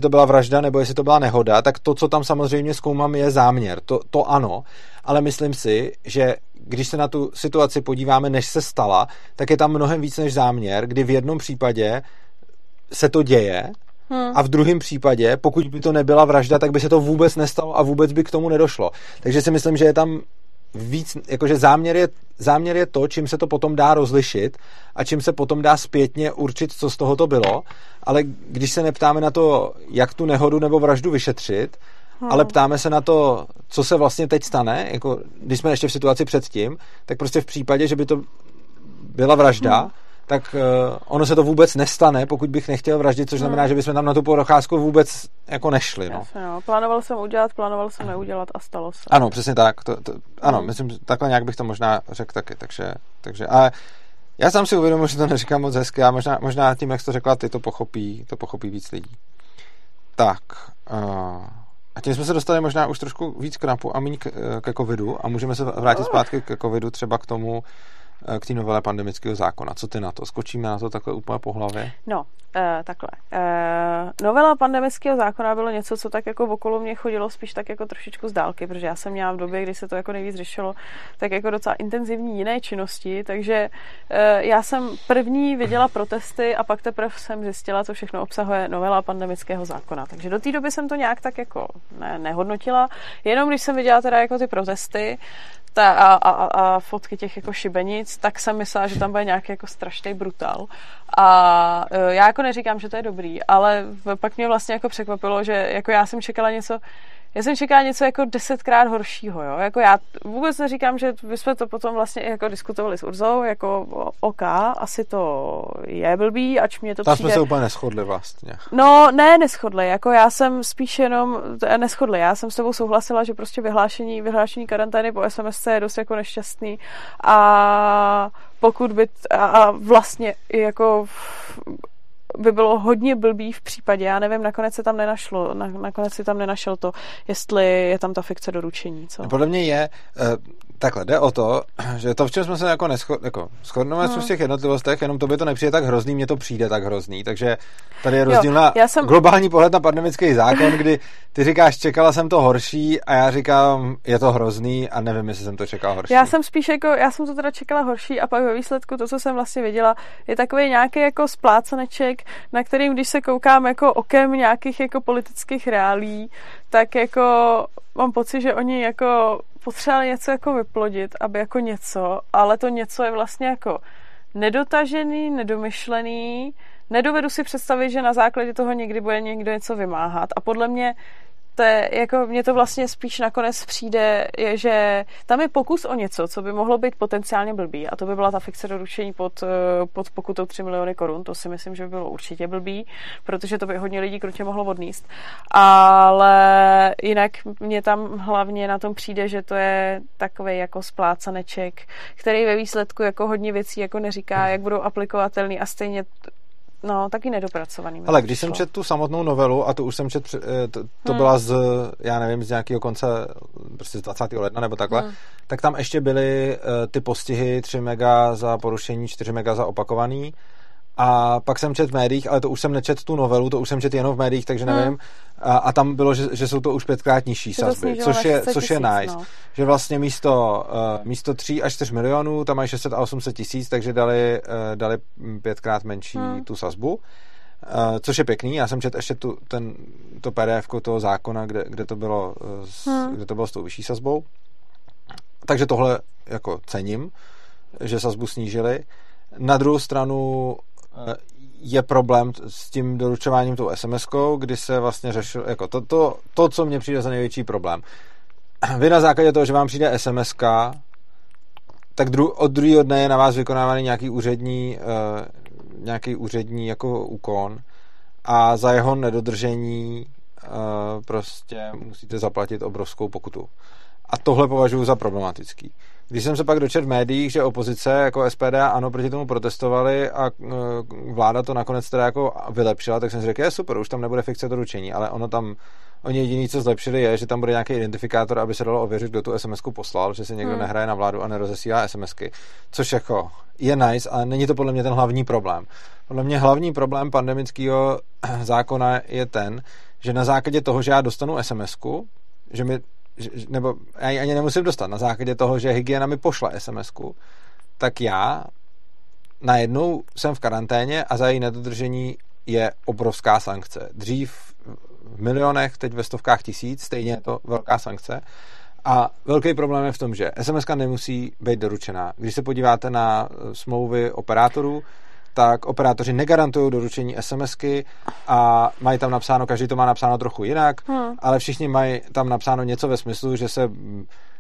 to byla vražda nebo jestli to byla nehoda, tak to, co tam samozřejmě zkoumám, je záměr. To ano, ale myslím si, že když se na tu situaci podíváme, než se stala, tak je tam mnohem víc než záměr, kdy v jednom případě se to děje a v druhém případě, pokud by to nebyla vražda, tak by se to vůbec nestalo a vůbec by k tomu nedošlo. Takže si myslím, že je tam víc, jakože záměr je to, čím se to potom dá rozlišit a čím se potom dá zpětně určit, co z toho to bylo, ale když se neptáme na to, jak tu nehodu nebo vraždu vyšetřit, ale ptáme se na to, co se vlastně teď stane, jako když jsme ještě v situaci předtím, tak prostě v případě, že by to byla vražda, tak ono se to vůbec nestane, pokud bych nechtěl vraždit, což znamená, že bychom tam na tu procházku vůbec jako nešli. No. Jasně, no. Plánoval jsem udělat, plánoval jsem neudělat a stalo se. Ano, přesně tak. Ano, myslím, takhle nějak bych to možná řekl taky. Takže, ale já sám si uvědomuji, že to neříkám moc hezky a možná tím, jak to řekla, ty to pochopí víc lidí. Tak. A tím jsme se dostali možná už trošku víc k NAPu a míň ke covidu a můžeme se vrátit zpátky ke covidu, třeba k tomu, k té novele pandemického zákona. Co ty na to? Skočíme na to takhle úplně po hlavě? No, takhle. Novela pandemického zákona bylo něco, co tak jako okolo mě chodilo spíš tak jako trošičku z dálky, protože já jsem měla v době, kdy se to jako nejvíc řešilo, tak jako docela intenzivní jiné činnosti, takže já jsem první viděla protesty a pak teprve jsem zjistila, co všechno obsahuje novela pandemického zákona. Takže do té doby jsem to nějak tak jako nehodnotila, jenom když jsem viděla teda jako ty protesty, a fotky těch jako šibenic, tak jsem myslela, že tam bude nějaký jako strašný brutál. A já jako neříkám, že to je dobrý, ale pak mě vlastně jako překvapilo, že jako já jsem čekala něco jako 10krát horšího, jo. Jako já vůbec neříkám, že bychom to potom vlastně jako diskutovali s Urzou, jako OK, asi to je blbý, ač mě to tam přijde... Tam jsme se úplně neshodli vlastně. No, ne neshodli, jako já jsem spíš jenom neshodli, já jsem s tebou souhlasila, že prostě vyhlášení karantény po SMSce je dost jako nešťastný a pokud by... A vlastně jako... by bylo hodně blbý v případě, já nevím, nakonec si tam nenašel to, jestli je tam ta fikce doručení, co? Podle mě je, takhle, jde o to, že to, v čem jsme se jako shodneme v těch jednotlivostech, jenom tobě to nepřijde tak hrozný, mně to přijde tak hrozný, takže tady je rozdílná globální pohled na pandemický zákon, kdy ty říkáš, čekala jsem to horší a já říkám, je to hrozný a nevím, jestli jsem to čekala horší. Já jsem spíš jako, já jsem to teda čekala horší a pak ve výsledku to, co jsem vlastně viděla, je takový nějaký jako splácaneček, na kterým, když se koukám jako okem nějakých jako politických reálí, tak jako mám pocit, že oni jako potřebovali něco jako vyplodit, aby jako něco, ale to něco je vlastně jako nedotažený, nedomyšlený. Nedovedu si představit, že na základě toho někdy bude někdo něco vymáhat. A podle mě to je, jako mně to vlastně spíš nakonec přijde, je, že tam je pokus o něco, co by mohlo být potenciálně blbý a to by byla ta fikce doručení pod pokutou 3 miliony korun, to si myslím, že by bylo určitě blbý, protože to by hodně lidí krutě mohlo odníst, ale jinak mně tam hlavně na tom přijde, že to je takovej jako splácaneček, který ve výsledku jako hodně věcí jako neříká, jak budou aplikovatelný a stejně no, taky nedopracovaný. Ale když jsem četl tu samotnou novelu, a to už jsem četl, to byla z, já nevím, z nějakého konce, prostě z 20. ledna nebo takhle, tak tam ještě byly ty postihy 3 mega za porušení, 4 mega za opakovaný. A pak jsem četl v médiích, ale to už jsem nečetl tu novelu, to už jsem četl jenom v médiích, takže nevím. A tam bylo, že jsou to už 5krát nižší sazby, což je nice. No. Že vlastně místo 3 až 4 milionů, tam mají 600 a 800 tisíc, takže dali 5krát menší tu sazbu. Což je pěkný, já jsem četl ještě to PDF-ko toho zákona, kde to bylo s tou vyšší sazbou. Takže tohle jako cením, že sazbu snížili. Na druhou stranu je problém s tím doručováním tou SMS-kou, kdy se vlastně řešil, jako to, co mně přijde za největší problém. Vy na základě toho, že vám přijde SMS-ka, tak od druhého dne je na vás vykonávaný nějaký úřední jako úkon a za jeho nedodržení prostě musíte zaplatit obrovskou pokutu. A tohle považuji za problematický. Když jsem se pak dočetl v médiích, že opozice jako SPD a ANO proti tomu protestovali a vláda to nakonec teda jako vylepšila, tak jsem si řekl, je super, už tam nebude fikce doručení, ale oni jediný, co zlepšili, je, že tam bude nějaký identifikátor, aby se dalo ověřit, kdo tu SMS-ku poslal, že se někdo nehraje na vládu a nerozesílá SMSky, což jako je nice, ale není to podle mě ten hlavní problém. Podle mě hlavní problém pandemického zákona je ten, že na základě toho, že já dostanu SMSku, že mi nebo ani nemusím dostat, na základě toho, že hygiena mi pošla SMS-ku, tak já najednou jsem v karanténě a za její nedodržení je obrovská sankce. Dřív v milionech, teď ve stovkách tisíc, stejně je to velká sankce. A velký problém je v tom, že SMS-ka nemusí být doručená. Když se podíváte na smlouvy operátorů, tak operátoři negarantují doručení SMSky a mají tam napsáno, každý to má napsáno trochu jinak, ale všichni mají tam napsáno něco ve smyslu,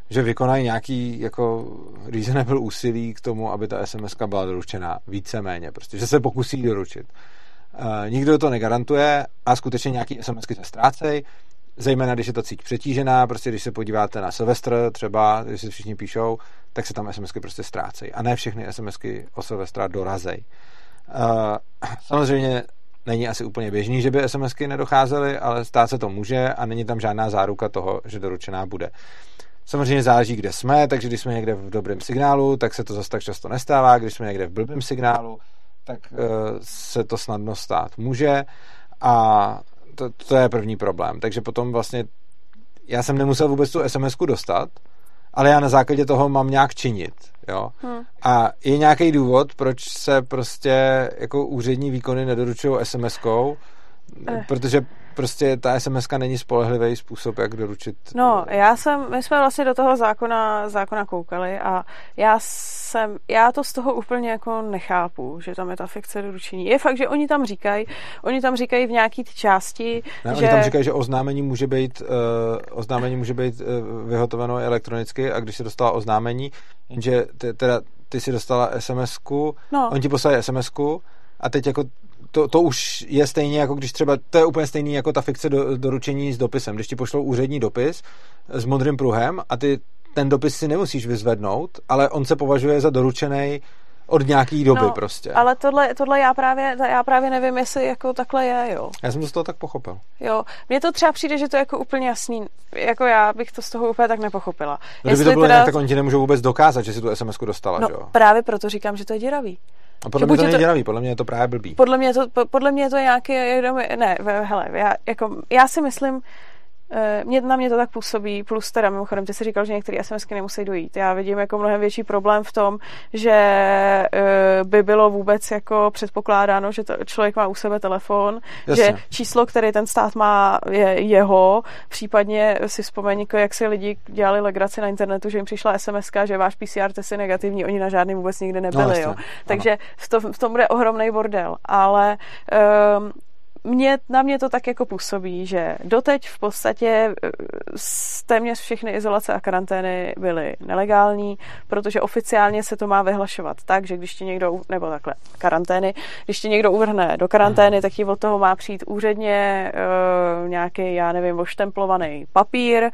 že vykonají nějaký jako reasonable úsilí k tomu, aby ta SMSka byla doručená víceméně, prostě, že se pokusí doručit. Nikdo to negarantuje a skutečně nějaký SMSky se ztrácejí, zejména když je ta síť přetížená, prostě když se podíváte na Silvestr třeba, když se všichni píšou, tak se tam SMSky prostě ztrácejí a ne všechny SMSky o Silvestra dorazej. Samozřejmě není asi úplně běžný, že by SMSky nedocházely, ale stát se to může a není tam žádná záruka toho, že doručená bude. Samozřejmě záleží, kde jsme, takže když jsme někde v dobrém signálu, tak se to zase tak často nestává, když jsme někde v blbém signálu, tak se to snadno stát může a to je první problém. Takže potom vlastně já jsem nemusel vůbec tu SMSku dostat, ale já na základě toho mám nějak činit. Jo? A je nějaký důvod, proč se prostě jako úřední výkony nedoručují SMS-kou, protože prostě ta SMS-ka není spolehlivý způsob, jak doručit. No, my jsme vlastně do toho zákona koukali a já to z toho úplně jako nechápu, že tam je ta fikce doručení. Je fakt, že oni tam říkají v nějaké části, ne, že... Oni tam říkají, že oznámení může být vyhotoveno elektronicky a když se dostala oznámení, že teda ty si dostala SMS-ku, oni ti poslali SMS-ku a teď jako to už je stejně, jako když třeba, to je úplně stejný jako ta fikce doručení s dopisem. Když ti pošlou úřední dopis s modrým pruhem a ty ten dopis si nemusíš vyzvednout, ale on se považuje za doručený od nějaký doby prostě. Ale tohle já právě nevím, jestli jako takhle je, jo. Já jsem to z toho tak pochopil. Jo, mně to třeba přijde, že to je jako úplně jasný, jako já bych to z toho úplně tak nepochopila. Kdyby to bylo teda... nějak, tak oni ti nemůžou vůbec dokázat, že si tu SMS-ku dostala, jo. No právě proto říkám, že to je děravý. A podle mě to není děravý, podle mě je to právě blbý. Podle mě je to nějaký... Ne, hele, já si myslím... Na mě to tak působí, plus teda mimochodem, ty jsi říkal, že některé SMSky nemusí dojít. Já vidím jako mnohem větší problém v tom, že by bylo vůbec jako předpokládáno, že člověk má u sebe telefon, jasně, že číslo, které ten stát má, je jeho. Případně si vzpomeň, jak si lidi dělali legraci na internetu, že jim přišla SMSka, že váš PCR test je negativní, oni na žádným vůbec nikdy nebyli. No, jo. Takže v tom bude ohromnej bordel. Ale... na mě to tak jako působí, že doteď v podstatě téměř všechny izolace a karantény byly nelegální, protože oficiálně se to má vyhlašovat tak, že když ti někdo, nebo takhle karantény, když ti někdo uvrhne do karantény, tak ti od toho má přijít úředně nějaký, já nevím, oštemplovaný papír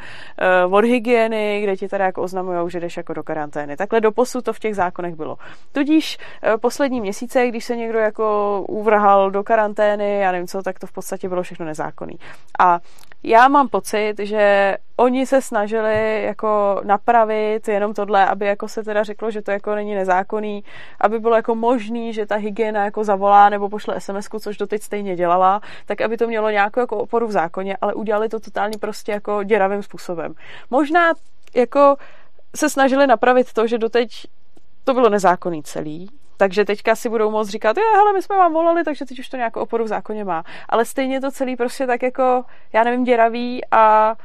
od hygieny, kde ti teda jako oznamujou, že jdeš jako do karantény. Takhle doposud to v těch zákonech bylo. Tudíž poslední měsíce, když se někdo jako uvrhal do karantény, já nevím co, tak to v podstatě bylo všechno nezákonný. A já mám pocit, že oni se snažili jako napravit jenom tohle, aby jako se teda řeklo, že to jako není nezákonný, aby bylo jako možný, že ta hygiena jako zavolá nebo pošle SMSku, což doteď stejně dělala, tak aby to mělo nějakou jako oporu v zákoně, ale udělali to totálně prostě jako děravým způsobem. Možná jako se snažili napravit to, že doteď to bylo nezákonný celý, takže teďka si budou moct říkat, hele, my jsme vám volali, takže teď už to nějakou oporu v zákoně má. Ale stejně to celý prostě tak jako, já nevím, děravý a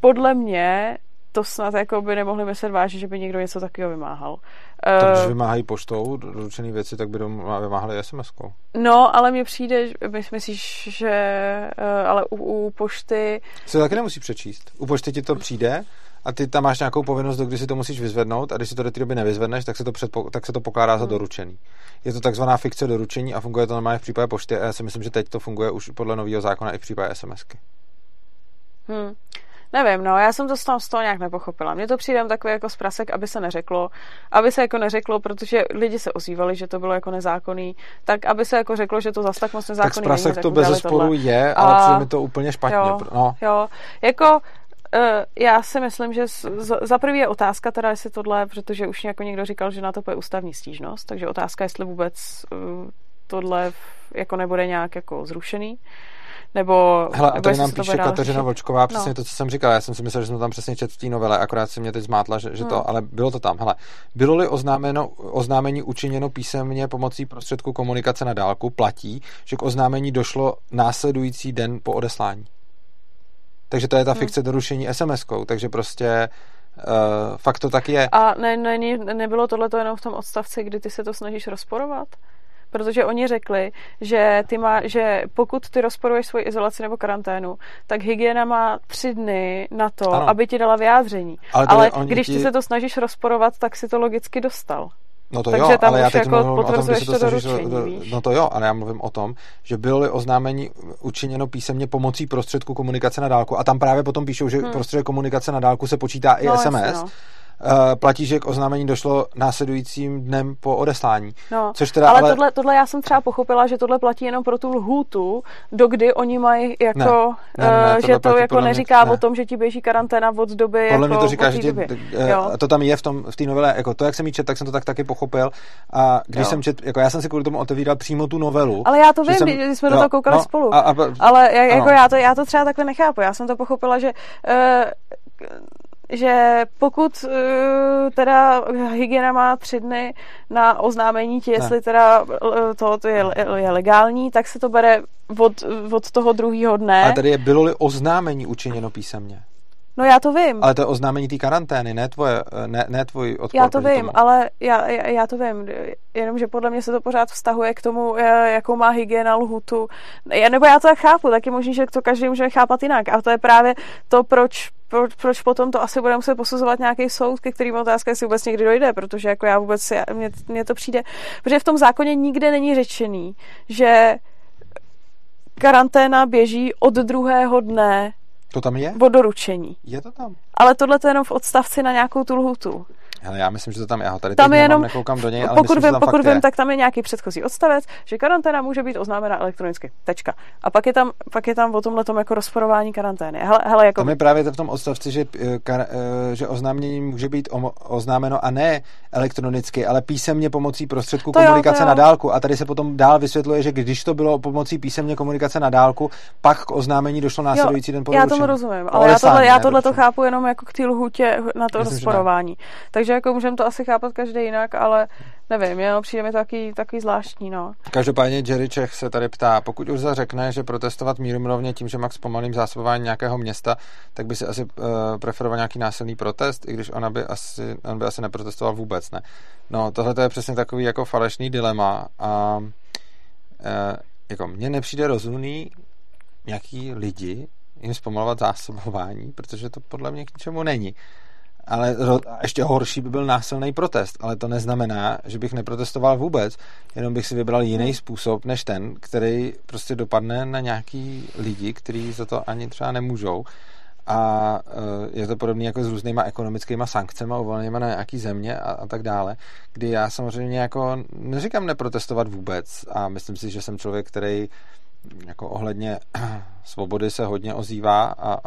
podle mě to snad jako by nemohli myslet vážně, že by někdo něco takového vymáhal. Tak když vymáhají poštou doručený věci, tak by vymáhali SMS-kou. No, ale mně přijde, myslíš, že ale u pošty... Se taky nemusí přečíst. U pošty ti to přijde a ty tam máš nějakou povinnost, do kdy si to musíš vyzvednout a když si to do té doby nevyzvedneš, tak se to pokládá za doručený. Je to takzvaná fikce doručení a funguje to normálně v případě pošty a já si myslím, že teď to funguje už podle nového zákona i v případě SMSky. Nevím, já jsem to z toho nějak nepochopila. Mně to přijde takový jako zprasek, aby se jako neřeklo, protože lidi se ozývali, že to bylo jako nezákonný, tak aby se jako řeklo, že to zas tak moc nezákonný není. Tak zprasek to bezesporu je, ale přijde mi to úplně špatně. Jo. Jako já si myslím, že za první je otázka teda, jestli tohle, protože už někdo říkal, že na to bude ústavní stížnost, takže otázka, jestli vůbec tohle jako nebude nějak jako zrušený. Nebo... Hele, a tady nám píše Kateřina Vlčková, přesně to, co jsem říkal. Já jsem si myslel, že jsme tam přesně četl v té novele, akorát se mě teď zmátla, že to, ale bylo to tam. Hele, bylo-li oznámení učiněno písemně pomocí prostředku komunikace na dálku, platí, že k oznámení došlo následující den po odeslání. Takže to je ta fikce doručení SMS-kou, takže prostě fakt to tak je. A nebylo tohleto jenom v tom odstavci, kdy ty se to snažíš rozporovat? Protože oni řekli, že, že pokud ty rozporuješ svoji izolaci nebo karanténu, tak hygiena má 3 dny na to, ano, aby ti dala vyjádření. Ale když ty se to snažíš rozporovat, tak si to logicky dostal. No to takže jo, tam ale už já teď jako mluvím o tom, že se to doručení, no to jo, ale já mluvím o tom, že bylo-li oznámení učiněno písemně pomocí prostředku komunikace na dálku a tam právě potom píšou, že prostředek komunikace na dálku se počítá i SMS. Jasně, platí, že k oznámení došlo následujícím dnem po odeslání. No, což teda, ale... Tohle já jsem třeba pochopila, že tohle platí jenom pro tu lhůtu, dokdy oni mají jako... Ne, že to jako neříká o tom, že ti běží karanténa od doby... Podle jako mě to říká, že ti, to tam je v té novele, jako to, jak jsem ji čet, tak jsem to taky pochopil. A když jsem čet, jako já jsem si kvůli tomu otevíral přímo tu novelu. Ale já to vím, když jsme do toho koukali spolu. Ale jako já to třeba takhle nechápu. Já jsem to pochopila, že pokud teda hygiena má 3 dny na oznámení ti, jestli teda to je legální, tak se to bere od toho druhého dne. A tady je bylo-li oznámení učiněno písemně. No já to vím. Ale to je oznámení té karantény, ne tvůj odpor. Já to vím, tomu. Ale já to vím, jenomže podle mě se to pořád vztahuje k tomu, jakou má hygiena lhůtu. Nebo já to tak chápu, tak je možný, že to každý může chápat jinak. A to je právě to, proč potom to asi bude muset posuzovat nějaký soud, ke kterým otázka, jestli vůbec někdy dojde, protože jako mně to přijde, protože v tom zákoně nikde není řečený, že karanténa běží od 2. dne. To tam je? Od doručení. Je to tam. Ale tohle to je jenom v odstavci na nějakou tu lhůtu. Hele, já myslím, že to tam je. Tady tam teď je jenom, nekoukám do něj, ale pokud vím, tak tam je nějaký předchozí odstavec, že karanténa může být oznámena elektronicky. Tečka. A pak je tam o tomhletom jako rozporování karantény. Hele, jako... Tam je právě v tom odstavci, že oznámení může být oznámeno a ne elektronicky, ale písemně pomocí prostředku komunikace na dálku. A tady se potom dál vysvětluje, že když to bylo pomocí písemně komunikace na dálku, pak k oznámení došlo následující den po doručení. Já tomu rozumím, ale já tohle to chápu jenom jako k té lhůtě na to rozporování. Takže jako můžeme to asi chápat každý jinak, ale nevím, přijde mi to takový zvláštní, no. Každopádně Jerry Čech se tady ptá, pokud už zařekne, že protestovat mírumilovně tím, že max pomalým zásobování nějakého města, tak by si asi preferoval nějaký násilný protest, i když on by asi neprotestoval vůbec, ne. No, tohle to je přesně takový jako falešný dilema a jako mně nepřijde rozumný nějaký lidi jim zpomalovat zásobování, protože to podle mě k ničemu není. Ale ještě horší by byl násilný protest, ale to neznamená, že bych neprotestoval vůbec, jenom bych si vybral jiný způsob než ten, který prostě dopadne na nějaký lidi, kteří za to ani třeba nemůžou. A je to podobné jako s různýma ekonomickýma sankcemi uvolněnýma na nějaký země a tak dále, kdy já samozřejmě jako neříkám neprotestovat vůbec a myslím si, že jsem člověk, který jako ohledně svobody se hodně ozývá a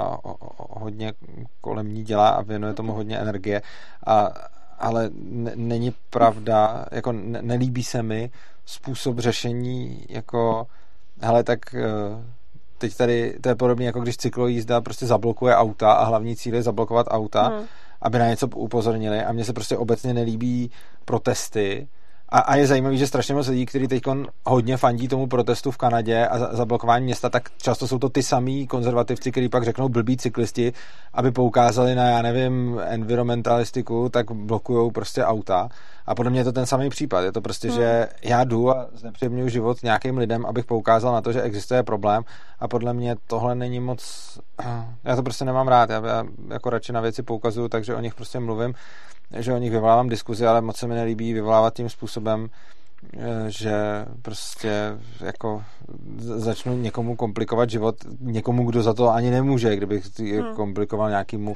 hodně kolem ní dělá a věnuje tomu hodně energie, ale není pravda, jako nelíbí se mi způsob řešení, jako hele, tak teď tady to je podobně, jako když cyklojízda prostě zablokuje auta a hlavní cíl je zablokovat auta, aby na něco upozornili a mně se prostě obecně nelíbí protesty. A je zajímavý, že strašně moc lidí, kteří teď hodně fandí tomu protestu v Kanadě a zablokování města, tak často jsou to ty samí konzervativci, kteří pak řeknou blbí cyklisti, aby poukázali na, já nevím, environmentalistiku, tak blokujou prostě auta. A podle mě je to ten samý případ. Je to prostě, že já jdu a znepříjemňuji život nějakým lidem, abych poukázal na to, že existuje problém a podle mě tohle není moc... Já to prostě nemám rád. Já jako radši na věci poukazuju, takže o nich prostě mluvím, že o nich vyvolávám diskuzi, ale moc se mi nelíbí vyvolávat tím způsobem, že prostě jako začnu někomu komplikovat život, někomu, kdo za to ani nemůže, kdybych komplikoval nějakému.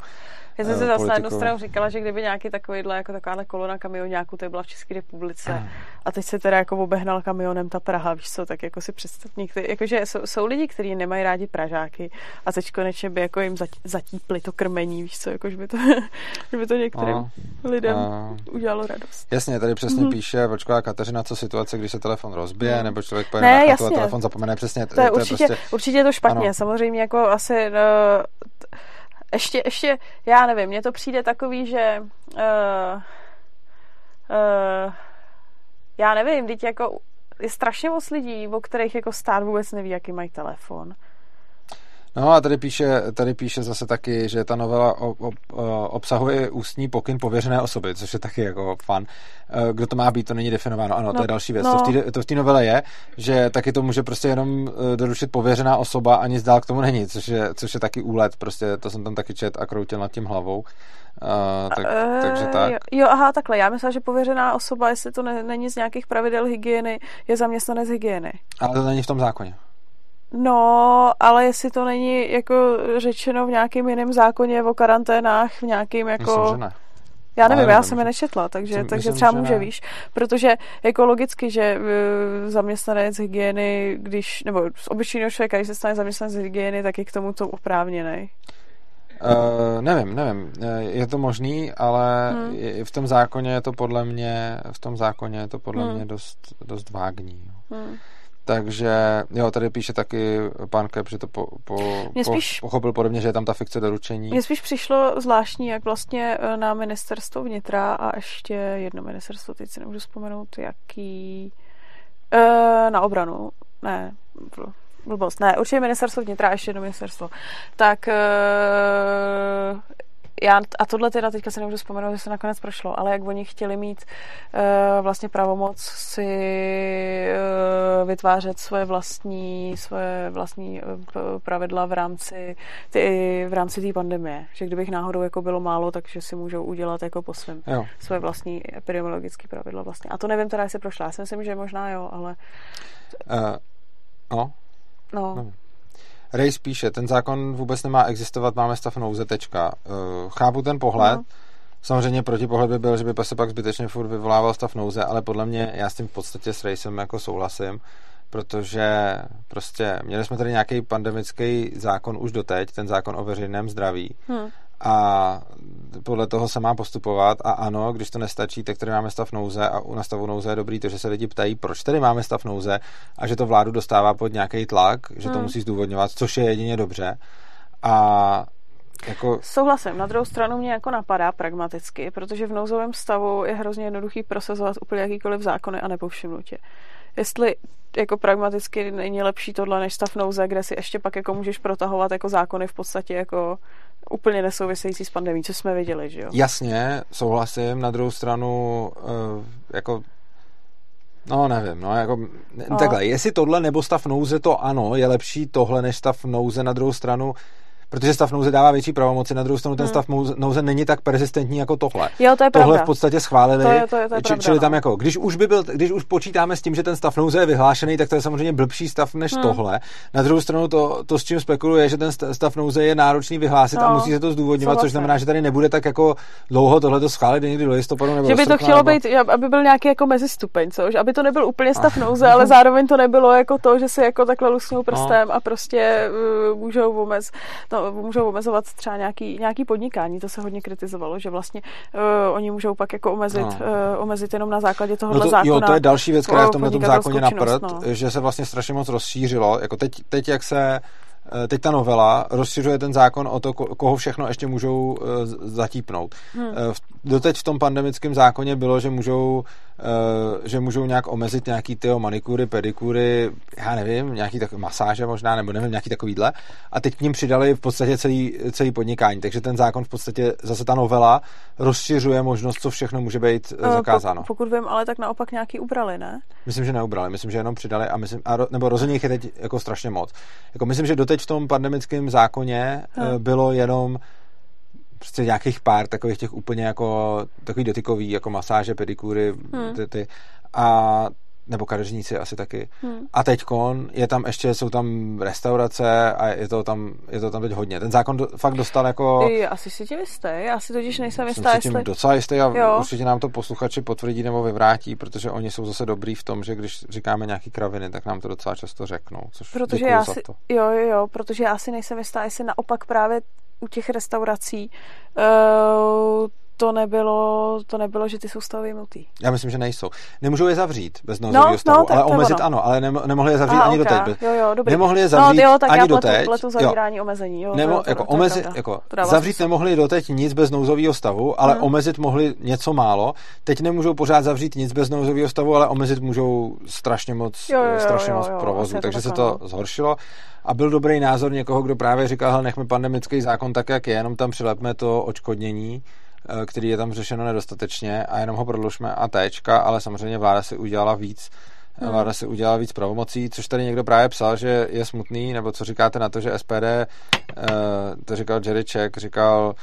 Já jsem se zase na jednu stranu říkala, že kdyby nějaký takovýhle, jako takováhle kolona kamionáků, to byla v České republice a teď se teda jako obehnal kamionem ta Praha, víš co, tak jako si představ některý, jakože jsou lidi, kteří nemají rádi Pražáky a teď konečně by jako jim zatípli to krmení, víš co, jakože by to některým lidem udělalo radost. Jasně, tady přesně píše Vlčková Kateřina, co situace, když se telefon rozbije, nebo člověk pojede na chatu a telefon zapomene přesně. To je určitě, prostě... určitě je to špatně, ano. Samozřejmě jako asi... Ještě, já nevím, mně to přijde takový, že... já nevím, teď jako je strašně moc lidí, o kterých jako stát vůbec neví, jaký mají telefon. No a tady píše zase taky, že ta novela obsahuje ústní pokyn pověřené osoby, což je taky jako fun. Kdo to má být, to není definováno. Ano, to je další věc. To v té novele je, že taky to může prostě jenom doručit pověřená osoba a nic dál k tomu není, což je taky úlet. Prostě to jsem tam taky čet a kroutil nad tím hlavou. Takže tak. Jo, aha, takhle. Já myslím, že pověřená osoba, jestli to není z nějakých pravidel hygieny, je zaměstnanec hygieny. Ale to není v tom zákoně. No, ale jestli to není jako řečeno v nějakém jiném zákoně o karanténách, v nějakém jako... Myslím, že ne. Já nevím, já jsem je nečetla, takže třeba může, víš. Protože jako logicky, že zaměstnanec hygieny, když, nebo z obyčejného člověka, když se stane zaměstnanec hygieny, tak je k tomu to oprávněný. Nevím. Je to možný, ale v tom zákoně je to podle mě, dost vágní. Takže, jo, tady píše taky pan Kep, že to pochopil podobně, že je tam ta fikce doručení. Mně spíš přišlo zvláštní, jak vlastně na ministerstvo vnitra a ještě jedno ministerstvo, teď si nemůžu vzpomenout, jaký... na obranu, ne, blbost, ne, určitě ministerstvo vnitra a ještě jedno ministerstvo. Tak... A tohle teda teďka se nemůžu vzpomenout, že se nakonec prošlo, ale jak oni chtěli mít vlastně pravomoc si vytvářet svoje vlastní pravidla v rámci té pandemie. Že kdybych náhodou jako bylo málo, takže si můžou udělat jako po svém svoje vlastní epidemiologické pravidla vlastně. A to nevím teda, jestli prošla. Já si myslím, že možná jo, ale... No. Rej spíše, ten zákon vůbec nemá existovat, máme stav nouze, tečka. Chápu ten pohled. No. Samozřejmě protipohled by byl, že by se pak zbytečně furt vyvolával stav nouze, ale podle mě, já s tím v podstatě s Rejsem jako souhlasím, protože prostě měli jsme tady nějaký pandemický zákon už doteď, ten zákon o veřejném zdraví. A podle toho se má postupovat a ano, když to nestačí, tak tady máme stav nouze a na stavu nouze je dobrý to, že se lidi ptají, proč tady máme stav nouze a že to vládu dostává pod nějaký tlak, že to musí zdůvodňovat, což je jedině dobře. A jako... Souhlasím, na druhou stranu mě jako napadá pragmaticky, protože v nouzovém stavu je hrozně jednoduchý prosazovat úplně jakýkoliv zákony a nepovšimnutě. Jestli jako pragmaticky není lepší tohle než stav nouze, kde si ještě pak jako můžeš protahovat jako zákony v podstatě jako úplně nesouvisející s pandemí, co jsme viděli, že jo? Jasně, souhlasím, na druhou stranu jako no nevím, no jako takhle, jestli tohle nebo stav nouze, to ano, je lepší tohle než stav nouze na druhou stranu, protože stav nouze dává větší pravomoci, na druhou stranu ten stav nouze není tak persistentní jako tohle. Jo, to je tohle pravda. V podstatě schválili. Čili tam jako, když už počítáme s tím, že ten stav nouze je vyhlášený, tak to je samozřejmě blbší stav než tohle. Na druhou stranu to s čím spekuluje, že ten stav nouze je náročný vyhlásit a musí se to zdůvodňovat, což znamená, že tady nebude tak jako dlouho tohleto schválit někdy do listopadu nebo že by to chtělo být, aby byl nějaký jako mezistupeň, což aby to nebyl úplně stav nouze, ale zároveň to nebylo jako to, že si jako takhle lusknou prstem a prostě můžou omezovat třeba nějaký podnikání, to se hodně kritizovalo, že vlastně oni můžou pak jako omezit jenom na základě tohohle zákona. Jo, to je další věc, která je v tomto zákoně na prd, že se vlastně strašně moc rozšířilo, jako teď ta novela rozšiřuje ten zákon o to, koho všechno ještě můžou zatípnout. Doteď v tom pandemickém zákoně bylo, že můžou nějak omezit nějaký manikury, pedikury, já nevím, nějaký tak masáže možná, nebo nevím, nějaký takovýhle. A teď k ním přidali v podstatě celý podnikání. Takže ten zákon v podstatě, zase ta novela, rozšiřuje možnost, co všechno může být zakázáno. Pokud vím, ale tak naopak nějaký ubrali, ne? Myslím, že neubrali, myslím, že jenom přidali nebo rozhodně jich je teď jako strašně moc. Jako myslím, že doteď v tom pandemickém zákoně bylo jenom prostě nějakých pár takových těch úplně jako takový dotykový, jako masáže, pedikury, ty a nebo kadeřníci asi taky. A teďkon jsou tam restaurace a je to tam teď hodně. Ten zákon fakt dostal jako... Asi si tím jistý, já si totiž nejsem jistá, jestli... Jsem si tím docela jistý a určitě nám to posluchači potvrdí nebo vyvrátí, protože oni jsou zase dobrý v tom, že když říkáme nějaký kraviny, tak nám to docela často řeknou, což děkuju za to. Jo, protože já si nejsem jistá, jestli naopak právě u těch restaurací To nebylo, že ty jsou stavově mutý. Já myslím, že nejsou. Nemůžou je zavřít bez nouzového stavu, ale omezit ono. Ano, ale nemohli je zavřít ani do teď. Nemohli je zavřít ani do teď. Zavřít nemohli do teď nic bez nouzového stavu, ale omezit mohli něco málo. Teď nemůžou pořád zavřít nic bez nouzového stavu, ale omezit můžou strašně moc provozu, takže se to zhoršilo. A byl dobrý názor někoho, kdo právě říkal, hele, nechme pandemický zákon tak, jak je, jenom tam přilepme to odškodnění, který je tam řešeno nedostatečně, a jenom ho prodloužme a tečka, ale samozřejmě vláda si udělala víc. Vláda si udělala víc pravomocí, což tady někdo právě psal, že je smutný, nebo co říkáte na to, že SPD, to říkal Jerry Čech, říkal,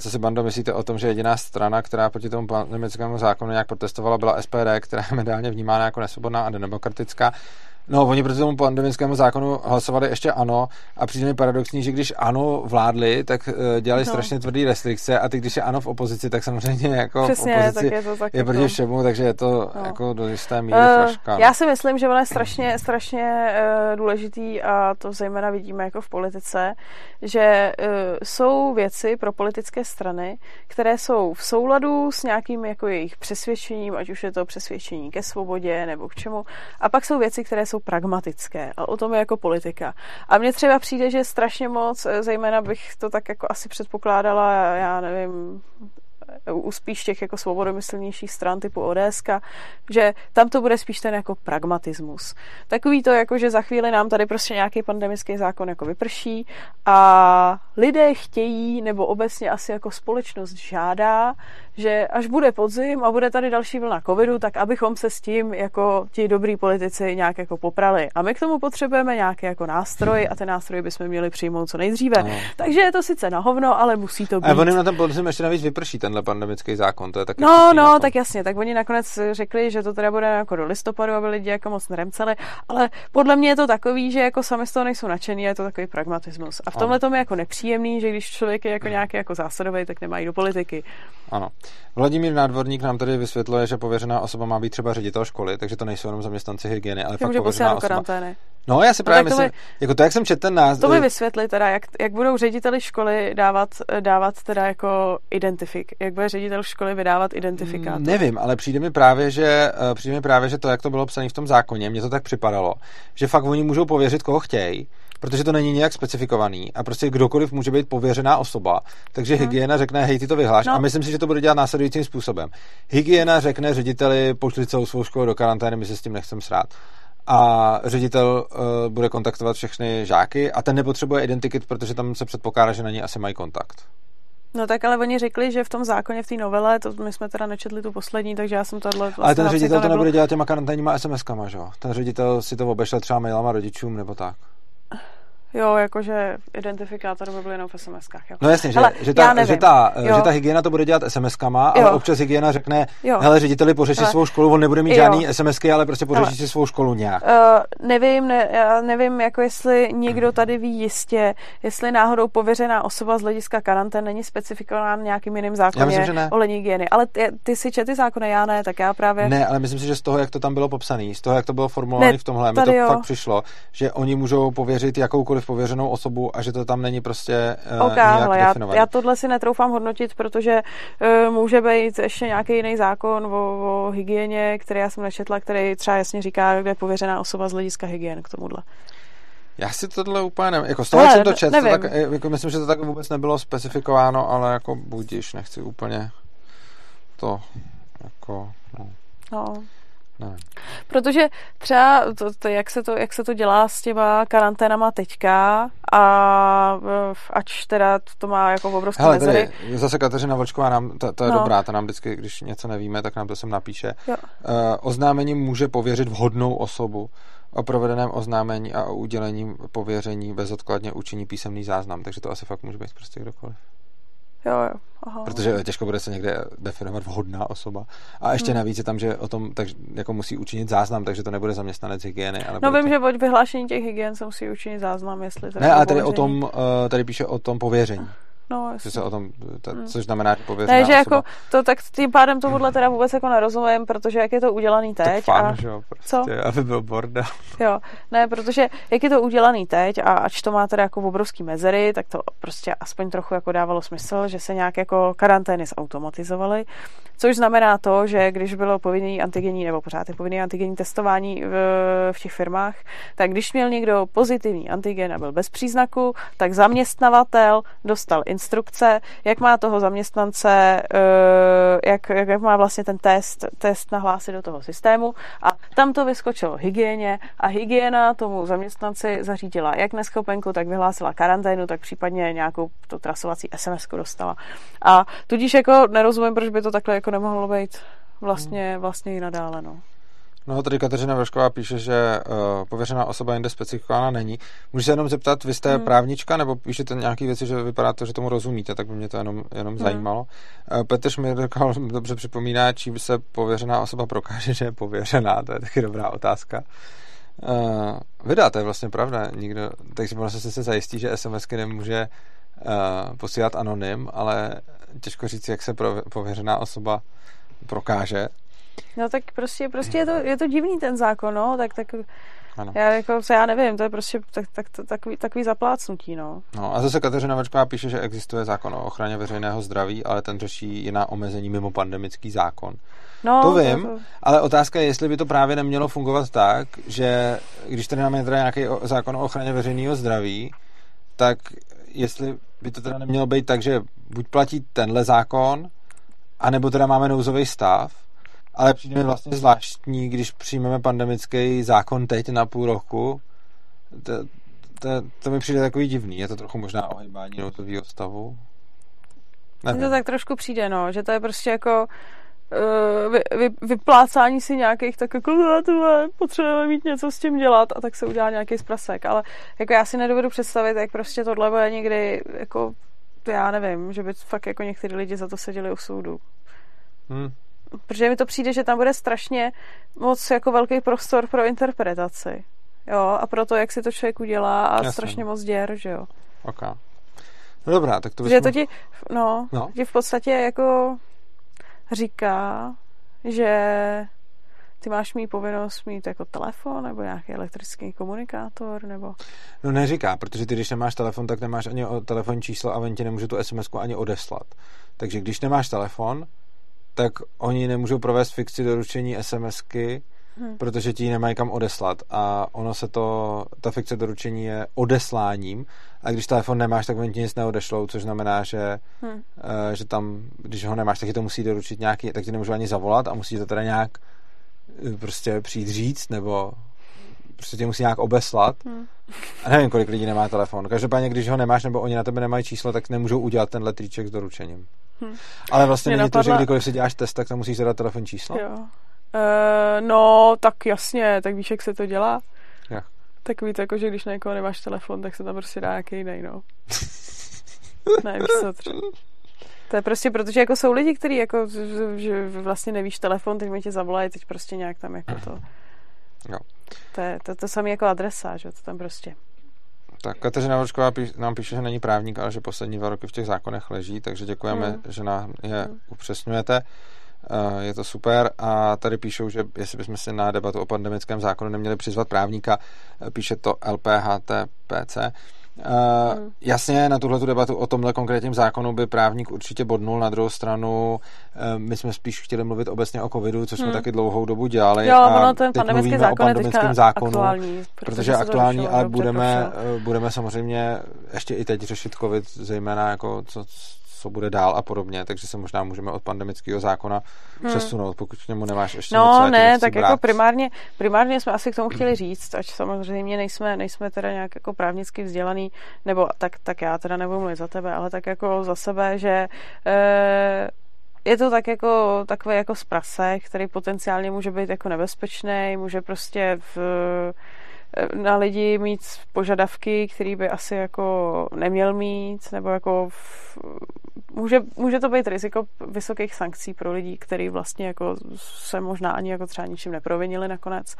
co si, Bando, myslíte o tom, že jediná strana, která proti tomu pandemickému zákonu nějak protestovala, byla SPD, která je mediálně vnímána jako nesvobodná a nedemokratická. No, oni proti tomu pandemickému zákonu hlasovali ještě ANO a přijde mi paradoxní, že když ANO vládli, tak dělali strašně tvrdý restrikce, a teď, když je ANO v opozici, tak samozřejmě jako přesně, v opozici je proti všemu, takže je to jako do jisté míry fraška. Já si myslím, že ono je strašně důležitý, a to zejména vidíme jako v politice, že jsou věci pro politické strany, které jsou v souladu s nějakým jako jejich přesvědčením, ať už je to přesvědčení ke svobodě nebo k čemu, a pak jsou věci, které jsou pragmatické, a o tom je jako politika. A mně třeba přijde, že strašně moc, zejména bych to tak jako asi předpokládala, já nevím, u spíš těch jako svobodomyslnějších stran typu ODSka, že tam to bude spíš ten jako pragmatismus. Takový to jako, že za chvíli nám tady prostě nějaký pandemický zákon jako vyprší a lidé chtějí, nebo obecně asi jako společnost žádá, že až bude podzim a bude tady další vlna covidu, tak abychom se s tím jako ti dobrý politici nějak jako poprali. A my k tomu potřebujeme nějaké jako nástroje a ty nástroje bychom měli přijmout co nejdříve. Ano. Takže je to sice na hovno, ale musí to být. A oni na ten podzim ještě navíc vyprší tenhle pandemický zákon, to je taky. No, tak jasně, tak oni nakonec řekli, že to teda bude jako do listopadu, aby lidi jako moc neremceli, ale podle mě je to takový, že jako sami z toho nejsou nadšený, je to takový pragmatismus. A v tomhle tomu je jako nepříjemný, že když člověk je jako nějaký jako zásadový, tak nemají do politiky. Ano. Vladimír Nádvorník nám tady vysvětluje, že pověřená osoba má být třeba ředitel školy, takže to nejsou jenom zaměstnanci hygieny, ale fakt pověřená osoba. No, já si právě myslím, jako to, jak jsem četl ten název. To by vysvětli teda, jak budou řediteli školy dávat teda jako jak bude ředitel školy vydávat identifikátor. Nevím, ale přijde mi právě, že to, jak to bylo psané v tom zákoně, mně to tak připadalo, že fakt oni můžou pověřit, koho chtějí, protože to není nějak specifikovaný a prostě kdokoliv může být pověřená osoba, takže hygiena řekne, hej, ty to vyhláš. No. A myslím si, že to bude dělat následujícím způsobem. Hygiena řekne řediteli, pošli celou svou školu do karantény, my se s tím nechceme srát. A ředitel bude kontaktovat všechny žáky a ten nepotřebuje identikit, protože tam se předpokládá, že na něj asi mají kontakt. No tak ale oni řekli, že v tom zákoně, v té novele, to my jsme teda nečetli tu poslední, takže já jsem tahle. Vlastně ale ten ředitel to nebude dělat těma karanténníma SMS-kama, že jo? Ten ředitel si to obešle třeba mailama rodičům nebo tak. Jo, jakože identifikátor by byl jenom v SMS-kách. Jo. No jasně, hele, že ta hygiena to bude dělat SMS-kama, ale občas hygiena řekne, hele, řediteli, pořeši svou školu, on nebude mít žádný SMSky, ale prostě pořeši si svou školu nějak. Nevím, jako jestli někdo tady ví jistě, jestli náhodou pověřená osoba z hlediska karantén není specifikovaná nějakým jiným zákonem ohledně hygieny. Ale ty si četl zákony, já ne, tak já právě. Ne, ale myslím si, že z toho, jak to tam bylo popsané, z toho, jak to bylo formulované v tomhle, mi to fakt přišlo, že oni můžou pověřit jakoukoliv pověřenou osobu a že to tam není prostě nějak definované. Já tohle si netroufám hodnotit, protože může být ještě nějaký jiný zákon o hygieně, který já jsem nečetla, který třeba jasně říká, kde je pověřená osoba z hlediska hygien k tomuhle. Já si tohle úplně nevím. Jako z toho, jsem to četl, jako myslím, že to tak vůbec nebylo specifikováno, ale jako budiš, nechci úplně to jako... No. Ne. Protože třeba jak se to dělá s těma karanténama teďka, a ač teda to má jako obrovské mezery. Zase Kateřina Vlčková nám, to je dobrá, ta nám vždycky, když něco nevíme, tak nám to sem napíše. Oznámení může pověřit vhodnou osobu. O provedeném oznámení a o udělení pověření bezodkladně učiní písemný záznam, takže to asi fakt může být prostě kdokoliv. Jo. Aha. Protože těžko bude se někde definovat vhodná osoba. A ještě navíc je tam, že o tom tak, jako musí učinit záznam, takže to nebude zaměstnanec hygieny. Ale no vím, že od vyhlášení těch hygien se musí učinit záznam, jestli... Ne, ale tady píše o tom pověření. No, že se o tom, což znamená, že pověřená osoba. Ne, že jako to, tak tím pádem tohle teda vůbec jako nerozumím, protože jak je to udělaný teď. To fun, že jo, prostě, aby byl bordel. Jo, ne, protože jak je to udělaný teď a ač to má teda jako obrovský mezery, tak to prostě aspoň trochu jako dávalo smysl, že se nějak jako karantény zautomatizovaly, což znamená to, že když bylo povinný antigenní, nebo pořád je povinný antigenní testování v těch firmách, tak když měl někdo pozitivní antigen a byl bez příznaku, tak zaměstnavatel dostal instrukce, jak má toho zaměstnance, jak má vlastně ten test nahlásit do toho systému, a tam to vyskočilo hygieně a hygiena tomu zaměstnanci zařídila jak neschopenku, tak vyhlásila karanténu, tak případně nějakou to trasovací SMS-ku dostala. A tudíž jako nerozumím, proč by to takhle jako nemohlo být vlastně i nadále, no. No, tady Kateřina Vršková píše, že pověřená osoba jinde specifikována není. Můžu se jenom zeptat, vy jste právnička, nebo píšete nějaké věci, že vypadá to, že tomu rozumíte, tak by mě to jenom zajímalo. Petr Šmirkal dobře připomíná, čím se pověřená osoba prokáže, že je pověřená. To je taky dobrá otázka. Vydá, to je vlastně pravda. Nikdo, takže vlastně se zajistí, že SMSky nemůže posílat anonym, ale těžko říct, jak se pověřená osoba prokáže. No tak prostě je to divný ten zákon, no, tak ano. Já nevím, to je prostě takový zaplácnutí, no. No a zase Kateřina Vačková píše, že existuje zákon o ochraně veřejného zdraví, ale ten řeší jiná omezení mimo pandemický zákon. No, to vím, ale otázka je, jestli by to právě nemělo fungovat tak, že když tady máme teda nějaký zákon o ochraně veřejného zdraví, tak jestli by to teda nemělo být tak, že buď platí tenhle zákon, anebo teda máme nouzový stav. Ale přijde mi vlastně zvláštní, když přijmeme pandemický zákon teď na půl roku. To mi přijde takový divný. Je to trochu možná ohýbání nouzového stavu. Mně to tak trošku přijde, no, že to je prostě jako vyplácání si nějakých tak jako potřebujeme mít něco s tím dělat a tak se udělá nějaký zprasek. Ale jako já si nedovedu představit, jak prostě tohle bude někdy jako, já nevím, že by fakt jako některý lidi za to seděli u soudu. Protože mi to přijde, že tam bude strašně moc jako velký prostor pro interpretaci. Jo, a proto, jak si to člověk udělá a jasně. Strašně moc děr, že jo. Ok. No dobrá, tak to bychom... To ti, ti v podstatě jako říká, že ty máš mít povinnost mít jako telefon nebo nějaký elektrický komunikátor, nebo... No neříká, protože ty, když nemáš telefon, tak nemáš ani telefonní číslo a oni ti nemůžou tu SMS-ku ani odeslat. Takže když nemáš telefon, tak oni nemůžou provést fikci doručení SMSky, protože ti ji nemají kam odeslat. A ono se to, ta fikce doručení je odesláním, a když telefon nemáš, tak oni ti nic neodešlou, což znamená, že tam, když ho nemáš, tak ti to musí doručit nějaký, tak ti nemůžou ani zavolat a musí to teda nějak prostě přijít říct, nebo prostě tě musí nějak obeslat. A nevím, kolik lidí nemá telefon. Každopádně, když ho nemáš, nebo oni na tebe nemají číslo, tak nemůžou udělat tenhle triček s doručením. Ale vlastně není to, že kdykoliv si děláš test, tak tam musíš zadat telefonní číslo? Jo. No, tak jasně, tak víš, jak se to dělá. Jo. Tak víte, jako, že když na někoho nemáš telefon, tak se tam prostě dá nějaký jiný, no. Nevím, co třeba. To je prostě, protože jako jsou lidi, kteří jako, že vlastně nevíš telefon, teď mi tě zavolají, teď prostě nějak tam jako to... Jo. To je to samé jako adresa, že to tam prostě... Tak Kateřina Vršková nám píše, že není právník, ale že poslední 2 roky v těch zákonech leží, takže děkujeme, že nám je upřesňujete. Je to super. A tady píšou, že jestli bychom si na debatu o pandemickém zákonu neměli přizvat právníka, píše to LPHTPC. Jasně, na tuhletu debatu o tomhle konkrétním zákonu by právník určitě bodnul. Na druhou stranu, my jsme spíš chtěli mluvit obecně o covidu, což jsme taky dlouhou dobu dělali. Jo, a ten teď mluvíme o pandemickém zákonu, aktuální, protože je aktuální, ale budeme samozřejmě ještě i teď řešit covid, zejména jako co bude dál a podobně, takže se možná můžeme od pandemického zákona přesunout, pokud k němu nemáš ještě něco. No ne, tak brát. Jako primárně jsme asi k tomu chtěli říct, ač samozřejmě nejsme teda nějak jako právnicky vzdělaný, nebo tak já teda nebudu mluvit za tebe, ale tak jako za sebe, že je to tak jako takový jako zprasek, který potenciálně může být jako nebezpečný, může prostě na lidi mít požadavky, který by asi jako neměl mít, nebo jako může to být riziko vysokých sankcí pro lidi, který vlastně jako se možná ani jako třeba ničím neprovinili nakonec.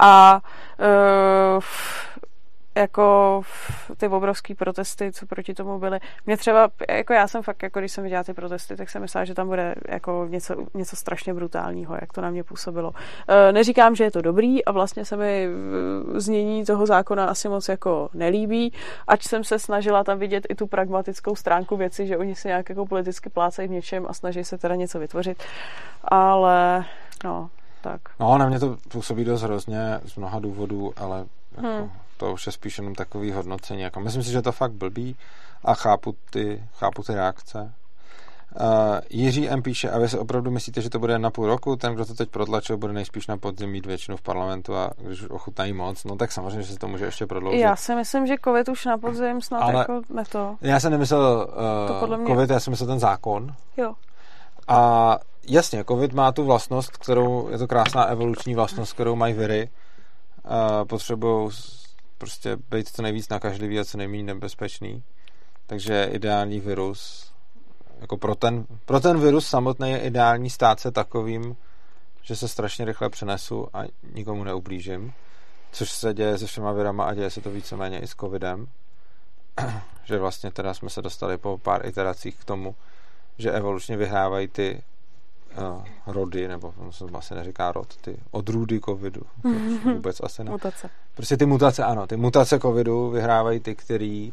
A jako ty obrovský protesty, co proti tomu byly. Mě třeba, jako já jsem fakt, jako když jsem viděla ty protesty, tak jsem myslela, že tam bude jako něco strašně brutálního, jak to na mě působilo. Neříkám, že je to dobrý a vlastně se mi znění toho zákona asi moc jako nelíbí, ač jsem se snažila tam vidět i tu pragmatickou stránku věci, že oni se nějak jako politicky plácají v něčem a snaží se teda něco vytvořit. Ale no, tak. No, na mě to působí dost hrozně z mnoha důvodů, ale jako to už je spíš jenom takový hodnocení. Jako myslím si, že to fakt blbý a chápu ty reakce. Jiří M. píše, a vy se opravdu myslíte, že to bude na půl roku? Ten, kdo to teď protlačil, bude nejspíš na podzim mít většinu v parlamentu a když už ochutnají moc, no tak samozřejmě, že se to může ještě prodloužit. Já si myslím, že COVID už na podzim snad ale jako ne to. Já jsem nemyslel COVID, já jsem myslel ten zákon. Jo. A jasně, COVID má tu vlastnost, kterou je to krásná evoluční vlastnost, kterou mají viry. Potřebují prostě být co nejvíc nakažlivý a co nejméně nebezpečný. Takže ideální virus. Jako pro ten virus samotný je ideální stát se takovým, že se strašně rychle přenesu a nikomu neublížím. Což se děje se všema virama a děje se to víceméně i s covidem. Že vlastně teda jsme se dostali po pár iteracích k tomu, že evolučně vyhrávají ty rody, nebo se asi neříká rod, ty odrůdy covidu. Vůbec asi ne. Mutace. Prostě ty mutace, ano. Ty mutace covidu vyhrávají ty, který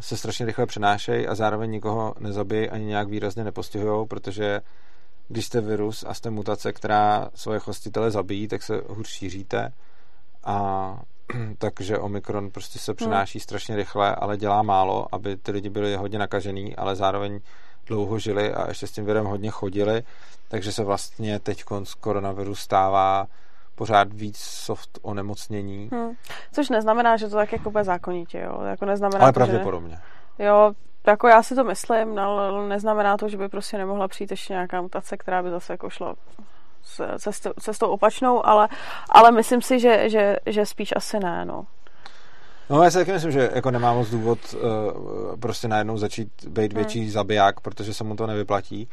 se strašně rychle přenášejí a zároveň nikoho nezabijí ani nějak výrazně nepostihujou, protože když jste virus a jste mutace, která svoje hostitele zabíjí, tak se hůř šíříte a takže Omikron prostě se přenáší strašně rychle, ale dělá málo, aby ty lidi byli hodně nakažený, ale zároveň dlouho žili a ještě s tím virem hodně chodili, takže se vlastně teď koronavirus stává pořád víc soft onemocnění. Což neznamená, že to tak jako bude zákonitě, jo. Jako neznamená ale to, pravděpodobně. Že jo, jako já si to myslím, ale neznamená to, že by prostě nemohla přijít ještě nějaká mutace, která by zase jako šla cestou opačnou, ale myslím si, že spíš asi ne, no. No, já si taky myslím, že jako nemá moc důvod prostě najednou začít být větší zabiják, protože se mu to nevyplatí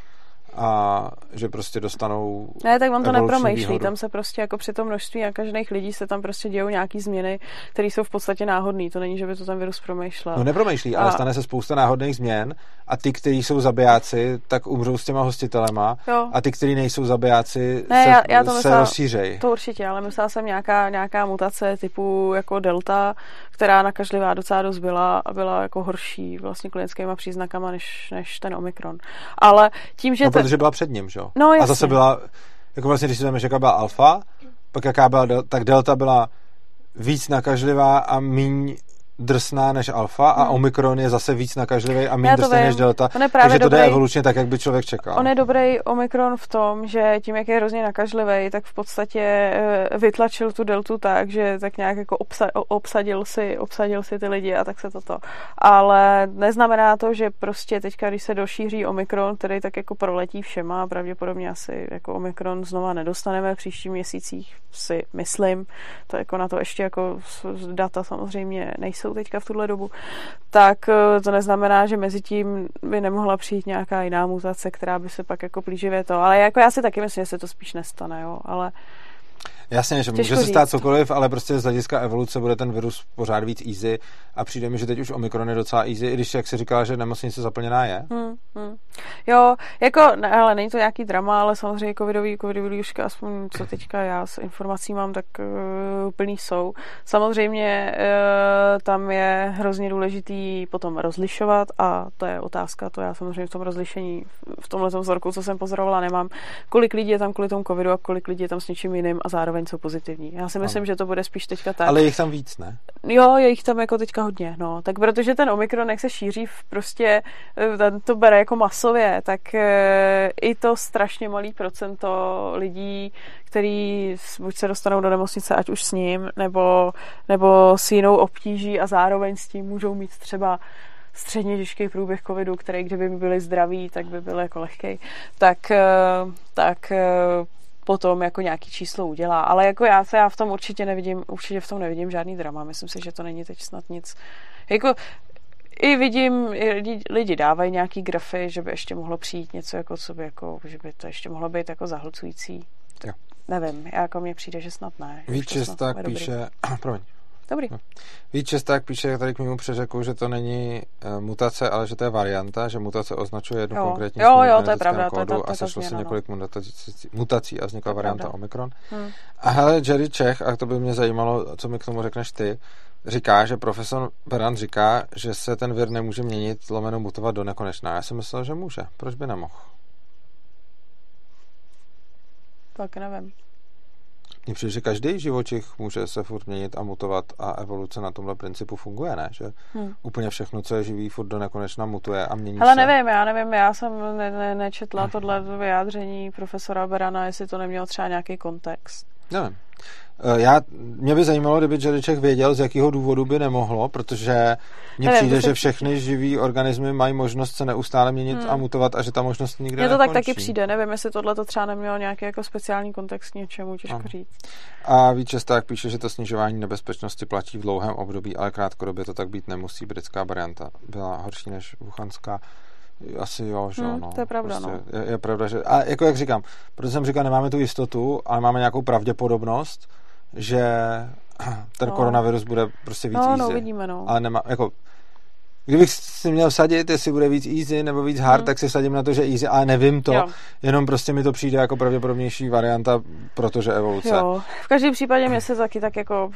a že prostě dostanou. Ne, tak on to nepromýšlí, výhodu. Tam se prostě jako při tom množství nakažených lidí se tam prostě dějou nějaký změny, které jsou v podstatě náhodné. To není, že by to ten virus promýšlel. No nepromýšlí, ale stane se spousta náhodných změn a ty, kteří jsou zabijáci, tak umřou s těma hostitelema, jo. A ty, kteří nejsou zabijáci, ne, se rozšířejí. To určitě, ale myslela jsem nějaká mutace typu jako Delta, která nakažlivá docela dost byla a byla jako horší vlastně klinickýma příznakama než ten Omikron. Ale tím, že protože byla před ním, že jo? No, a zase byla, jako vlastně, když si vezmeš, jaká byla alfa, pak jaká byla, tak delta byla víc nakažlivá a míň drsná než alfa a Omikron je zase víc nakažlivý a méně drsný než delta. Takže to jde evolučně tak, jak by člověk čekal. On je dobrý Omikron v tom, že tím, jak je hrozně nakažlivý, tak v podstatě vytlačil tu deltu tak, že tak nějak jako obsadil si ty lidi a tak se toto. Ale neznamená to, že prostě teďka, když se došíří Omikron, který tak jako proletí všema a pravděpodobně asi jako Omikron znova nedostaneme v příštích měsících, si myslím. To jako na to ještě jako data samozřejmě nejsou teďka v tuhle dobu, tak to neznamená, že mezi tím by nemohla přijít nějaká jiná mutace, která by se pak jako plíživě to, ale jako já si taky myslím, že se to spíš nestane, jo, ale jasně, že může se stát cokoliv, ale prostě z hlediska evoluce bude ten virus pořád víc easy a přijde mi, že teď už Omikron je docela easy, i když, jak jsi říkala, že nemocnice zaplněná je. Jo, jako, ne, ale není to nějaký drama, ale samozřejmě covidový lůžka, aspoň co teďka já s informací mám, tak plný jsou. Samozřejmě tam je hrozně důležitý potom rozlišovat a to je otázka, to já samozřejmě v tom rozlišení, v tomhletom vzorku, co jsem pozorovala, nemám, kolik lidí je tam kvůli tomu covidu a kolik lidí je tam s něčím jiným a zároveň jsou pozitivní. Já si myslím, že to bude spíš teďka tak. Ale je jich tam víc, ne? Jo, je jich tam jako teďka hodně, no. Tak protože ten Omikron, jak se šíří prostě, to bere jako masově, tak i to strašně malý procento lidí, který buď se dostanou do nemocnice, ať už s ním, nebo s jinou obtíží a zároveň s tím můžou mít třeba středně těžký průběh covidu, který kdyby byli zdraví, tak by byl jako lehkej. Tak potom jako nějaký číslo udělá. Ale jako já v tom určitě v tom nevidím žádný drama. Myslím si, že to není teď snad nic. Jako i vidím, lidi dávají nějaký grafy, že by ještě mohlo přijít něco jako co by jako, že by to ještě mohlo být jako zahlcující. Jo. Nevím, jako mně přijde, že snad ne. Víč tak píše, promiň, Dobrý. Víš, Česták píše, tady k mému přeřeku, že to není mutace, ale že to je varianta, že mutace označuje jednu konkrétní genetického kódu a sešlo se několik mutací a vznikla varianta Omikron. A hele, Jerry Čech, a to by mě zajímalo, co mi k tomu řekneš ty, říká, že profesor Berant říká, že se ten vir nemůže měnit, lomeno mutovat do nekonečna. Já jsem myslel, že může. Proč by nemohl? Tak nevím. Mně přijde, že každý živočich může se furt měnit a mutovat a evoluce na tomhle principu funguje, ne? Že úplně všechno, co je živý, furt do nekonečna mutuje a mění. Ale nevím, já jsem nečetla tohle vyjádření profesora Berana, jestli to nemělo třeba nějaký kontext. Nevím. Mě by zajímalo, kdyby Čeriček věděl, z jakého důvodu by nemohlo, protože mně přijde, že všechny živý organismy mají možnost se neustále měnit a mutovat a že ta možnost nikde nekončí. Mně to tak taky přijde, nevím, jestli tohle to třeba nemělo nějaký jako speciální kontext něčemu, těžko říct. A Víčesták píše, že to snižování nebezpečnosti platí v dlouhém období, ale krátkodobě to tak být nemusí. Britská varianta byla horší než wuhanská. Asi jo, že ano. To je pravda, prostě no. Je pravda, že... A jako jak říkám, protože jsem říkal, nemáme tu jistotu, ale máme nějakou pravděpodobnost, že ten koronavirus bude prostě víc easy. No, vidíme, no. Ale nemá, jako... Kdybych si měl sadit, jestli bude víc easy nebo víc hard, tak si sadím na to, že easy, ale nevím to. Jo. Jenom prostě mi to přijde jako pravděpodobnější varianta, protože evoluce. Jo. V každém případě mě se taky tak jako,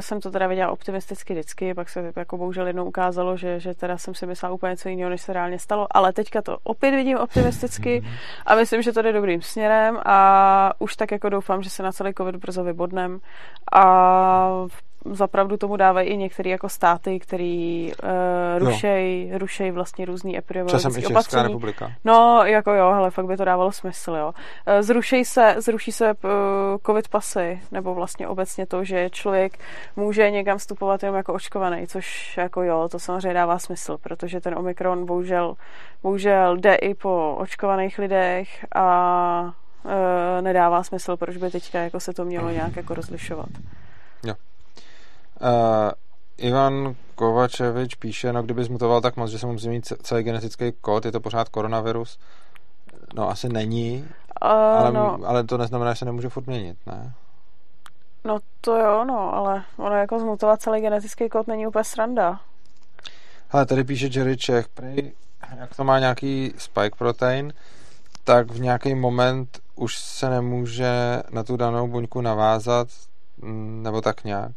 jsem to teda viděla optimisticky vždycky, pak se jako bohužel jednou ukázalo, že teda jsem si myslela úplně něco jiného, než se reálně stalo, ale teďka to opět vidím optimisticky a myslím, že to jde dobrým směrem a už tak jako doufám, že se na celý covid brzo vybodnem a zapravdu tomu dávají i některé jako státy, který rušejí vlastně různý epidemiologické opatření. Česká republika. No, jako jo, hele, fakt by to dávalo smysl, jo. Zruší se covid pasy, nebo vlastně obecně to, že člověk může někam vstupovat jenom jako očkovaný, což jako jo, to samozřejmě dává smysl, protože ten Omikron bohužel jde i po očkovaných lidech a nedává smysl, proč by teďka jako se to mělo nějak jako rozlišovat. Jo. Ivan Kovačevič píše, no kdyby zmutoval tak moc, že se mu změní celý genetický kód, je to pořád koronavirus? No asi není, ale to neznamená, že se nemůže furt měnit, ne? No to jo, no, ale ono jako zmutovat celý genetický kód není úplně sranda. Hele, tady píše Jerry Čech, prý, jak to má nějaký spike protein, tak v nějaký moment už se nemůže na tu danou buňku navázat, nebo tak nějak.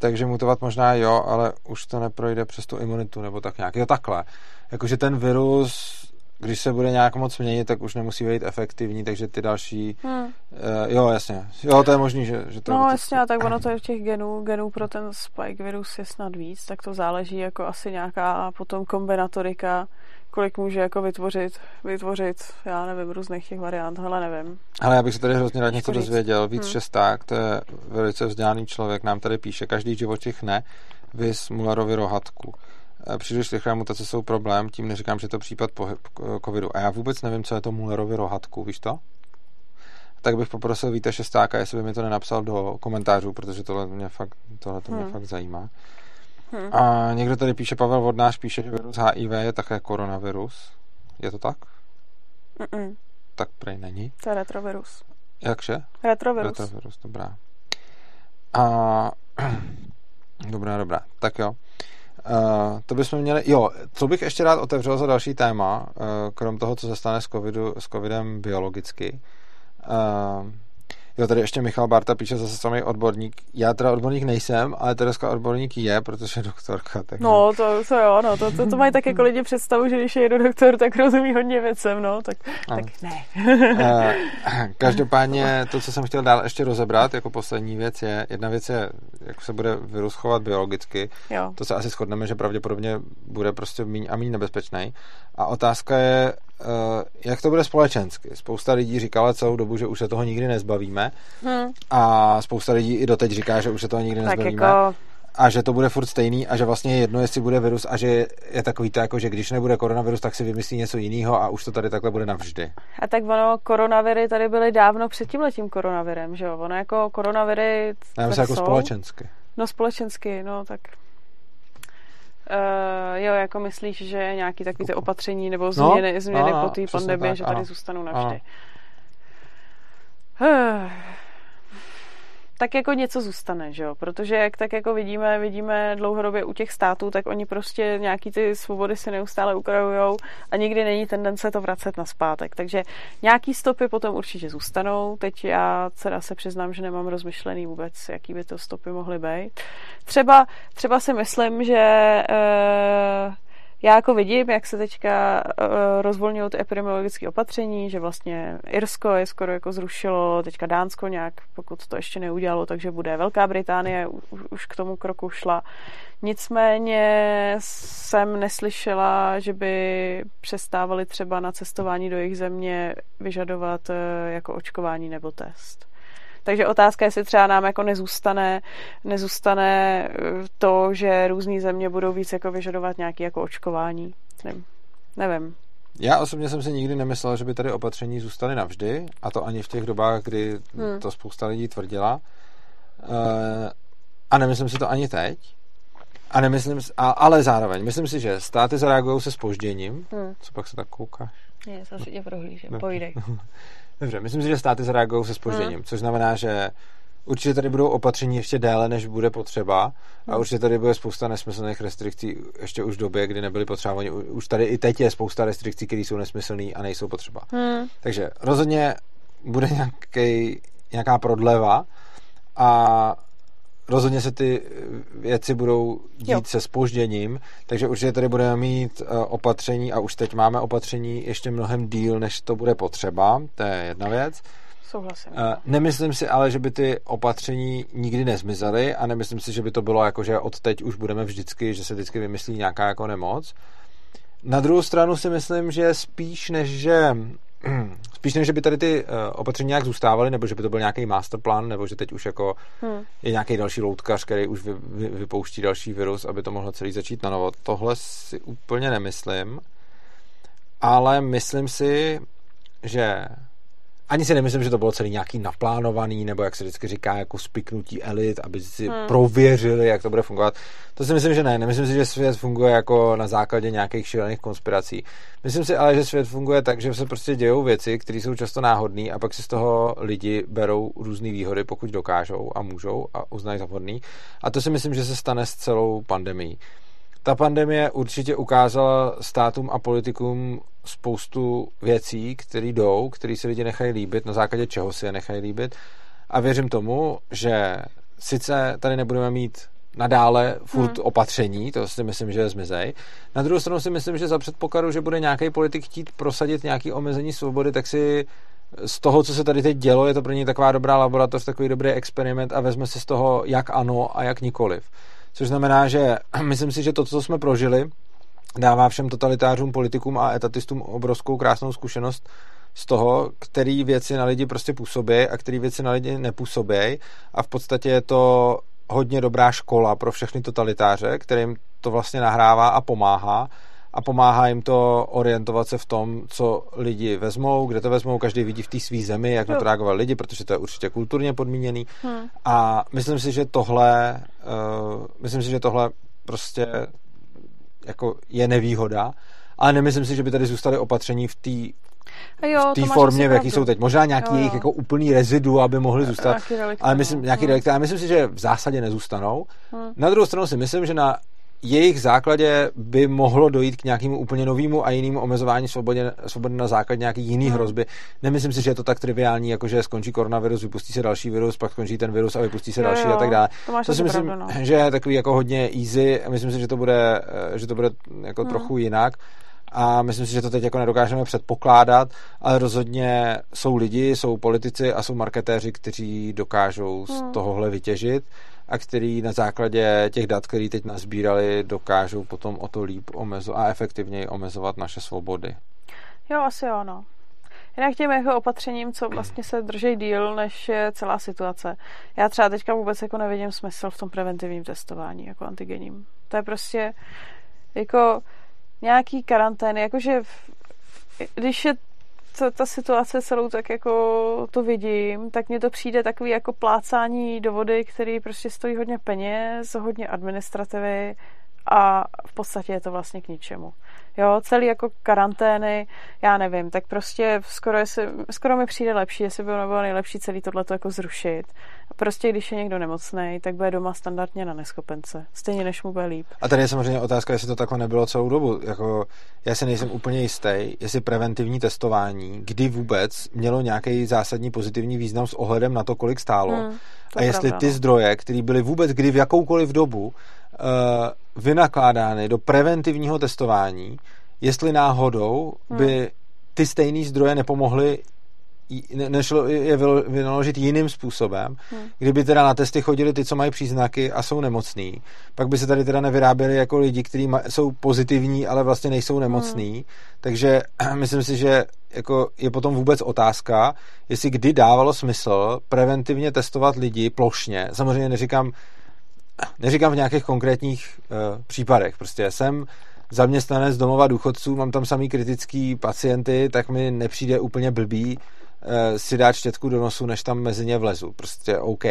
Takže mutovat možná jo, ale už to neprojde přes tu imunitu, nebo tak nějak. Jo, takhle. Jakože ten virus, když se bude nějak moc měnit, tak už nemusí být efektivní, takže ty další... jo, jasně. Jo, to je možný, že to... No, jasně, tak ono to je v těch genů pro ten spike virus je snad víc, tak to záleží jako asi nějaká potom kombinatorika, kolik může jako vytvořit, já nevím, různých těch variant, hele, nevím. Hele, já bych se tady hrozně rád něco dozvěděl. Víc Šesták, to je velice vzdělaný člověk, nám tady píše, každý živočich ne, vys Müllerovi rohatku. Příliš rychlé mutace jsou problém, tím neříkám, že to případ covidu. A já vůbec nevím, co je to Müllerovi rohatku, víš to? Tak bych poprosil Víta Šestáka, jestli by mi to nenapsal do komentářů, protože tohle mě fakt zajímá. A někdo tady píše, Pavel Vodnář píše, že virus HIV je také koronavirus. Je to tak? Tak prej není. To je retrovirus. Jakže? Retrovirus, dobrá. A... dobrá. Tak jo. To bychom měli... Jo, co bych ještě rád otevřel za další téma, krom toho, co se stane s covidem biologicky. Jo, tady ještě Michal Barta píše zase samý odborník. Já teda odborník nejsem, ale Tereska odborník je, protože je doktorka. Takže... No, to mají tak jako lidi představu, že když je jeden doktor, tak rozumí hodně věcem, no, tak ne. Každopádně to, co jsem chtěl dál ještě rozebrat, jako poslední věc je, jedna věc je, jak se bude virus chovat biologicky, jo. To se asi shodneme, že pravděpodobně bude prostě míň a míň nebezpečnej. A otázka je, jak to bude společensky. Spousta lidí říkala celou dobu, že už se toho nikdy nezbavíme a spousta lidí i doteď říká, že už se toho nikdy nezbavíme jako... a že to bude furt stejný a že vlastně je jedno, jestli bude virus a že je takový to jako, že když nebude koronavirus, tak si vymyslí něco jiného a už to tady takhle bude navždy. A tak ono, koronaviry tady byly dávno před tímhletím koronavirem, že jo? Ono jako koronaviry... Já myslím jako společensky. No společensky, no tak... jo, jako myslíš, že nějaký takový ty opatření nebo změny po té pandemii, že tady zůstanou navždy. tak jako něco zůstane, že jo? Protože jak tak jako vidíme dlouhodobě u těch států, tak oni prostě nějaký ty svobody si neustále ukrajujou a nikdy není tendence to vracet nazpátek. Takže nějaký stopy potom určitě zůstanou. Teď já se přiznám, že nemám rozmyšlený vůbec, jaký by to stopy mohly být. Třeba si myslím, že já jako vidím, jak se teďka rozvolňují ty epidemiologické opatření, že vlastně Irsko je skoro jako zrušilo, teďka Dánsko nějak, pokud to ještě neudělalo, takže bude. Velká Británie už k tomu kroku šla. Nicméně jsem neslyšela, že by přestávali třeba na cestování do jejich země vyžadovat jako očkování nebo test. Takže otázka, jestli třeba nám jako nezůstane to, že různý země budou víc jako vyžadovat nějaké jako očkování. Nevím. Já osobně jsem si nikdy nemyslela, že by tady opatření zůstaly navždy, a to ani v těch dobách, kdy to spousta lidí tvrdila. A nemyslím si to ani teď. A ale zároveň, myslím si, že státy zareagují se zpožděním. Co pak se tak koukáš? Ne, to asi tě prohlížím. Pojdej. Dobře, myslím si, že státy zareagují se zpožděním, což znamená, že určitě tady budou opatření ještě déle, než bude potřeba, a určitě tady bude spousta nesmyslných restrikcí ještě už v době, kdy nebyly potřeba. Už tady i teď je spousta restrikcí, které jsou nesmyslné a nejsou potřeba. Takže rozhodně bude nějaká prodleva a rozhodně se ty věci budou dít se zpožděním, takže určitě tady budeme mít opatření, a už teď máme opatření ještě mnohem díl, než to bude potřeba. To je jedna věc. Souhlasím. Nemyslím si ale, že by ty opatření nikdy nezmizely, a nemyslím si, že by to bylo jako, že od teď už budeme vždycky, že se vždycky vymyslí nějaká jako nemoc. Na druhou stranu si myslím, že spíš než, že by tady ty opatření nějak zůstávaly, nebo že by to byl nějaký masterplan, nebo že teď už jako je nějaký další loutkař, který už vypouští další virus, aby to mohlo celý začít na novo. Tohle si úplně nemyslím, ale myslím si, že ani si nemyslím, že to bylo celý nějaký naplánovaný, nebo jak se vždycky říká, jako spiknutí elit, aby si prověřili, jak to bude fungovat. To si myslím, že ne. Nemyslím si, že svět funguje jako na základě nějakých šílených konspirací. Myslím si ale, že svět funguje tak, že se prostě dějou věci, které jsou často náhodné, a pak si z toho lidi berou různé výhody, pokud dokážou a můžou a uznají za vhodný. A to si myslím, že se stane s celou pandemií. Ta pandemie určitě ukázala státům a politikům spoustu věcí, které jdou, které se lidi nechají líbit, na základě čeho si je nechají líbit. A věřím tomu, že sice tady nebudeme mít nadále furt opatření, to si myslím, že zmizej. Na druhou stranu si myslím, že za předpokladu, že bude nějaký politik chtít prosadit nějaké omezení svobody, tak si z toho, co se tady teď dělo, je to pro něj taková dobrá laboratoř, takový dobrý experiment, a vezme si z toho, jak ano a jak nikoliv. Což znamená, že myslím si, že to, co jsme prožili, dává všem totalitářům, politikům a etatistům obrovskou krásnou zkušenost z toho, který věci na lidi prostě působí a který věci na lidi nepůsobí, a v podstatě je to hodně dobrá škola pro všechny totalitáře, kterým to vlastně nahrává a pomáhá jim to orientovat se v tom, co lidi vezmou, kde to vezmou, každý vidí v té svý zemi, jak na to reagovali lidi, protože to je určitě kulturně podmíněný. A myslím si, že tohle prostě jako je nevýhoda, ale nemyslím si, že by tady zůstaly opatření v té formě, v jaký jsou teď. Možná nějaký jejich jako úplný rezidu, aby mohly zůstat, ale myslím si, že v zásadě nezůstanou. Na druhou stranu si myslím, že na jejich základě by mohlo dojít k nějakému úplně novému a jinému omezování svobody na základě nějaký jiný hrozby. Nemyslím si, že je to tak triviální, jako že skončí koronavirus, vypustí se další virus, pak skončí ten virus a vypustí se další a tak dále. To si myslím, že je takový jako hodně easy, a myslím si, že to bude jako trochu jinak. A myslím si, že to teď jako nedokážeme předpokládat, ale rozhodně jsou lidi, jsou politici a jsou marketéři, kteří dokážou z tohohle vytěžit a který na základě těch dat, který teď nazbírali, dokážou potom o to líp a efektivněji omezovat naše svobody. Jo, asi jo, no. Jinak těm jako opatřením, co vlastně se drží díl, než je celá situace. Já třeba teďka vůbec jako nevidím smysl v tom preventivním testování, jako antigením. To je prostě jako nějaký karantény, jakože když je ta situace celou tak jako to vidím, tak mně to přijde takový jako plácání do vody, který prostě stojí hodně peněz, hodně administrativy, a v podstatě je to vlastně k ničemu. jo, celý jako karantény, já nevím, tak prostě skoro mi přijde lepší, jestli by bylo nejlepší celý tohleto jako zrušit. Prostě když je někdo nemocnej, tak bude doma standardně na neschopence. Stejně než mu bude líp. A tady je samozřejmě otázka, jestli to takhle nebylo celou dobu. Jako, já si nejsem úplně jistý, jestli preventivní testování, kdy vůbec mělo nějaký zásadní pozitivní význam s ohledem na to, kolik stálo. A jestli ty zdroje, které byly vůbec kdy v jakoukoliv dobu vynakládány do preventivního testování, jestli náhodou by ty stejné zdroje nepomohly nešlo je vynaložit jiným způsobem, kdyby teda na testy chodili ty, co mají příznaky a jsou nemocní. Pak by se tady teda nevyráběli jako lidi, kteří jsou pozitivní, ale vlastně nejsou nemocní. Takže myslím si, že jako je potom vůbec otázka, jestli kdy dávalo smysl preventivně testovat lidi plošně. Samozřejmě neříkám v nějakých konkrétních případech. Prostě jsem zaměstnanec domova důchodců, mám tam samý kritický pacienty, tak mi nepřijde úplně blbý si dát štětku do nosu, než tam mezi ně vlezu. Prostě OK.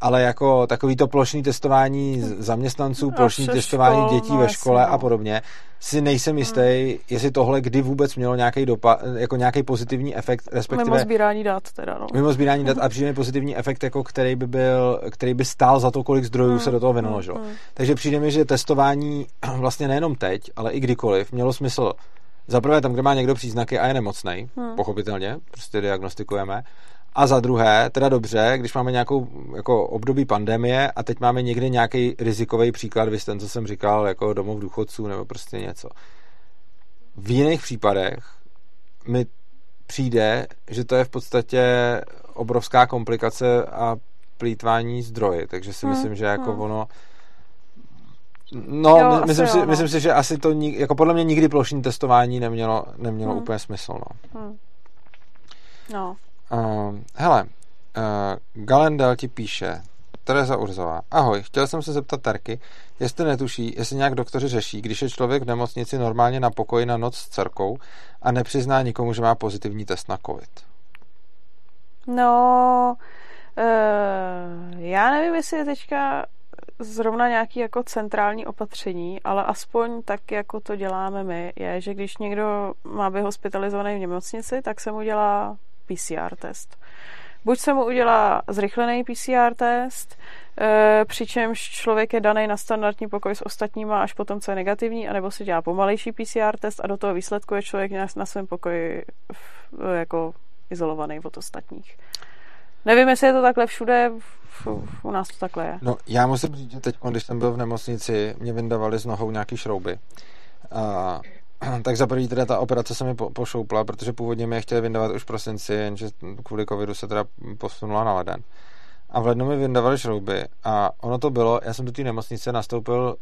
Ale jako takový to plošný testování zaměstnanců, plošný testování dětí ve škole a podobně, si nejsem jistý, jestli tohle kdy vůbec mělo nějaký dopad, jako nějaký pozitivní efekt, respektive... Mimo sbírání dat teda, no. Mimo sbírání dat a přijde pozitivní efekt, jako který by stál za to, kolik zdrojů se do toho vynaložilo. Takže přijde mi, že testování vlastně nejenom teď, ale i kdykoliv mělo smysl. Za prvé tam, kde má někdo příznaky a je nemocnej, pochopitelně, prostě diagnostikujeme. A za druhé, teda dobře, když máme nějakou jako období pandemie a teď máme někde nějaký rizikový příklad, vy ten, co jsem říkal, jako domov důchodců nebo prostě něco. V jiných případech mi přijde, že to je v podstatě obrovská komplikace a plýtvání zdroji, takže si myslím, že jako ono... No, jo, myslím si, že asi to jako podle mě nikdy plošní testování nemělo úplně smysl, no. No. Hele, Galendel ti píše, Tereza Urzová, ahoj, chtěl jsem se zeptat Terky, jestli netuší, jestli nějak doktoři řeší, když je člověk v nemocnici normálně na pokoji na noc s dcerkou a nepřizná nikomu, že má pozitivní test na COVID. No, já nevím, jestli je teďka zrovna nějaký jako centrální opatření, ale aspoň tak, jako to děláme my, je, že když někdo má být hospitalizovaný v nemocnici, tak se mu dělá PCR test. Buď se mu udělá zrychlený PCR test, přičemž člověk je daný na standardní pokoj s ostatníma až potom, co je negativní, anebo si dělá pomalejší PCR test a do toho výsledku je člověk na svém pokoji jako izolovaný od ostatních. Nevím, jestli je to takhle všude, u nás to takhle je. No, já musím říct, že teď, když jsem byl v nemocnici, mě vyndavali z nohou nějaký šrouby. Tak za první teda ta operace se mi pošoupla, protože původně mi je chtěli vyndavat už v prosinci, jenže kvůli covidu se teda posunula na leden. A v lednu mi vyndavali šrouby a ono to bylo, já jsem do té nemocnice nastoupil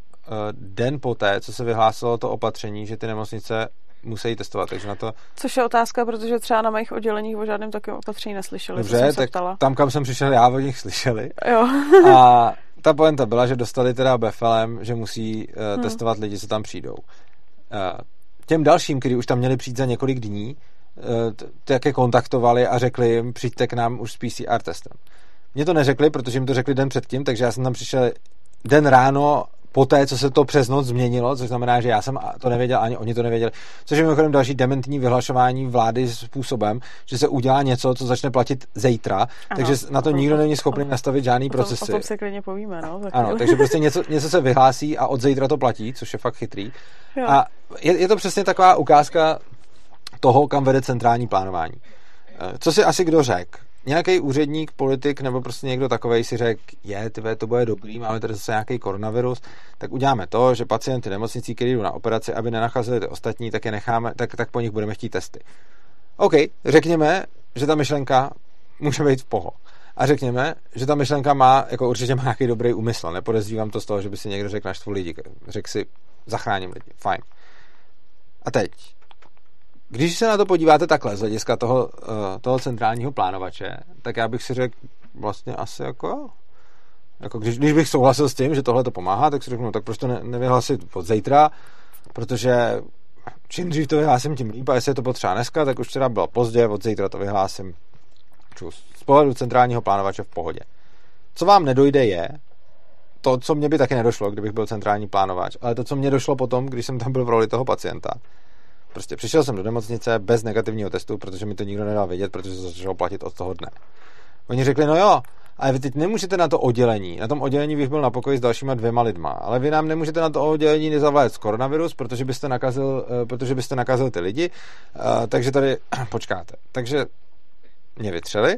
den poté, co se vyhlásilo to opatření, že ty nemocnice musí testovat, takže na to... Což je otázka, protože třeba na mých odděleních o žádném takovém opatření neslyšeli. Dobře, tak tam, kam jsem přišel, já o nich slyšeli. Jo. A ta pointa byla, že dostali teda befelem, že musí testovat lidi, co tam přijdou. Těm dalším, kteří už tam měli přijít za několik dní, tak je kontaktovali a řekli jim, přijďte k nám už s PCR testem. Mně to neřekli, protože jim to řekli den předtím, takže já jsem tam přišel den ráno po té, co se to přes noc změnilo, což znamená, že já jsem to nevěděl, ani oni to nevěděli, což je mimochodem další dementní vyhlašování vlády způsobem, že se udělá něco, co začne platit zítra, ano, takže na to nikdo není schopný nastavit žádný procesy. O tom se klidně povíme, no. Tak ano, takže prostě něco se vyhlásí a od zítra to platí, což je fakt chytrý. Jo. A je to přesně taková ukázka toho, kam vede centrální plánování. Co si asi kdo řekl? Nějaký úředník, politik nebo prostě někdo takovej si řekl, to bude dobrý, máme tady zase nějaký koronavirus, tak uděláme to, že pacienty nemocnicí, kteří jdou na operaci, aby nenacházeli ty ostatní, tak je necháme, tak po nich budeme chtít testy. OK, řekněme, že ta myšlenka může být v poho. A řekněme, že ta myšlenka má, jako určitě má nějaký dobrý úmysl, nepodezřívám to z toho, že by si někdo řekl naštvu lidi, řekl si, zachráním lidi, fajn. A teď, když se na to podíváte takhle z hlediska toho centrálního plánovače, tak já bych si řekl vlastně asi jako když bych souhlasil s tím, že tohle to pomáhá, tak si řeknu, tak proč to nevyhlasit od zítra, protože čím dřív to vyhlásím, tím líp, a jestli je to potřeba dneska, tak už včera bylo pozdě, od zítra to vyhlásím. Čus. Z pohledu centrálního plánovače v pohodě. Co vám nedojde je, to, co mě by taky nedošlo, kdybych byl centrální plánovač, ale to, co mě došlo potom, když jsem tam byl v roli toho pacienta. Prostě přišel jsem do nemocnice bez negativního testu, protože mi to nikdo nedal vědět, protože se začalo platit od toho dne. Oni řekli, no jo, ale vy teď nemůžete na to oddělení. Na tom oddělení bych byl na pokoji s dalšíma 2 lidma, ale vy nám nemůžete na to oddělení nezavléct koronavirus, protože byste nakazil ty lidi, takže tady počkáte. Takže mě vytřeli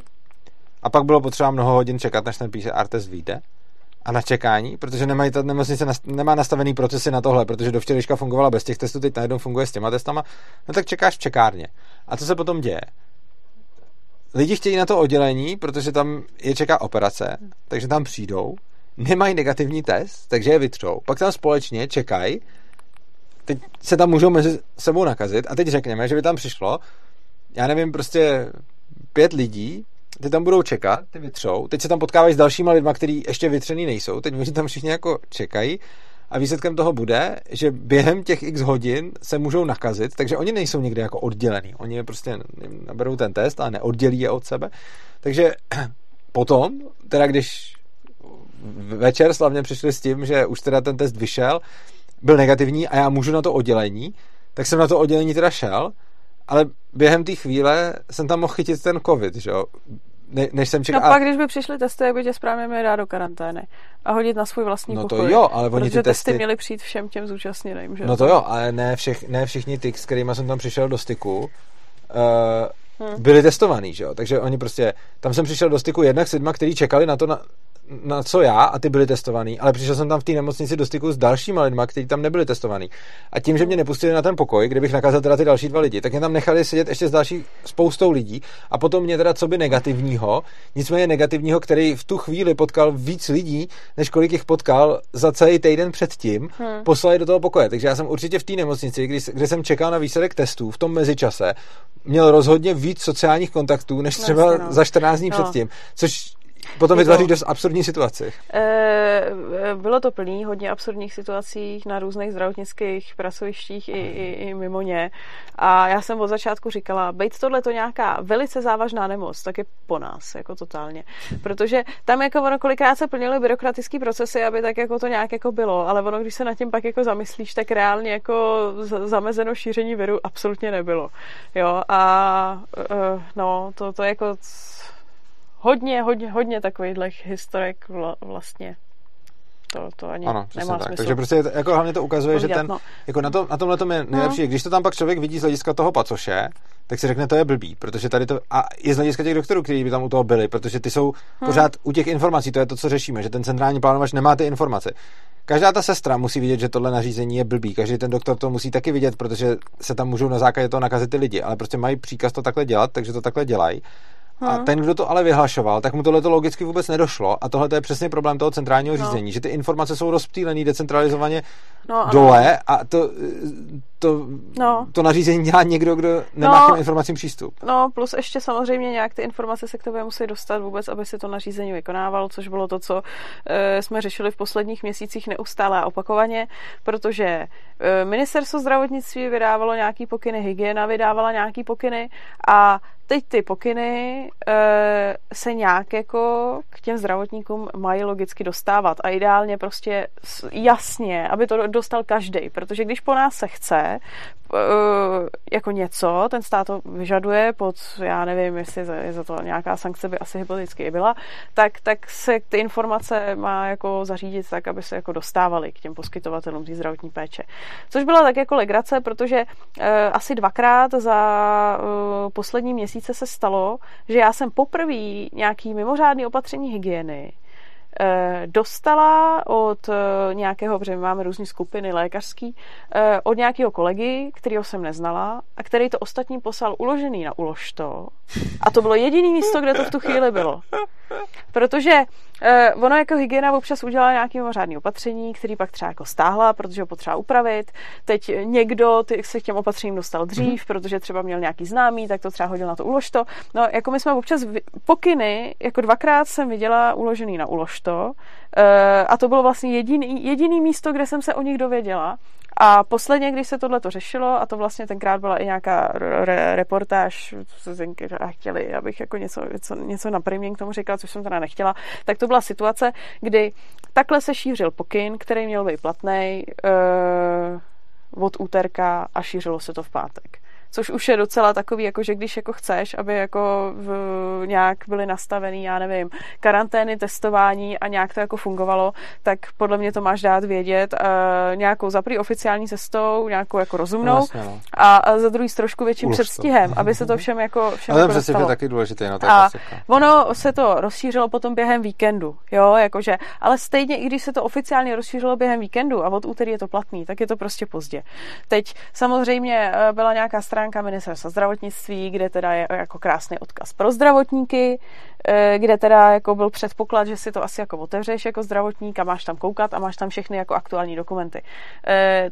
a pak bylo potřeba mnoho hodin čekat, než ten PCR test vyjde. A na čekání, protože nemají ta nemocnice nemá nastavený procesy na tohle, protože do včerejška fungovala bez těch testů, teď najednou funguje s těma testama, no tak čekáš v čekárně. A co se potom děje? Lidi chtějí na to oddělení, protože tam je čeká operace, takže tam přijdou, nemají negativní test, takže je vytřou, pak tam společně čekají, teď se tam můžou mezi sebou nakazit a teď řekněme, že by tam přišlo, já nevím, prostě 5 lidí, ty tam budou čekat, ty vytřou, teď se tam potkávají s dalšíma lidma, kteří ještě vytřený nejsou, teď oni tam všichni jako čekají a výsledkem toho bude, že během těch x hodin se můžou nakazit, takže oni nejsou někde jako oddělený, oni je prostě naberou ten test a neoddělí je od sebe, takže potom, teda když večer slavně přišli s tím, že už teda ten test vyšel, byl negativní a já můžu na to oddělení, tak jsem na to oddělení teda šel, ale během té chvíle jsem tam mohl chytit ten covid, že jo? Než jsem čekal. No pak, když by přišly testy, jak by tě správně měli dát do karantény a hodit na svůj vlastní pokoj. No to jo, ale oni ty testy měly přijít všem těm zúčastněným, že? No to jo, ale ne všichni ty, s kterýma jsem tam přišel do styku, byli testovaný, že jo? Takže oni prostě, tam jsem přišel do styku jednak s lidma, kteří čekali na to, na co já, a ty byli testovaný, ale přišel jsem tam v té nemocnici do styku s dalšíma lidma, kteří tam nebyli testovaný. A tím, že mě nepustili na ten pokoj, kde bych nakazil teda ty další 2 lidi, tak mě tam nechali sedět ještě s další spoustou lidí a potom mě teda coby negativního, nicméně negativního, který v tu chvíli potkal víc lidí, než kolik jich potkal za celý týden předtím, poslali do toho pokoje. Takže já jsem určitě v té nemocnici, kde jsem čekal na výsledek testů, v tom mezičase měl rozhodně víc sociálních kontaktů, než třeba za 14 dní předtím, což potom vytváří dost absurdní situaci. Bylo to plný hodně absurdních situací na různých zdravotnických pracovištích i mimo ně. A já jsem od začátku říkala, bejt tohle to nějaká velice závažná nemoc, tak je po nás, jako totálně. Protože tam jako ono kolikrát se plnily byrokratické procesy, aby tak jako to nějak jako bylo, ale ono, když se nad tím pak jako zamyslíš, tak reálně jako zamezeno šíření viru absolutně nebylo. Jo, a to jako hodně takových historek vlastně. To ani ano, nemá tak. Smysl. Takže prostě jako hlavně to ukazuje, že ten jako na tomhletom je nejlepší. Když to tam pak člověk vidí z hlediska toho pacoše, tak si řekne, to je blbý, protože tady to a i z hlediska těch doktorů, kteří by tam u toho byli, protože ty jsou pořád u těch informací, to je to, co řešíme, že ten centrální plánovač nemá ty informace. Každá ta sestra musí vidět, že tohle nařízení je blbý. Každý ten doktor to musí taky vidět, protože se tam můžou na základě toho nakazit ty lidi, ale prostě mají příkaz to takhle dělat, takže to takhle dělají. A ten, kdo to ale vyhlašoval, tak mu tohle to logicky vůbec nedošlo a tohle je přesně problém toho centrálního řízení, že ty informace jsou rozptýlený decentralizovaně dole a to nařízení dělá někdo, kdo nemá k těm informacím přístup. No, plus ještě samozřejmě nějak ty informace se k tobě musí dostat vůbec, aby si to nařízení vykonával, což bylo to, co jsme řešili v posledních měsících neustále a opakovaně, protože ministerstvo zdravotnictví vydávalo nějaký pokyny, hygiena vydávala nějaký pokyny a teď ty pokyny se nějak jako k těm zdravotníkům mají logicky dostávat a ideálně prostě jasně, aby to dostal každej, protože když po nás se chce jako něco, ten stát to vyžaduje pod, já nevím, jestli za to nějaká sankce by asi hypoteticky byla, tak se ty informace má jako zařídit tak, aby se jako dostávaly k těm poskytovatelům té zdravotní péče. Což byla tak jako legrace, protože asi 2krát za poslední měsíce se stalo, že já jsem poprvé nějaký mimořádný opatření hygieny dostala od nějakého, protože máme různý skupiny lékařský, od nějakého kolegy, kterýho jsem neznala a který to ostatním poslal uložený na uložto a to bylo jediný místo, kde to v tu chvíli bylo. Protože ono jako hygiena občas udělala nějaké mimořádné opatření, který pak třeba jako stáhla, protože ho potřeba upravit. Teď někdo se k těm opatřením dostal dřív, protože třeba měl nějaký známý, tak to třeba hodil na to uložto. No, jako my jsme občas pokyny, jako 2krát jsem viděla uložený na uložto a to bylo vlastně jediný místo, kde jsem se o nich dověděla. A posledně, když se tohleto řešilo, a to vlastně tenkrát byla i nějaká reportáž, tenkrát chtěli, abych jako něco na priming k tomu říkala, což jsem teda nechtěla, tak to byla situace, kdy Takhle se šířil pokyn, který měl být platný od úterka a šířilo se to v pátek. Což už je docela takový, jako že když jako chceš, aby jako nějak byly nastavený, já nevím, karantény, testování a nějak to jako fungovalo, tak podle mě to máš dát vědět nějakou zaprý oficiální cestou, nějakou jako rozumnou, no vlastně, no. A za druhý s trošku větším předstihem, aby se to všem ale jako dostalo. Ale je taky důležitý, no, a ono se to rozšířilo potom během víkendu, jo, jakože, ale stejně i když se to oficiálně rozšířilo během víkendu a od úterý je to platný, tak je to prostě pozdě. Teď samozřejmě byla nějaká stránka ministerstva zdravotnictví, kde teda je jako krásný odkaz pro zdravotníky, kde teda jako byl předpoklad, že si to asi jako otevřeš jako zdravotník a máš tam koukat a máš tam všechny jako aktuální dokumenty.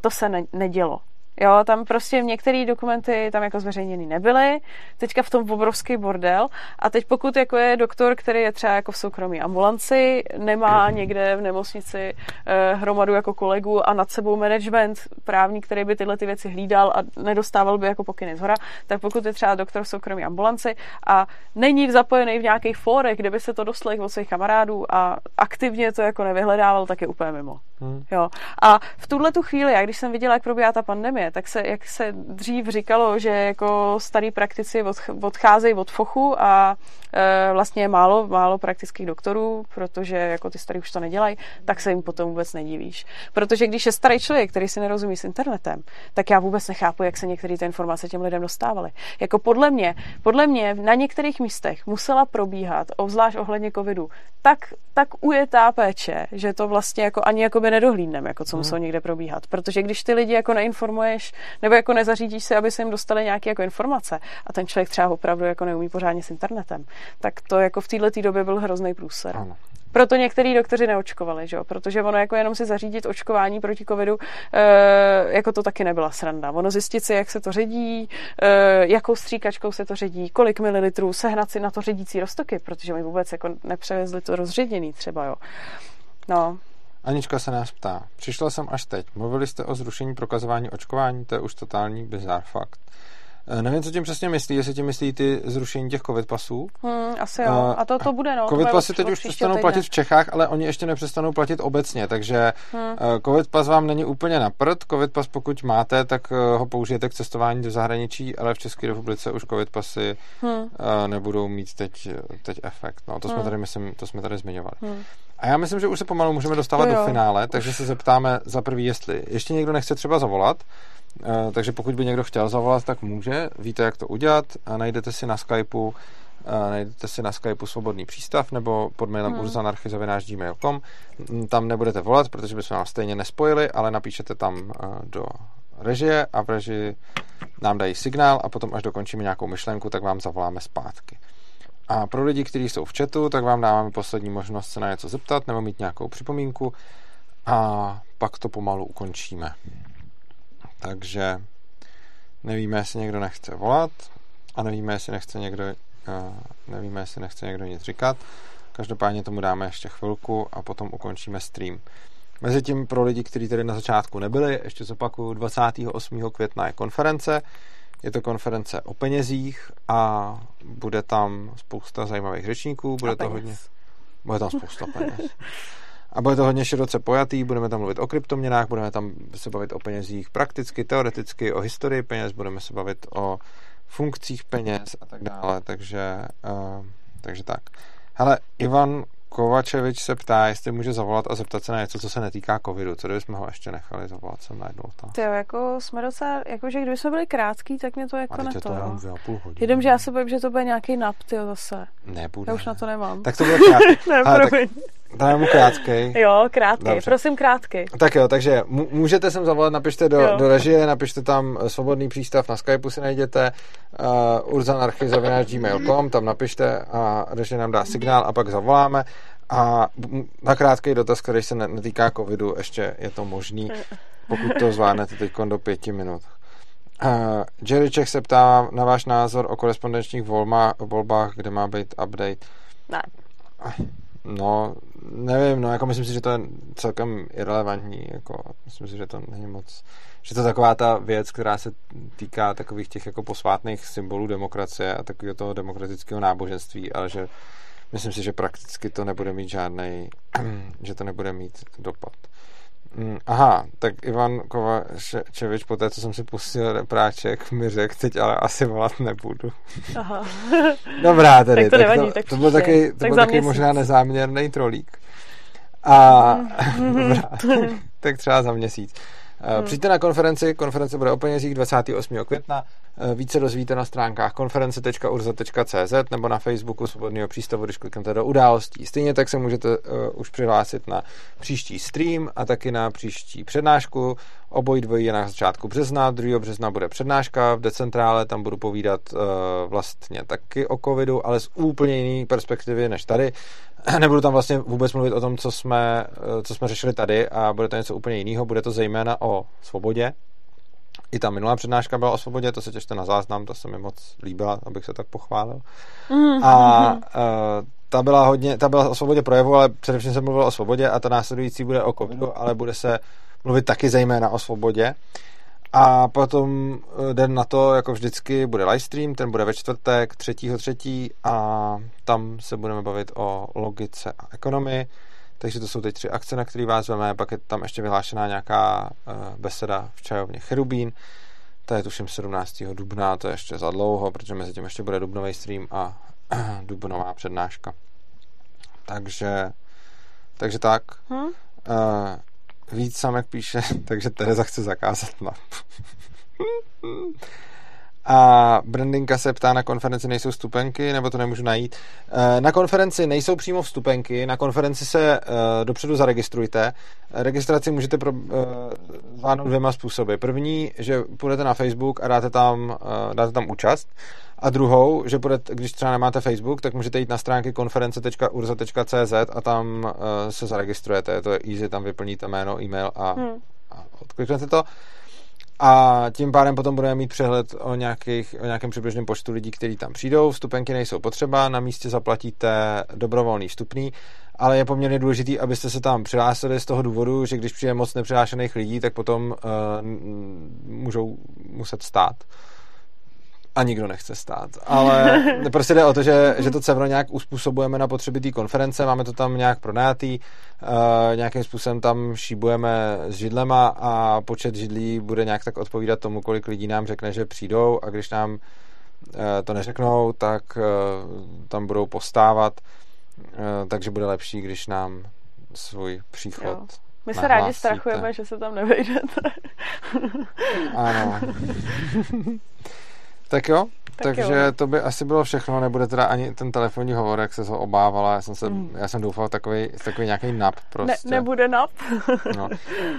To se nedělo. Jo, tam prostě některé dokumenty tam jako zveřejněny nebyly, teďka v tom obrovský bordel a teď pokud jako je doktor, který je třeba jako v soukromí ambulanci, nemá někde v nemocnici hromadu jako kolegů a nad sebou management právní, který by tyhle ty věci hlídal a nedostával by jako pokyny zhora, tak pokud je třeba doktor v soukromí ambulanci a není zapojený v nějakých fórech, kde by se to doslech od svých kamarádů a aktivně to jako nevyhledával, tak je úplně mimo. Jo. A v tuhle tu chvíli, já když jsem viděla, jak probíhá ta pandemie, tak se, jak se dřív říkalo, že jako starý praktici odcházejí od fochu a vlastně je málo praktických doktorů, protože jako ty starý už to nedělají, tak se jim potom vůbec nedivíš. Protože když je starý člověk, který si nerozumí s internetem, tak já vůbec nechápu, jak se některé ty informace těm lidem dostávaly. Jako podle mě na některých místech musela probíhat, obzvlášť ohledně covidu, tak ujetá péče, že to vlastně jako ani jako nedohlídneme, jako co muselo někde probíhat. Protože když ty lidi jako neinformuješ nebo jako nezařídíš se, aby se jim dostali nějaké jako informace a ten člověk třeba opravdu jako neumí pořádně s internetem, tak to jako v této době byl hrozný průser. Ano. Proto některý doktoři neočkovali, že jo? Protože ono jako jenom si zařídit očkování proti covidu, jako to taky nebyla sranda. Ono zjistit si, jak se to ředí, jakou stříkačkou se to ředí, kolik mililitrů, sehnat si na to ředící roztoky, protože my vůbec jako nepřevezli to rozředěný třeba, jo. No. Anička se nás ptá. Přišla jsem až teď. Mluvili jste o zrušení prokazování očkování, to je už totální bizár fakt. Nevím, co tím přesně myslí, jestli tím myslí ty zrušení těch covid pasů. Asi jo. A to bude, no. Covid pasy teď už přestanou platit v Čechách, ale oni ještě nepřestanou platit obecně, takže covid pas vám není úplně na prd. Covid pas, pokud máte, tak ho použijete k cestování do zahraničí, ale v České republice už covid pasy nebudou mít teď efekt. No, to jsme tady, myslím, zmiňovali. A já myslím, že už se pomalu můžeme dostávat do finále, takže se zeptáme za prvý, jestli ještě někdo nechce třeba zavolat. Takže pokud by někdo chtěl zavolat, tak může. Víte, jak to udělat. Najdete si na Skypeu Svobodný přístav nebo pod mailem urzanarchy@gmail.com. Tam nebudete volat, protože bychom nás stejně nespojili, ale napíšete tam do režie a v režii nám dají signál a potom, až dokončíme nějakou myšlenku, tak vám zavoláme zpátky. A pro lidi, kteří jsou v chatu, tak vám dáváme poslední možnost se na něco zeptat nebo mít nějakou připomínku a pak to pomalu ukončíme. Takže nevíme, jestli někdo nechce volat a nevíme, jestli nechce někdo nic říkat. Každopádně tomu dáme ještě chvilku a potom ukončíme stream. Mezitím pro lidi, kteří tady na začátku nebyli, ještě zopakuju, 28. května je konference. Je to konference o penězích a bude tam spousta zajímavých řečníků. Bude tam spousta peněz. A bude to hodně široce pojatý, budeme tam mluvit o kryptoměnách, budeme tam se bavit o penězích prakticky, teoreticky, o historii peněz, budeme se bavit o funkcích peněz a tak dále, takže tak. Hele, Ivan Kovačevič se ptá, jestli může zavolat a zeptat se na něco, co se netýká covidu. Co kdybychom ho ještě nechali zavolat sem najednou? Ty jo, jako jsme docela, jakože kdyby jsme byli krátký, tak mě to jako neto. A teď je to jenom 2,5 hodiny. Jenomže já se bojím, že to bude nějaký NAP, tyjo, zase. Nebude. Já už na to nemám. Tak to bude krátký. Ne, promiň. Dáme mu krátkej. Jo, krátkej. Dobře. Prosím, krátkej. Tak jo, takže můžete sem zavolat, napište do režie, napište tam Svobodný přístav, na Skypeu si najděte urzanarchy@gmail.com, tam napište a režie nám dá signál a pak zavoláme. A na krátkej dotaz, který se netýká covidu, ještě je to možný, pokud to zvládnete teď do 5 minut. Jerry Čech se ptá na váš názor o korespondenčních volbách, kde má být update. Ne. No, nevím, no, jako myslím si, že to je celkem irelevantní, jako myslím si, že to není moc, že to je taková ta věc, která se týká takových těch jako posvátných symbolů demokracie a takového toho demokratického náboženství, ale že Myslím si, že prakticky to nebude mít žádnej, že to nebude mít dopad. Aha, tak Ivan Kovačevič, po té, co jsem si pustil repráček, mi řekl, teď ale asi volat nebudu. Aha. Dobrá, tady. To byl taky možná nezáměrný trolík. A dobrá, tak třeba za měsíc. Přijďte na konferenci, konference bude o penězích 28. května, více dozvíte na stránkách konference.urza.cz nebo na Facebooku Svobodného přístupu, když kliknete do událostí. Stejně tak se můžete už přihlásit na příští stream a taky na příští přednášku. Obojí dvojí je na začátku března, 2. března bude přednáška v Decentrále, tam budu povídat vlastně taky o covidu, ale z úplně jiné perspektivy než tady. Nebudu tam vlastně vůbec mluvit o tom, co jsme řešili tady, a bude to něco úplně jiného. Bude to zejména o svobodě. I ta minulá přednáška byla o svobodě, to se těšte na záznam, to se mi moc líbila, abych se tak pochválil. A ta byla o svobodě projevu, ale především se mluvilo o svobodě, a ta následující bude o covidu, ale bude se mluvit taky zejména o svobodě. A potom den na to, jako vždycky, bude livestream, ten bude ve čtvrtek 3.3. a tam se budeme bavit o logice a ekonomii. Takže to jsou teď 3 akce, na které vás veme, pak je tam ještě vyhlášená nějaká beseda v čajovně Cherubín. To je tuším 17. dubna, to je ještě za dlouho, protože mezi tím ještě bude dubnový stream a dubnová přednáška. Takže tak. Víc Samek píše, takže Tereza chce zakázat NAP. A Brandinka se ptá, na konferenci nejsou vstupenky, nebo to nemůžu najít. Na konferenci nejsou přímo vstupenky, na konferenci se dopředu zaregistrujte. Registraci můžete zvládnout 2 způsoby. První, že půjdete na Facebook a dáte tam účast. A druhou, že když třeba nemáte Facebook, tak můžete jít na stránky konference.urza.cz a tam se zaregistrujete. Je to easy, tam vyplníte jméno, e-mail a odkliknete to. A tím pádem potom budeme mít přehled o nějakém přibližném počtu lidí, kteří tam přijdou. Vstupenky nejsou potřeba, na místě zaplatíte dobrovolný vstupný, ale je poměrně důležité, abyste se tam přihlásili z toho důvodu, že když přijde moc nepřihlášených lidí, tak potom můžou muset stát. A nikdo nechce stát. Ale prostě jde o to, že to Cevro nějak uspůsobujeme na potřeby té konference, máme to tam nějak pronajatý, nějakým způsobem tam šíbujeme s židlema a počet židlí bude nějak tak odpovídat tomu, kolik lidí nám řekne, že přijdou, a když nám to neřeknou, tak tam budou postávat, takže bude lepší, když nám svůj příchod my se nahlásíte. Rádi strachujeme, že se tam nevejdete. Ano. Tak jo, takže to by asi bylo všechno, nebude teda ani ten telefonní hovor, jak se ho obávala, já jsem doufal takový nějaký NAP prostě. Ne, nebude NAP. No.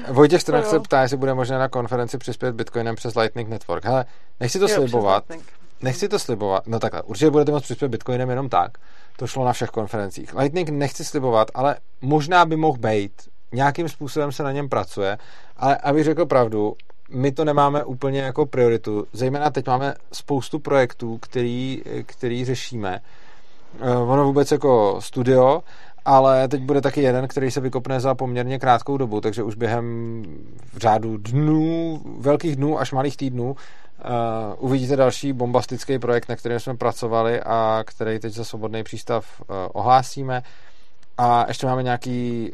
Vojtěch Stronach se ptá, jestli bude možné na konferenci přispět Bitcoinem přes Lightning Network. Hele, nechci to slibovat, no takhle, určitě budete moct přispět Bitcoinem jenom tak, to šlo na všech konferencích. Lightning nechci slibovat, ale možná by mohl být, nějakým způsobem se na něm pracuje, ale abych řekl pravdu, my to nemáme úplně jako prioritu. Zejména teď máme spoustu projektů, který řešíme. Ono vůbec jako studio, ale teď bude taky jeden, který se vykopne za poměrně krátkou dobu, takže už během řádu dnů, velkých dnů až malých týdnů, uvidíte další bombastický projekt, na kterém jsme pracovali a který teď za Svobodný přístav ohlásíme. A ještě máme nějaký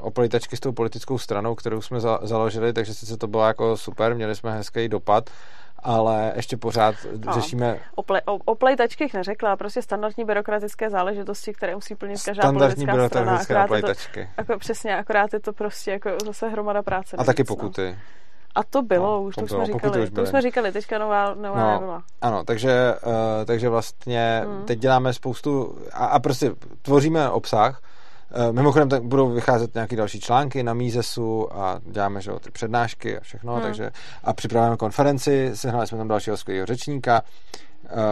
oplitačky s tou politickou stranou, kterou jsme založili, takže sice to bylo jako super, měli jsme hezký dopad, ale ještě pořád řešíme... O plejtačkých neřekla, prostě standardní byrokratické záležitosti, které musí plnit každá politická strana. Standardní jako, přesně, akorát je to prostě jako zase hromada práce. A taky pokuty. No. A to bylo, no, už to bylo, už jsme říkali, teďka nová nebyla. Ano, takže vlastně teď děláme spoustu a prostě tvoříme obsah. Mimochodem tak budou vycházet nějaké další články na Misesu a děláme ty přednášky a všechno, takže a připravujeme konferenci, sehnali jsme tam dalšího skvělého řečníka,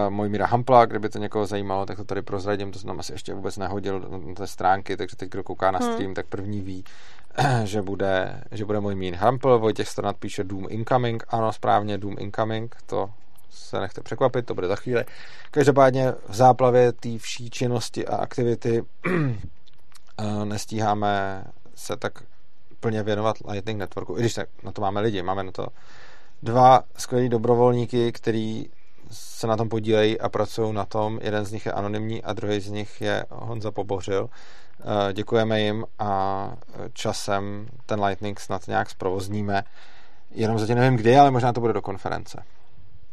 Mojmíra Hampla, kdyby to někoho zajímalo, tak to tady prozradím, to jsem tam asi ještě vůbec nehodil na té stránky, takže teď kdo kouká na stream, tak první ví, že bude Mojmír Hampl. Vojtěch Stronat píše Doom Incoming, ano, správně, Doom Incoming, to se nechte překvapit, to bude za chvíli. Každopádně v záplavě té vší činnosti a aktivity nestíháme se tak plně věnovat Lightning Networku, i když tak na to máme lidi, máme na to 2 skvělí dobrovolníky, který se na tom podílejí a pracují na tom. Jeden z nich je anonymní a druhý z nich je Honza Pobořil. Děkujeme jim a časem ten Lightning snad nějak zprovozníme. Jenom zatím nevím kdy, ale možná to bude do konference.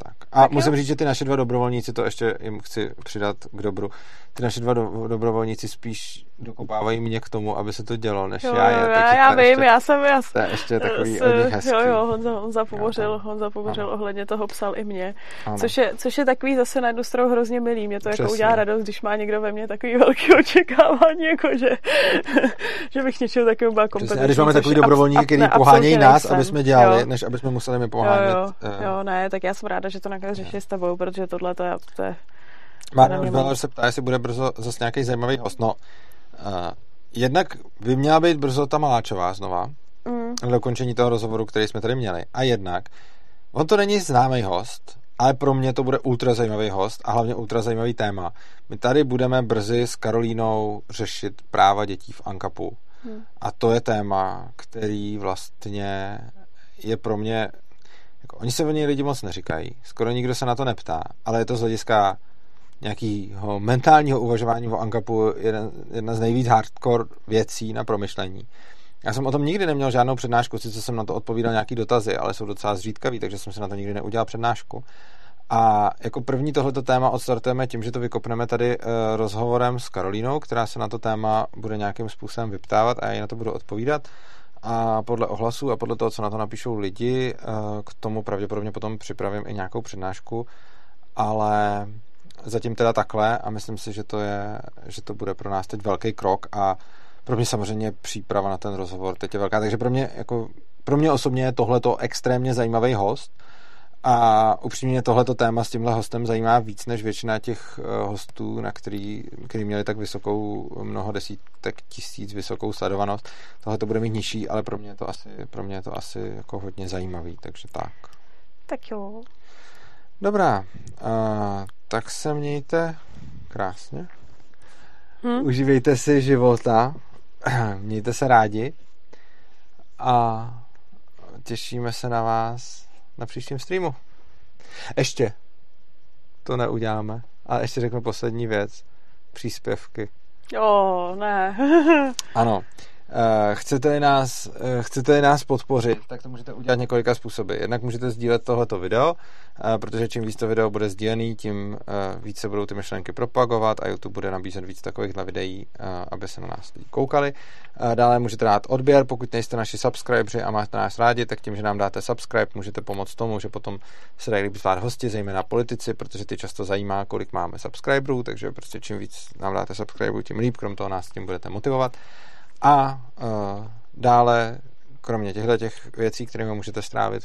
Tak. A tak musím říct, že ty naše dva dobrovolníci, to ještě jim chci přidat k dobru, ty naše dva dobrovolníci spíš dokopávají mě k tomu, aby se to dělo, než jo, já je. Já vím, ještě, já jsem. To je ještě takový od nich hezký. Jo, Honza Pobořil ohledně toho psal i mě. Což je takový zase na jednu stranu hrozně milý. Mě to jako udělá radost, když má někdo ve mně takový velký očekávání, jako že bych něčeho takového byla kompetentní. A když máme takový dobrovolníky, který pohánějí nás, aby jsme dělali, než aby jsme museli mi pohánět. Jo, ne, tak já jsem ráda, že to nakonec řeší s tebou, protože tohle to je... Martin se ptá, jestli bude brzo zase nějaký zajímavý host. No, jednak by měla být brzo ta Maláčová znova, na dokončení toho rozhovoru, který jsme tady měli. A jednak, on to není známý host, ale pro mě to bude ultra zajímavý host a hlavně ultra zajímavý téma. My tady budeme brzy s Karolínou řešit práva dětí v ANCAPu. A to je téma, který vlastně je pro mě... Jako, oni se o něj lidi moc neříkají, skoro nikdo se na to neptá, ale je to z hlediska nějakého mentálního uvažování o ANCAPu jedna z nejvíc hardcore věcí na promyšlení. Já jsem o tom nikdy neměl žádnou přednášku, sice jsem na to odpovídal nějaký dotazy, ale jsou docela zřídkavý, takže jsem se na to nikdy neudělal přednášku. A jako první tohleto téma odstartujeme tím, že to vykopneme tady rozhovorem s Karolínou, která se na to téma bude nějakým způsobem vyptávat a já jí na to budu odpovídat. A podle ohlasů a podle toho, co na to napíšou lidi, k tomu pravděpodobně potom připravím i nějakou přednášku, ale zatím teda takhle a myslím si, že to bude pro nás teď velký krok a pro mě samozřejmě příprava na ten rozhovor teď je velká, takže pro mě osobně je tohleto extrémně zajímavý host a upřímně tohleto téma s tímhle hostem zajímá víc než většina těch hostů, na který měli tak vysokou, mnoho desítek tisíc vysokou sledovanost. Tohle to bude mít nižší, ale pro mě je to asi jako hodně zajímavý, takže tak. Tak jo. Dobrá, tak se mějte krásně. Užívejte si života, mějte se rádi a těšíme se na vás na příštím streamu. Ještě to neuděláme, ale ještě řeknu poslední věc. Příspěvky. Jo, ne. Ano. Chcete-li nás podpořit, tak to můžete udělat několika způsoby. Jednak můžete sdílet tohleto video, protože čím víc to video bude sdílený, tím víc se budou ty myšlenky propagovat a YouTube bude nabízet víc takovýchhle videí, aby se na nás lidi koukali. Dále můžete dát odběr, pokud nejste naši subscribeři a máte nás rádi, tak tím, že nám dáte subscribe, můžete pomoct tomu, že potom se dají zvát hosti, zejména politici, protože ty často zajímá, kolik máme subscriberů, takže prostě čím víc nám dáte subscriberů, tím líp, krom toho nás tím budete motivovat. A dále, kromě těchto těch věcí, kterými můžete strávit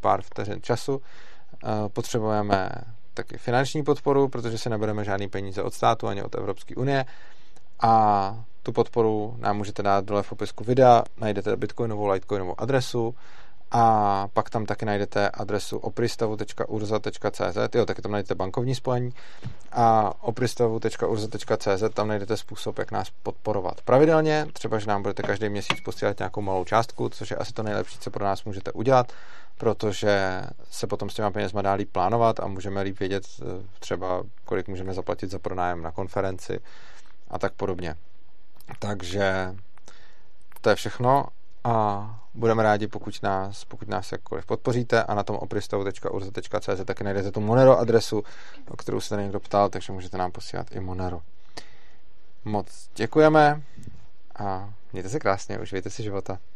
pár vteřin času, potřebujeme taky finanční podporu, protože si nebereme žádný peníze od státu ani od Evropské unie. A tu podporu nám můžete dát dole v popisku videa, najdete bitcoinovou, litecoinovou adresu a pak tam taky najdete adresu opristavu.urza.cz, jo, taky tam najdete bankovní spojení a opristavu.urza.cz, tam najdete způsob, jak nás podporovat pravidelně, třeba, že nám budete každý měsíc posílat nějakou malou částku, což je asi to nejlepší, co pro nás můžete udělat, protože se potom s těma penězma dá líp plánovat a můžeme líp vědět třeba, kolik můžeme zaplatit za pronájem na konferenci a tak podobně. Takže to je všechno a budeme rádi, pokud nás jakkoliv podpoříte a na tom opristavu.urza.cz taky najdete tu Monero adresu, o kterou se tady někdo ptal, takže můžete nám posílat i Monero. Moc děkujeme a mějte se krásně, užijte si života.